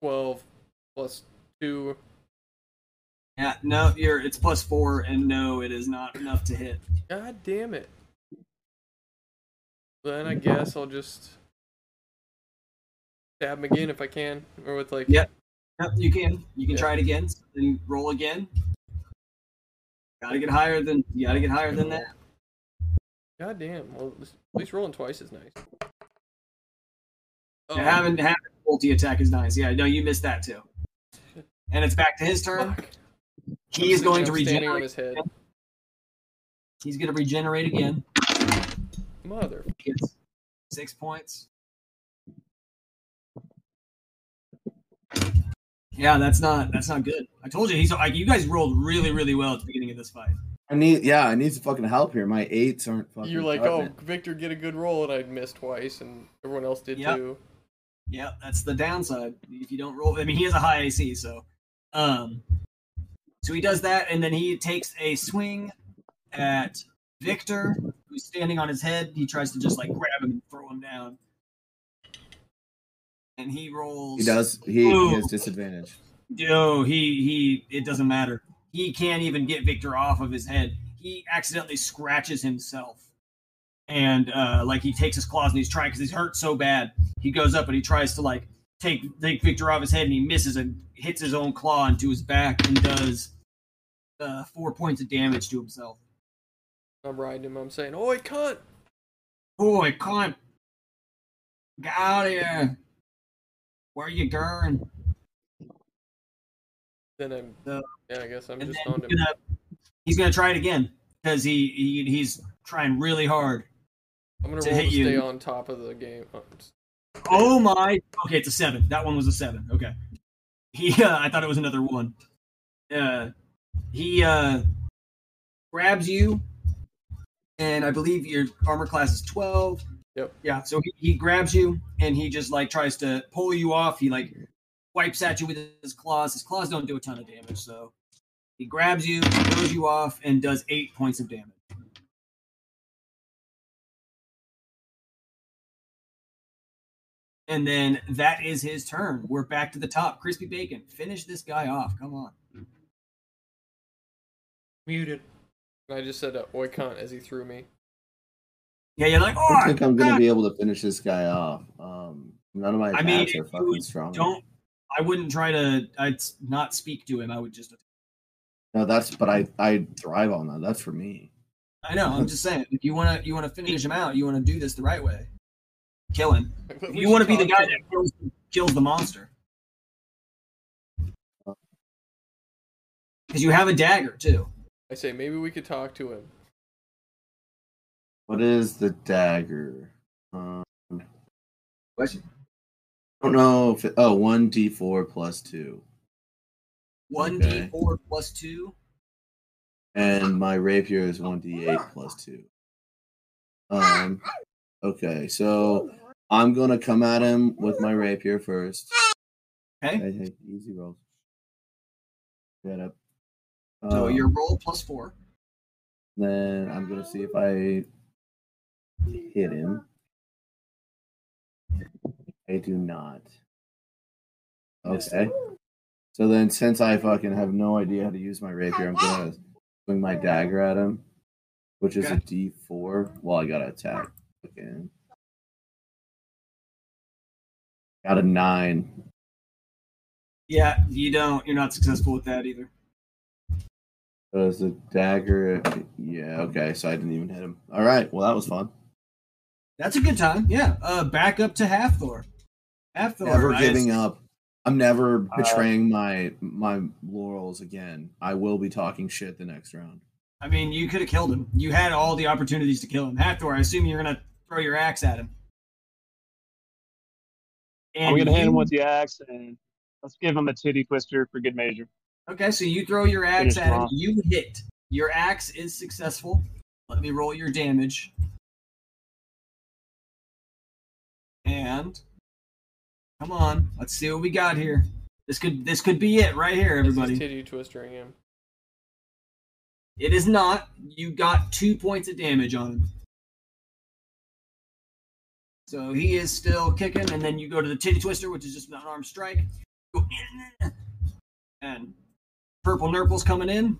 +2. Yeah, no, it's +4, and no, it is not enough to hit. God damn it. Then I guess I'll just stab him again if I can, or with like... Yep. Yep, you can. You can try it again, and roll again. You gotta get higher than that. God damn. Well, at least rolling twice is nice. Oh. Having multi-attack is nice. Yeah, no, you missed that too. And it's back to his turn. Fuck. He is going to regenerate on his head. He's going to regenerate again. Mother. He gets 6 points. Yeah, that's not good. I told you, he's like, you guys rolled really, really well at the beginning of this fight. I need some fucking help here. My 8s aren't fucking. You're like, oh, Victor, get a good roll, and I'd missed twice, and everyone else did too. Yeah, that's the downside. If you don't roll, I mean, he has a high AC, so, so he does that, and then he takes a swing at Victor, who's standing on his head. He tries to just like grab him and throw him down. And he rolls. He does. He has disadvantage. No, it doesn't matter. He can't even get Victor off of his head. He accidentally scratches himself. And he takes his claws and he's trying, because he's hurt so bad. He goes up and he tries to like take Victor off his head, and he misses and hits his own claw into his back and does 4 points of damage to himself. I'm riding him. I'm saying, "Oi, cunt! Oi, cunt! Get out of here! Where are you going?" Then I'm. Yeah, I guess I'm just on him. He's gonna try it again because he's trying really hard. I'm gonna roll to stay on top of the game. Oh my! Okay, it's a 7. That one was a 7. Okay. He. I thought it was another 1. He grabs you, and I believe your armor class is 12. Yep. Yeah, so he grabs you, and he just, like, tries to pull you off. He, like, wipes at you with his claws. His claws don't do a ton of damage, so he grabs you, throws you off, and does 8 points of damage. And then that is his turn. We're back to the top. Crispy Bacon, finish this guy off. Come on. Muted. I just said "Oi, cunt" as he threw me. Yeah, you're like, "Oh, I think I'm going to be able to finish this guy off." None of my attacks are fucking strong. I wouldn't try to. I'd not speak to him. I would just. No, that's. But I thrive on that. That's for me. I know. I'm just saying. If you want to finish him out, you want to do this the right way. Kill him. You want to be the guy that kills the monster. Because you have a dagger too. I say maybe we could talk to him. What is the dagger? Question. I don't know if 1d4 + 2. 1d4 + 2. And my rapier is 1d8 + 2. Okay, so I'm gonna come at him with my rapier first. Okay. Easy roll. Get up. So your roll +4. Then I'm gonna see if I hit him. I do not. Okay. So then, since I fucking have no idea how to use my rapier, I'm gonna swing my dagger at him, which is a D4. Well, I gotta attack again. Got a 9. Yeah, you don't. You're not successful with that either. It was a dagger. Yeah, okay, so I didn't even hit him. All right, well, that was fun. That's a good time, yeah. Back up to Halfthor. Never giving up. I'm never betraying my laurels again. I will be talking shit the next round. I mean, you could have killed him. You had all the opportunities to kill him. Halfthor, I assume you're going to throw your axe at him. And I'm going to hit him with the axe, and let's give him a titty twister for good measure. Okay, so you throw your axe at him. You hit. Your axe is successful. Let me roll your damage. And come on, let's see what we got here. This could be it right here, everybody. This is titty twistering him. It is not. You got 2 points of damage on him. So he is still kicking, and then you go to the titty twister, which is just an unarmed strike. Go in, and purple nurple's coming in.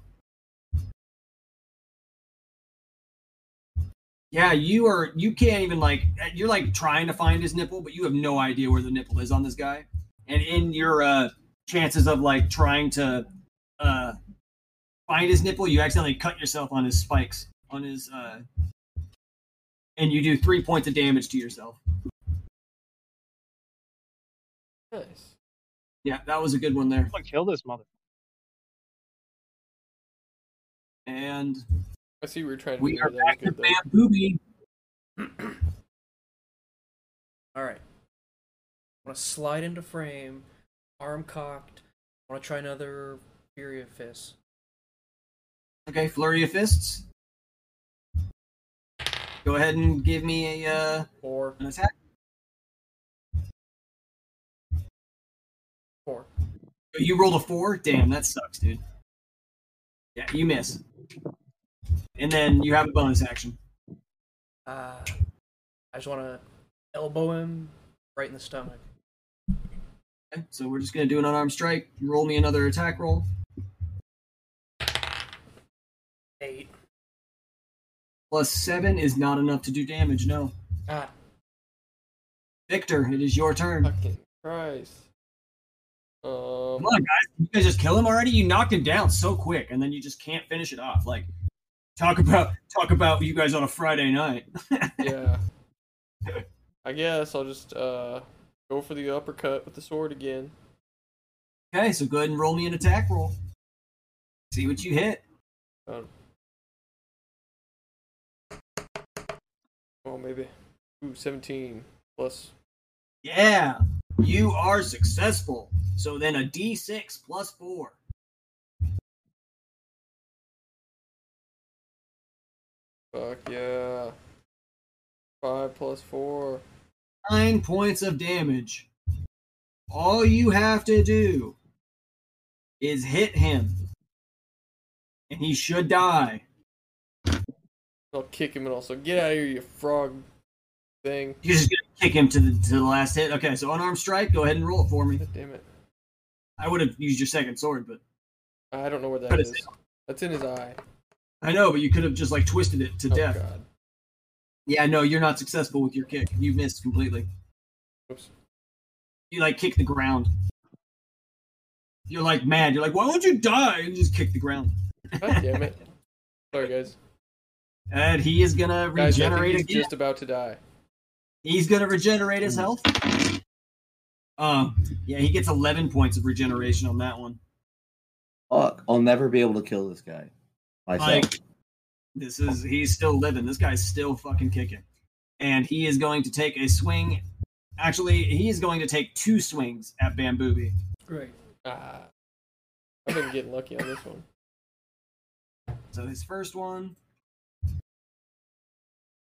Yeah, you can't even, like, you're, like, trying to find his nipple, but you have no idea where the nipple is on this guy. And in your chances of, like, trying to find his nipple, you accidentally cut yourself on his spikes. And you do 3 points of damage to yourself. Nice. Yeah, that was a good one there. I'm gonna kill this mother. And I see we're trying to. We are back to Bamboobie. All right. I want to slide into frame, arm cocked. I want to try another Fury of Fists. Okay, Flurry of Fists. Go ahead and give me an attack. 4. You rolled a 4? Damn, that sucks, dude. Yeah, you miss. And then you have a bonus action. I just want to elbow him right in the stomach. Okay, so we're just going to do an unarmed strike. Roll me another attack roll. 8. Plus 7 is not enough to do damage, no. Ah. Victor, it is your turn. Fucking Christ. Come on, guys. You guys just kill him already? You knocked him down so quick, and then you just can't finish it off. Like, talk about you guys on a Friday night. Yeah. I guess I'll just go for the uppercut with the sword again. Okay, so go ahead and roll me an attack roll. See what you hit. Oh, maybe. Ooh, 17 plus. Yeah, you are successful. So then a D6 plus 4. Fuck yeah. 5 plus 4. 9 points of damage. All you have to do is hit him. And he should die. I'll kick him and also get out of here, you frog thing. You're just going to kick him to the last hit. Okay, so unarmed strike, go ahead and roll it for me. God damn it. I would have used your second sword, but I don't know where that is. That's in his eye. I know, but you could have just, like, twisted it to death. God. Yeah, no, you're not successful with your kick. You missed completely. Oops. You, like, kick the ground. You're, like, mad. You're like, why won't you die? And you just kick the ground. God damn it. Sorry, guys. And he is going to regenerate again. He's just about to die. He's going to regenerate his health. Yeah, he gets 11 points of regeneration on that one. Fuck, I'll never be able to kill this guy. Myself. Like, he's still living. This guy's still fucking kicking. And he is going to take a swing. Actually, he is going to take 2 swings at Bamboobie. Great. I've been getting lucky on this one. So his first one.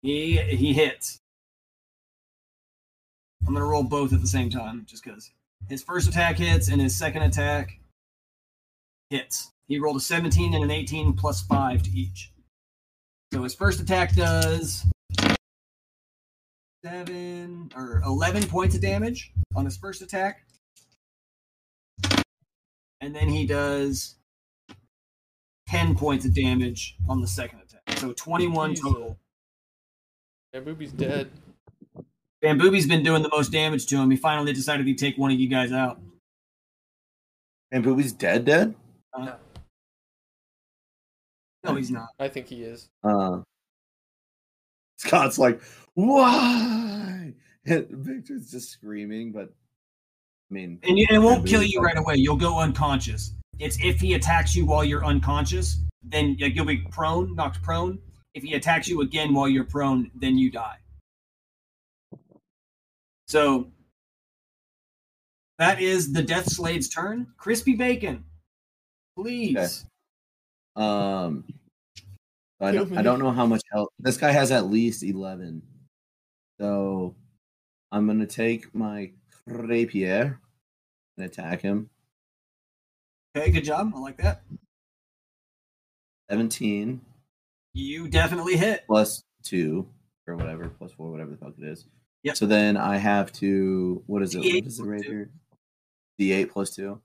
He hits. I'm going to roll both at the same time, just because. His first attack hits, and his second attack hits. He rolled a 17 and an 18 plus 5 to each. So his first attack does 11 points of damage on his first attack. And then he does 10 points of damage on the second attack. So 21 total. Bamboobie's dead. Bamboobie's been doing the most damage to him. He finally decided he'd take one of you guys out. And Booby's dead? No, he's not. I think he is. Scott's like, why? And Victor's just screaming, but I mean... And it won't kill you right away. You'll go unconscious. It's if he attacks you while you're unconscious, then like, you'll be prone, knocked prone. If he attacks you again while you're prone, then you die. So... that is the Death Slaad's turn. Crispy Bacon, please. Okay. I don't know how much health. This guy has at least 11. So I'm going to take my rapier and attack him. Okay, good job. I like that. 17. You definitely hit. Plus 2 or whatever, plus 4, whatever the fuck it is. Yep. So then I have to, what is it? What is the rapier? D8 plus 2.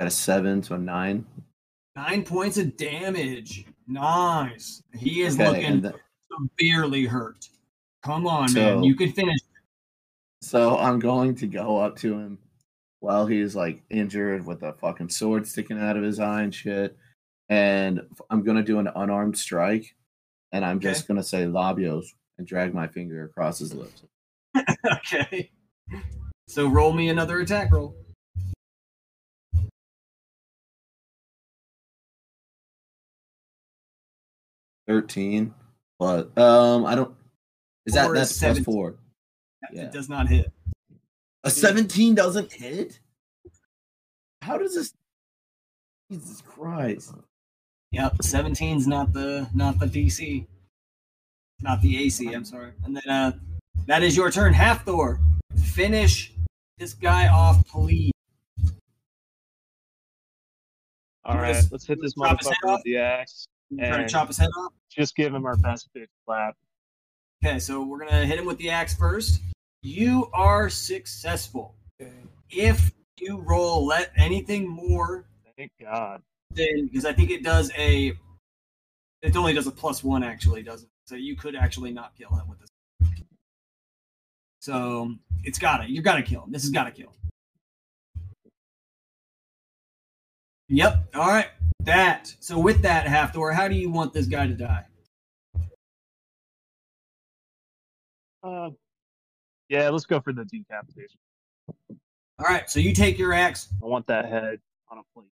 Got a 7, so a 9. 9 points of damage. Nice. He is looking severely hurt. Come on, man. You can finish. So I'm going to go up to him while he's like injured with a fucking sword sticking out of his eye and shit. And I'm going to do an unarmed strike. And I'm just going to say labios and drag my finger across his lips. Okay. So roll me another attack roll. That's 17. Plus 4. Yeah. It does not hit. A 17 doesn't hit? How does this... Jesus Christ. Yep, 17's not the DC. Not the AC, I'm sorry. And then that is your turn. Halfthor, finish this guy off, please. Alright, let's hit this motherfucker with the axe. Try to chop his head off? Just give him our best big slap. Okay, so we're gonna hit him with the axe first. You are successful. Okay. If you roll anything more, thank God. Then, because I think it does it only does a +1 actually, doesn't it? So you could actually not kill him with this. So you gotta kill him. This has gotta kill. Yep. All right. So with that, Halfthor, how do you want this guy to die? Yeah, let's go for the decapitation. All right. So you take your axe. I want that head on a plate.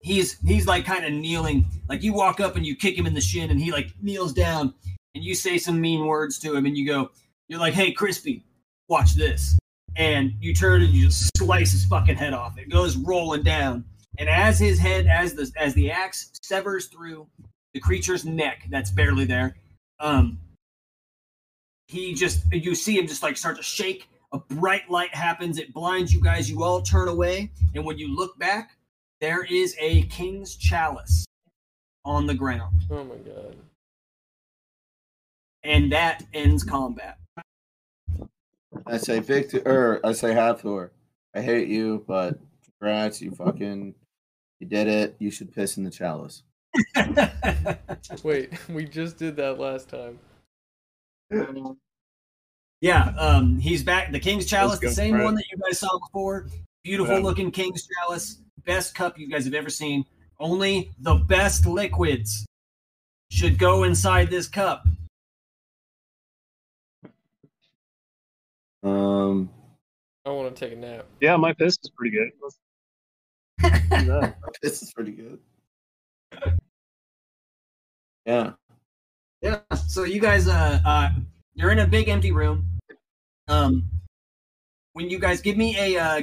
He's like kind of kneeling. Like you walk up and you kick him in the shin and he like kneels down and you say some mean words to him and you're like, hey, Crispy, watch this. And you turn and you just slice his fucking head off. It goes rolling down. And as his head, as the axe severs through the creature's neck, that's barely there, you see him just like start to shake. A bright light happens. It blinds you guys. You all turn away. And when you look back, there is a king's chalice on the ground. Oh my god. And that ends combat. I say Halfthor, I hate you, but congrats, you did it. You should piss in the chalice. Wait, we just did that last time. Yeah, he's back. The king's chalice, the same one that you guys saw before. Beautiful looking king's chalice. Best cup you guys have ever seen. Only the best liquids should go inside this cup. I want to take a nap. Yeah, my piss is pretty good. My piss is pretty good. Yeah. Yeah, so you guys, you're in a big empty room. When you guys give me a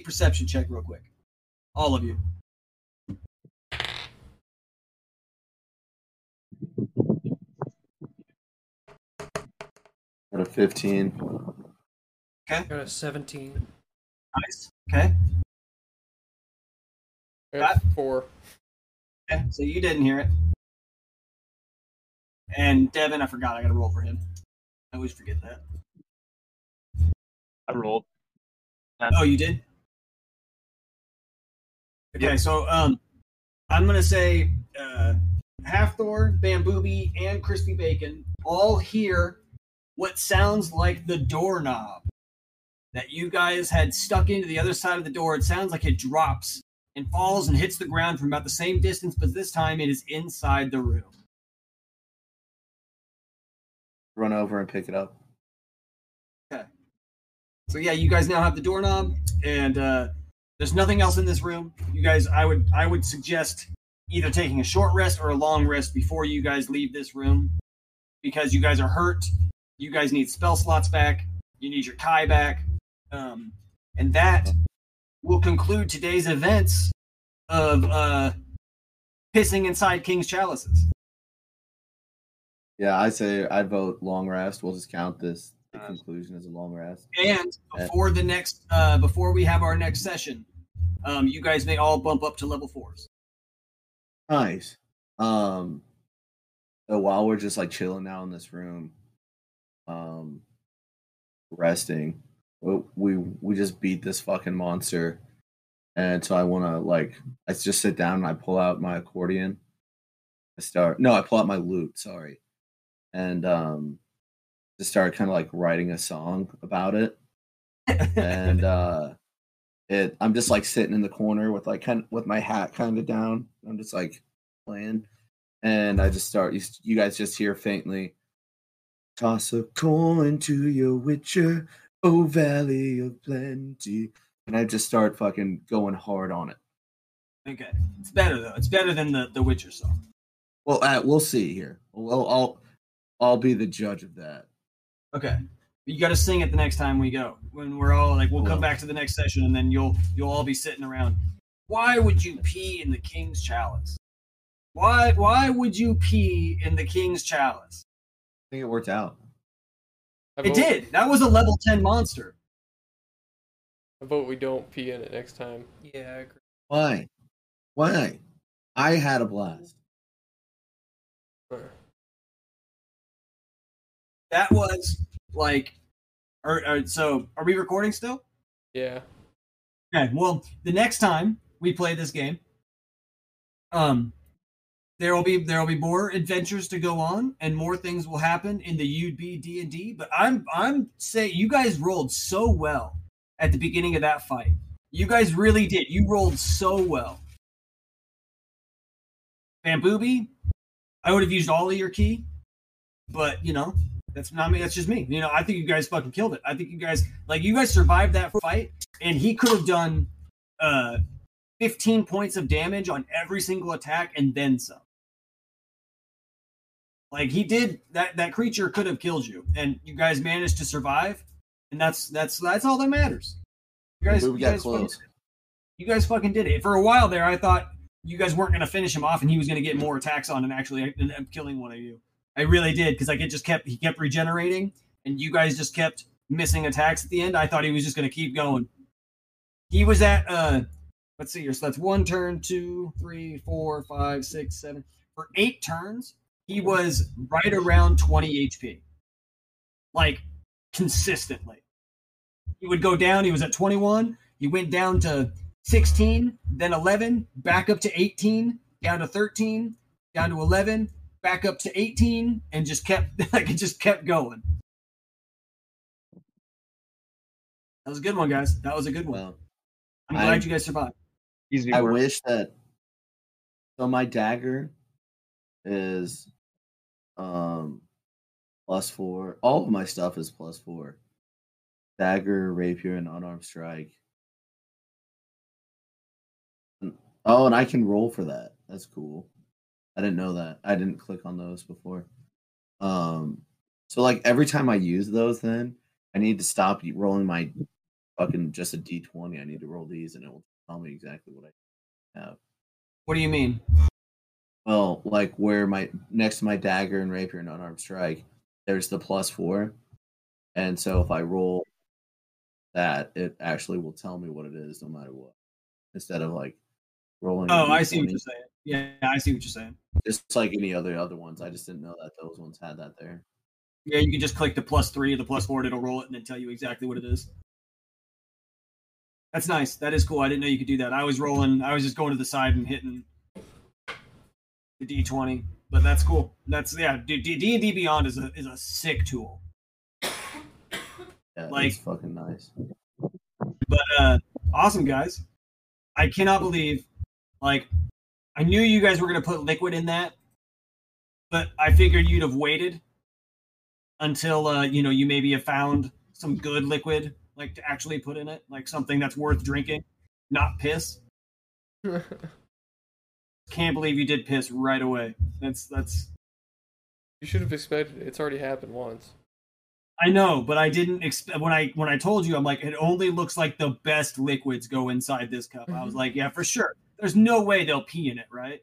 perception check real quick. All of you. Got a 15. Okay. Got a 17. Nice. Okay. Got 4. Okay, so you didn't hear it. And Devin, I forgot. I got to roll for him. I always forget that. I rolled. Oh, you did? Okay, so I'm going to say Halfthor, Bamboobie, and Crispy Bacon all hear what sounds like the doorknob that you guys had stuck into the other side of the door. It sounds like it drops and falls and hits the ground from about the same distance, but this time it is inside the room. Run over and pick it up. Okay. So yeah, you guys now have the doorknob, and there's nothing else in this room. You guys, I would suggest either taking a short rest or a long rest before you guys leave this room, because you guys are hurt. You guys need spell slots back. You need your Kai back. And that will conclude today's events of pissing inside King's Chalices. Yeah, I vote long rest. We'll just count this the conclusion as a long rest. And before the next, before we have our next session, you guys may all bump up to level 4s. Nice. So while we're just like chilling out in this room, resting, we just beat this fucking monster, and so I want to like I just sit down and I pull out my accordion. I pull out my lute. Sorry, and just start kind of like writing a song about it, and I'm just like sitting in the corner with like kind of, with my hat kind of down. I'm just like playing, and I just start. You guys just hear faintly. Toss a coin to your witcher, O Valley of Plenty. And I just start fucking going hard on it. Okay. It's better, though. It's better than the Witcher song. Well, we'll see here. I'll be the judge of that. Okay. You got to sing it the next time we go. When we're all, like, we'll come back to the next session, and then you'll all be sitting around. Why would you pee in the King's Chalice? Why would you pee in the King's Chalice? I think it worked out. It did. That was a level 10 monster. I vote we don't pee in it next time. Yeah, I agree. Why? I had a blast. That was like... So, are we recording still? Yeah. Okay, well, the next time we play this game... There will be more adventures to go on, and more things will happen in the UB D&D. But I'm saying you guys rolled so well at the beginning of that fight. You guys really did. You rolled so well. Bambooby, I would have used all of your key, but you know that's not me. That's just me. You know, I think you guys fucking killed it. I think you guys survived that fight, and he could have done 15 points of damage on every single attack, and then some. Like he did, that creature could have killed you, and you guys managed to survive, and that's all that matters. You guys got close. You guys fucking did it. For a while there, I thought you guys weren't going to finish him off, and he was going to get more attacks on, and actually ended up killing one of you. I really did, because he kept regenerating, and you guys just kept missing attacks at the end. I thought he was just going to keep going. He was at let's see here. So that's one turn, 2, 3, 4, 5, 6, 7. For 8 turns, he was right around 20 HP. Like, consistently. He would go down. He was at 21. He went down to 16, then 11, back up to 18, down to 13, down to 11, back up to 18, and just kept going. That was a good one, guys. That was a good one. I'm glad you guys survived. I wish that. So my dagger is +4. All of my stuff is +4. Dagger, rapier, and unarmed strike. Oh, and I can roll for that. That's cool. I didn't know that. I didn't click on those before. So like every time I use those, then I need to stop rolling my fucking just a D20. I need to roll these, and it will tell me exactly what I have. What do you mean? Well, like where my next to my dagger and rapier and unarmed strike, there's the +4, and so if I roll that, it actually will tell me what it is, no matter what. Instead of like rolling. Oh, I see what you're saying. Yeah, I see what you're saying. Just like any other ones, I just didn't know that those ones had that there. Yeah, you can just click the +3 or the +4, and it'll roll it, and then tell you exactly what it is. That's nice. That is cool. I didn't know you could do that. I was just going to the side and hitting the D20, but that's cool. That's, yeah, D&D Beyond is a sick tool. Yeah, like, it's fucking nice. But awesome, guys. I cannot believe, like, I knew you guys were going to put liquid in that, but I figured you'd have waited until, you know, you maybe have found some good liquid, like, to actually put in it, like something that's worth drinking, not piss. Can't believe you did piss right away. That's. You should have expected it. It's already happened once. I know, but I didn't expect when I told you. I'm like, it only looks like the best liquids go inside this cup. I was like, yeah, for sure. There's no way they'll pee in it, right?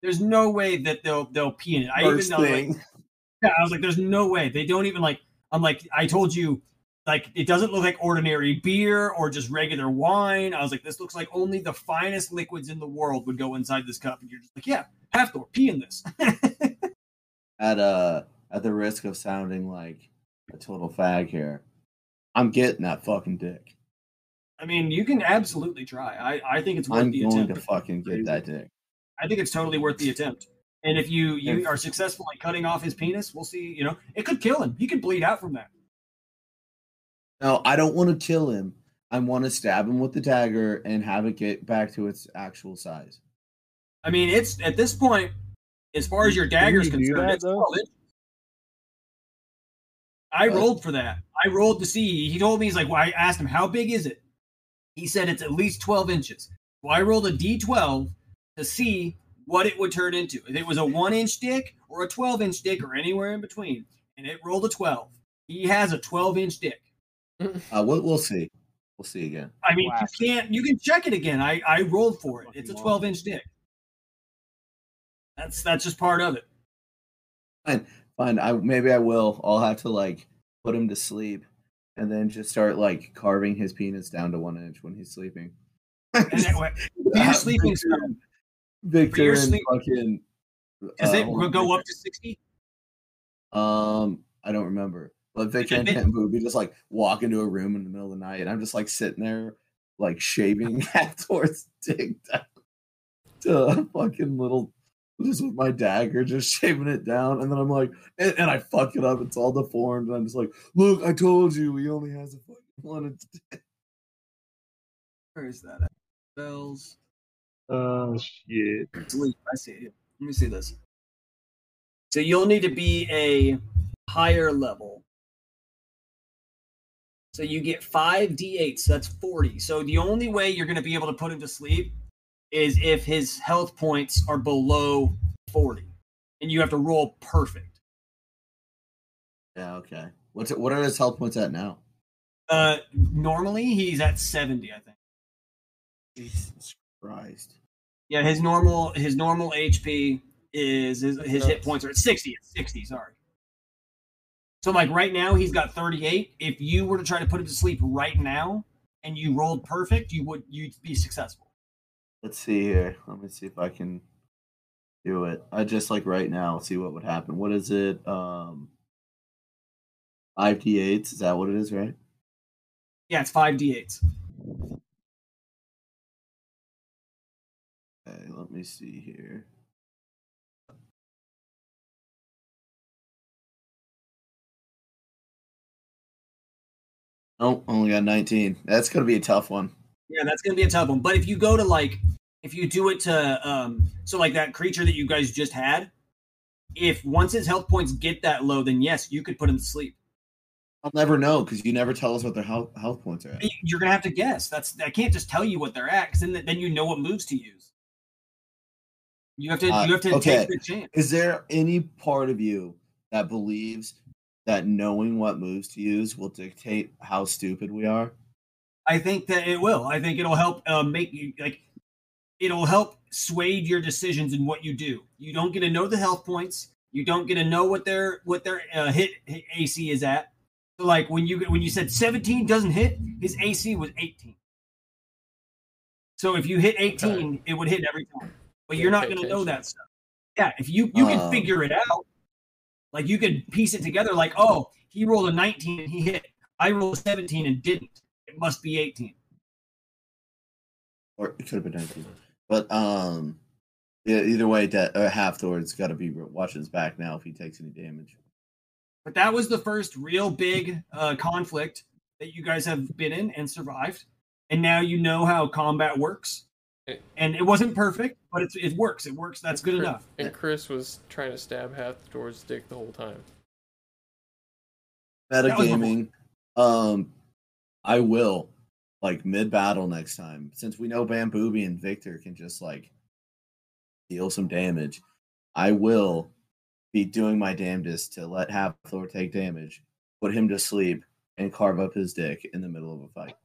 There's no way that they'll pee in it. I was like, there's no way they don't even like. I'm like, I told you, like, it doesn't look like ordinary beer or just regular wine. I was like, this looks like only the finest liquids in the world would go inside this cup, and you're just like, yeah, have to pee in this. At the risk of sounding like a total fag here, I'm getting that fucking dick. I mean, you can absolutely try. I think it's worth the attempt. I'm going to fucking get that dick. I think it's totally worth the attempt. And if you are successful in cutting off his penis, we'll see, you know, it could kill him. He could bleed out from that. No, I don't want to kill him. I want to stab him with the dagger and have it get back to its actual size. I mean, it's at this point, as far as your dagger's concerned, it's all in. I rolled for that. I rolled to see. He told me, he's like, well, I asked him, how big is it? He said it's at least 12 inches. Well, I rolled a D12 to see what it would turn into. If it was a 1-inch dick or a 12-inch dick or anywhere in between. And it rolled a 12. He has a 12-inch dick. We'll see. We'll see again. I mean, wow. You can check it again. I rolled for it. It's a 12-inch dick. That's just part of it. Fine. Maybe I will. I'll have to, like, put him to sleep and then just start, like, carving his penis down to 1 inch when he's sleeping. And anyway, your sleeping stone. Victor and fucking... Does it go up to 60? I don't remember. But Victor and Booby just, like, walk into a room in the middle of the night, and I'm just, like, sitting there, like, shaving at towards dick down to a fucking little... Just with my dagger, just shaving it down, and then I'm like, and I fuck it up. It's all deformed, and I'm just like, look, I told you, he only has a fucking 1 inch. Where is that at? Bells. Oh shit. Sleep. I see it. Let me see this. So you'll need to be a higher level. So you get 5d8s. That's 40. So the only way you're going to be able to put him to sleep is if his health points are below 40, and you have to roll perfect. Yeah, okay. What are his health points at now? Normally he's at 70, I think. Jesus Christ. Yeah, his normal HP is his hit points are at 60. At 60, sorry. So like right now he's got 38. If you were to try to put him to sleep right now and you rolled perfect, you'd be successful. Let's see here. Let me see if I can do it. I just, like, right now, see what would happen. What is it? 5d8s. Is that what it is, right? Yeah, it's 5d8s. Okay, let me see here. Oh, only got 19. That's going to be a tough one. Yeah, that's going to be a tough one. But if you go to, like, if you do it to, so, like, that creature that you guys just had, if once his health points get that low, then yes, you could put him to sleep. I'll never know, because you never tell us what their health points are at. You're going to have to guess. I can't just tell you what they're at, because then you know what moves to use. You have to take the chance. Is there any part of you that believes that knowing what moves to use will dictate how stupid we are? I think that it will. I think it'll help make you, like, it'll help sway your decisions in what you do. You don't get to know the health points. You don't get to know what their hit AC is at. So like when you said 17 doesn't hit, his AC was 18. So if you hit 18, it would hit every time. But you're not going to know that stuff. Yeah, if you can figure it out, like you can piece it together. Like, oh, he rolled a 19 and he hit. I rolled a 17 and didn't. It must be 18. Or it could have been 19. But yeah, either way, Halfthor's got to be watching his back now if he takes any damage. But that was the first real big conflict that you guys have been in and survived. And now you know how combat works. And it wasn't perfect, but it works. It works. That's good enough. And Chris was trying to stab Hathor's dick the whole time. Metagaming. I will, like, mid-battle next time. Since we know Bambubi and Victor can just, like, deal some damage, I will be doing my damnedest to let Hathor take damage, put him to sleep, and carve up his dick in the middle of a fight.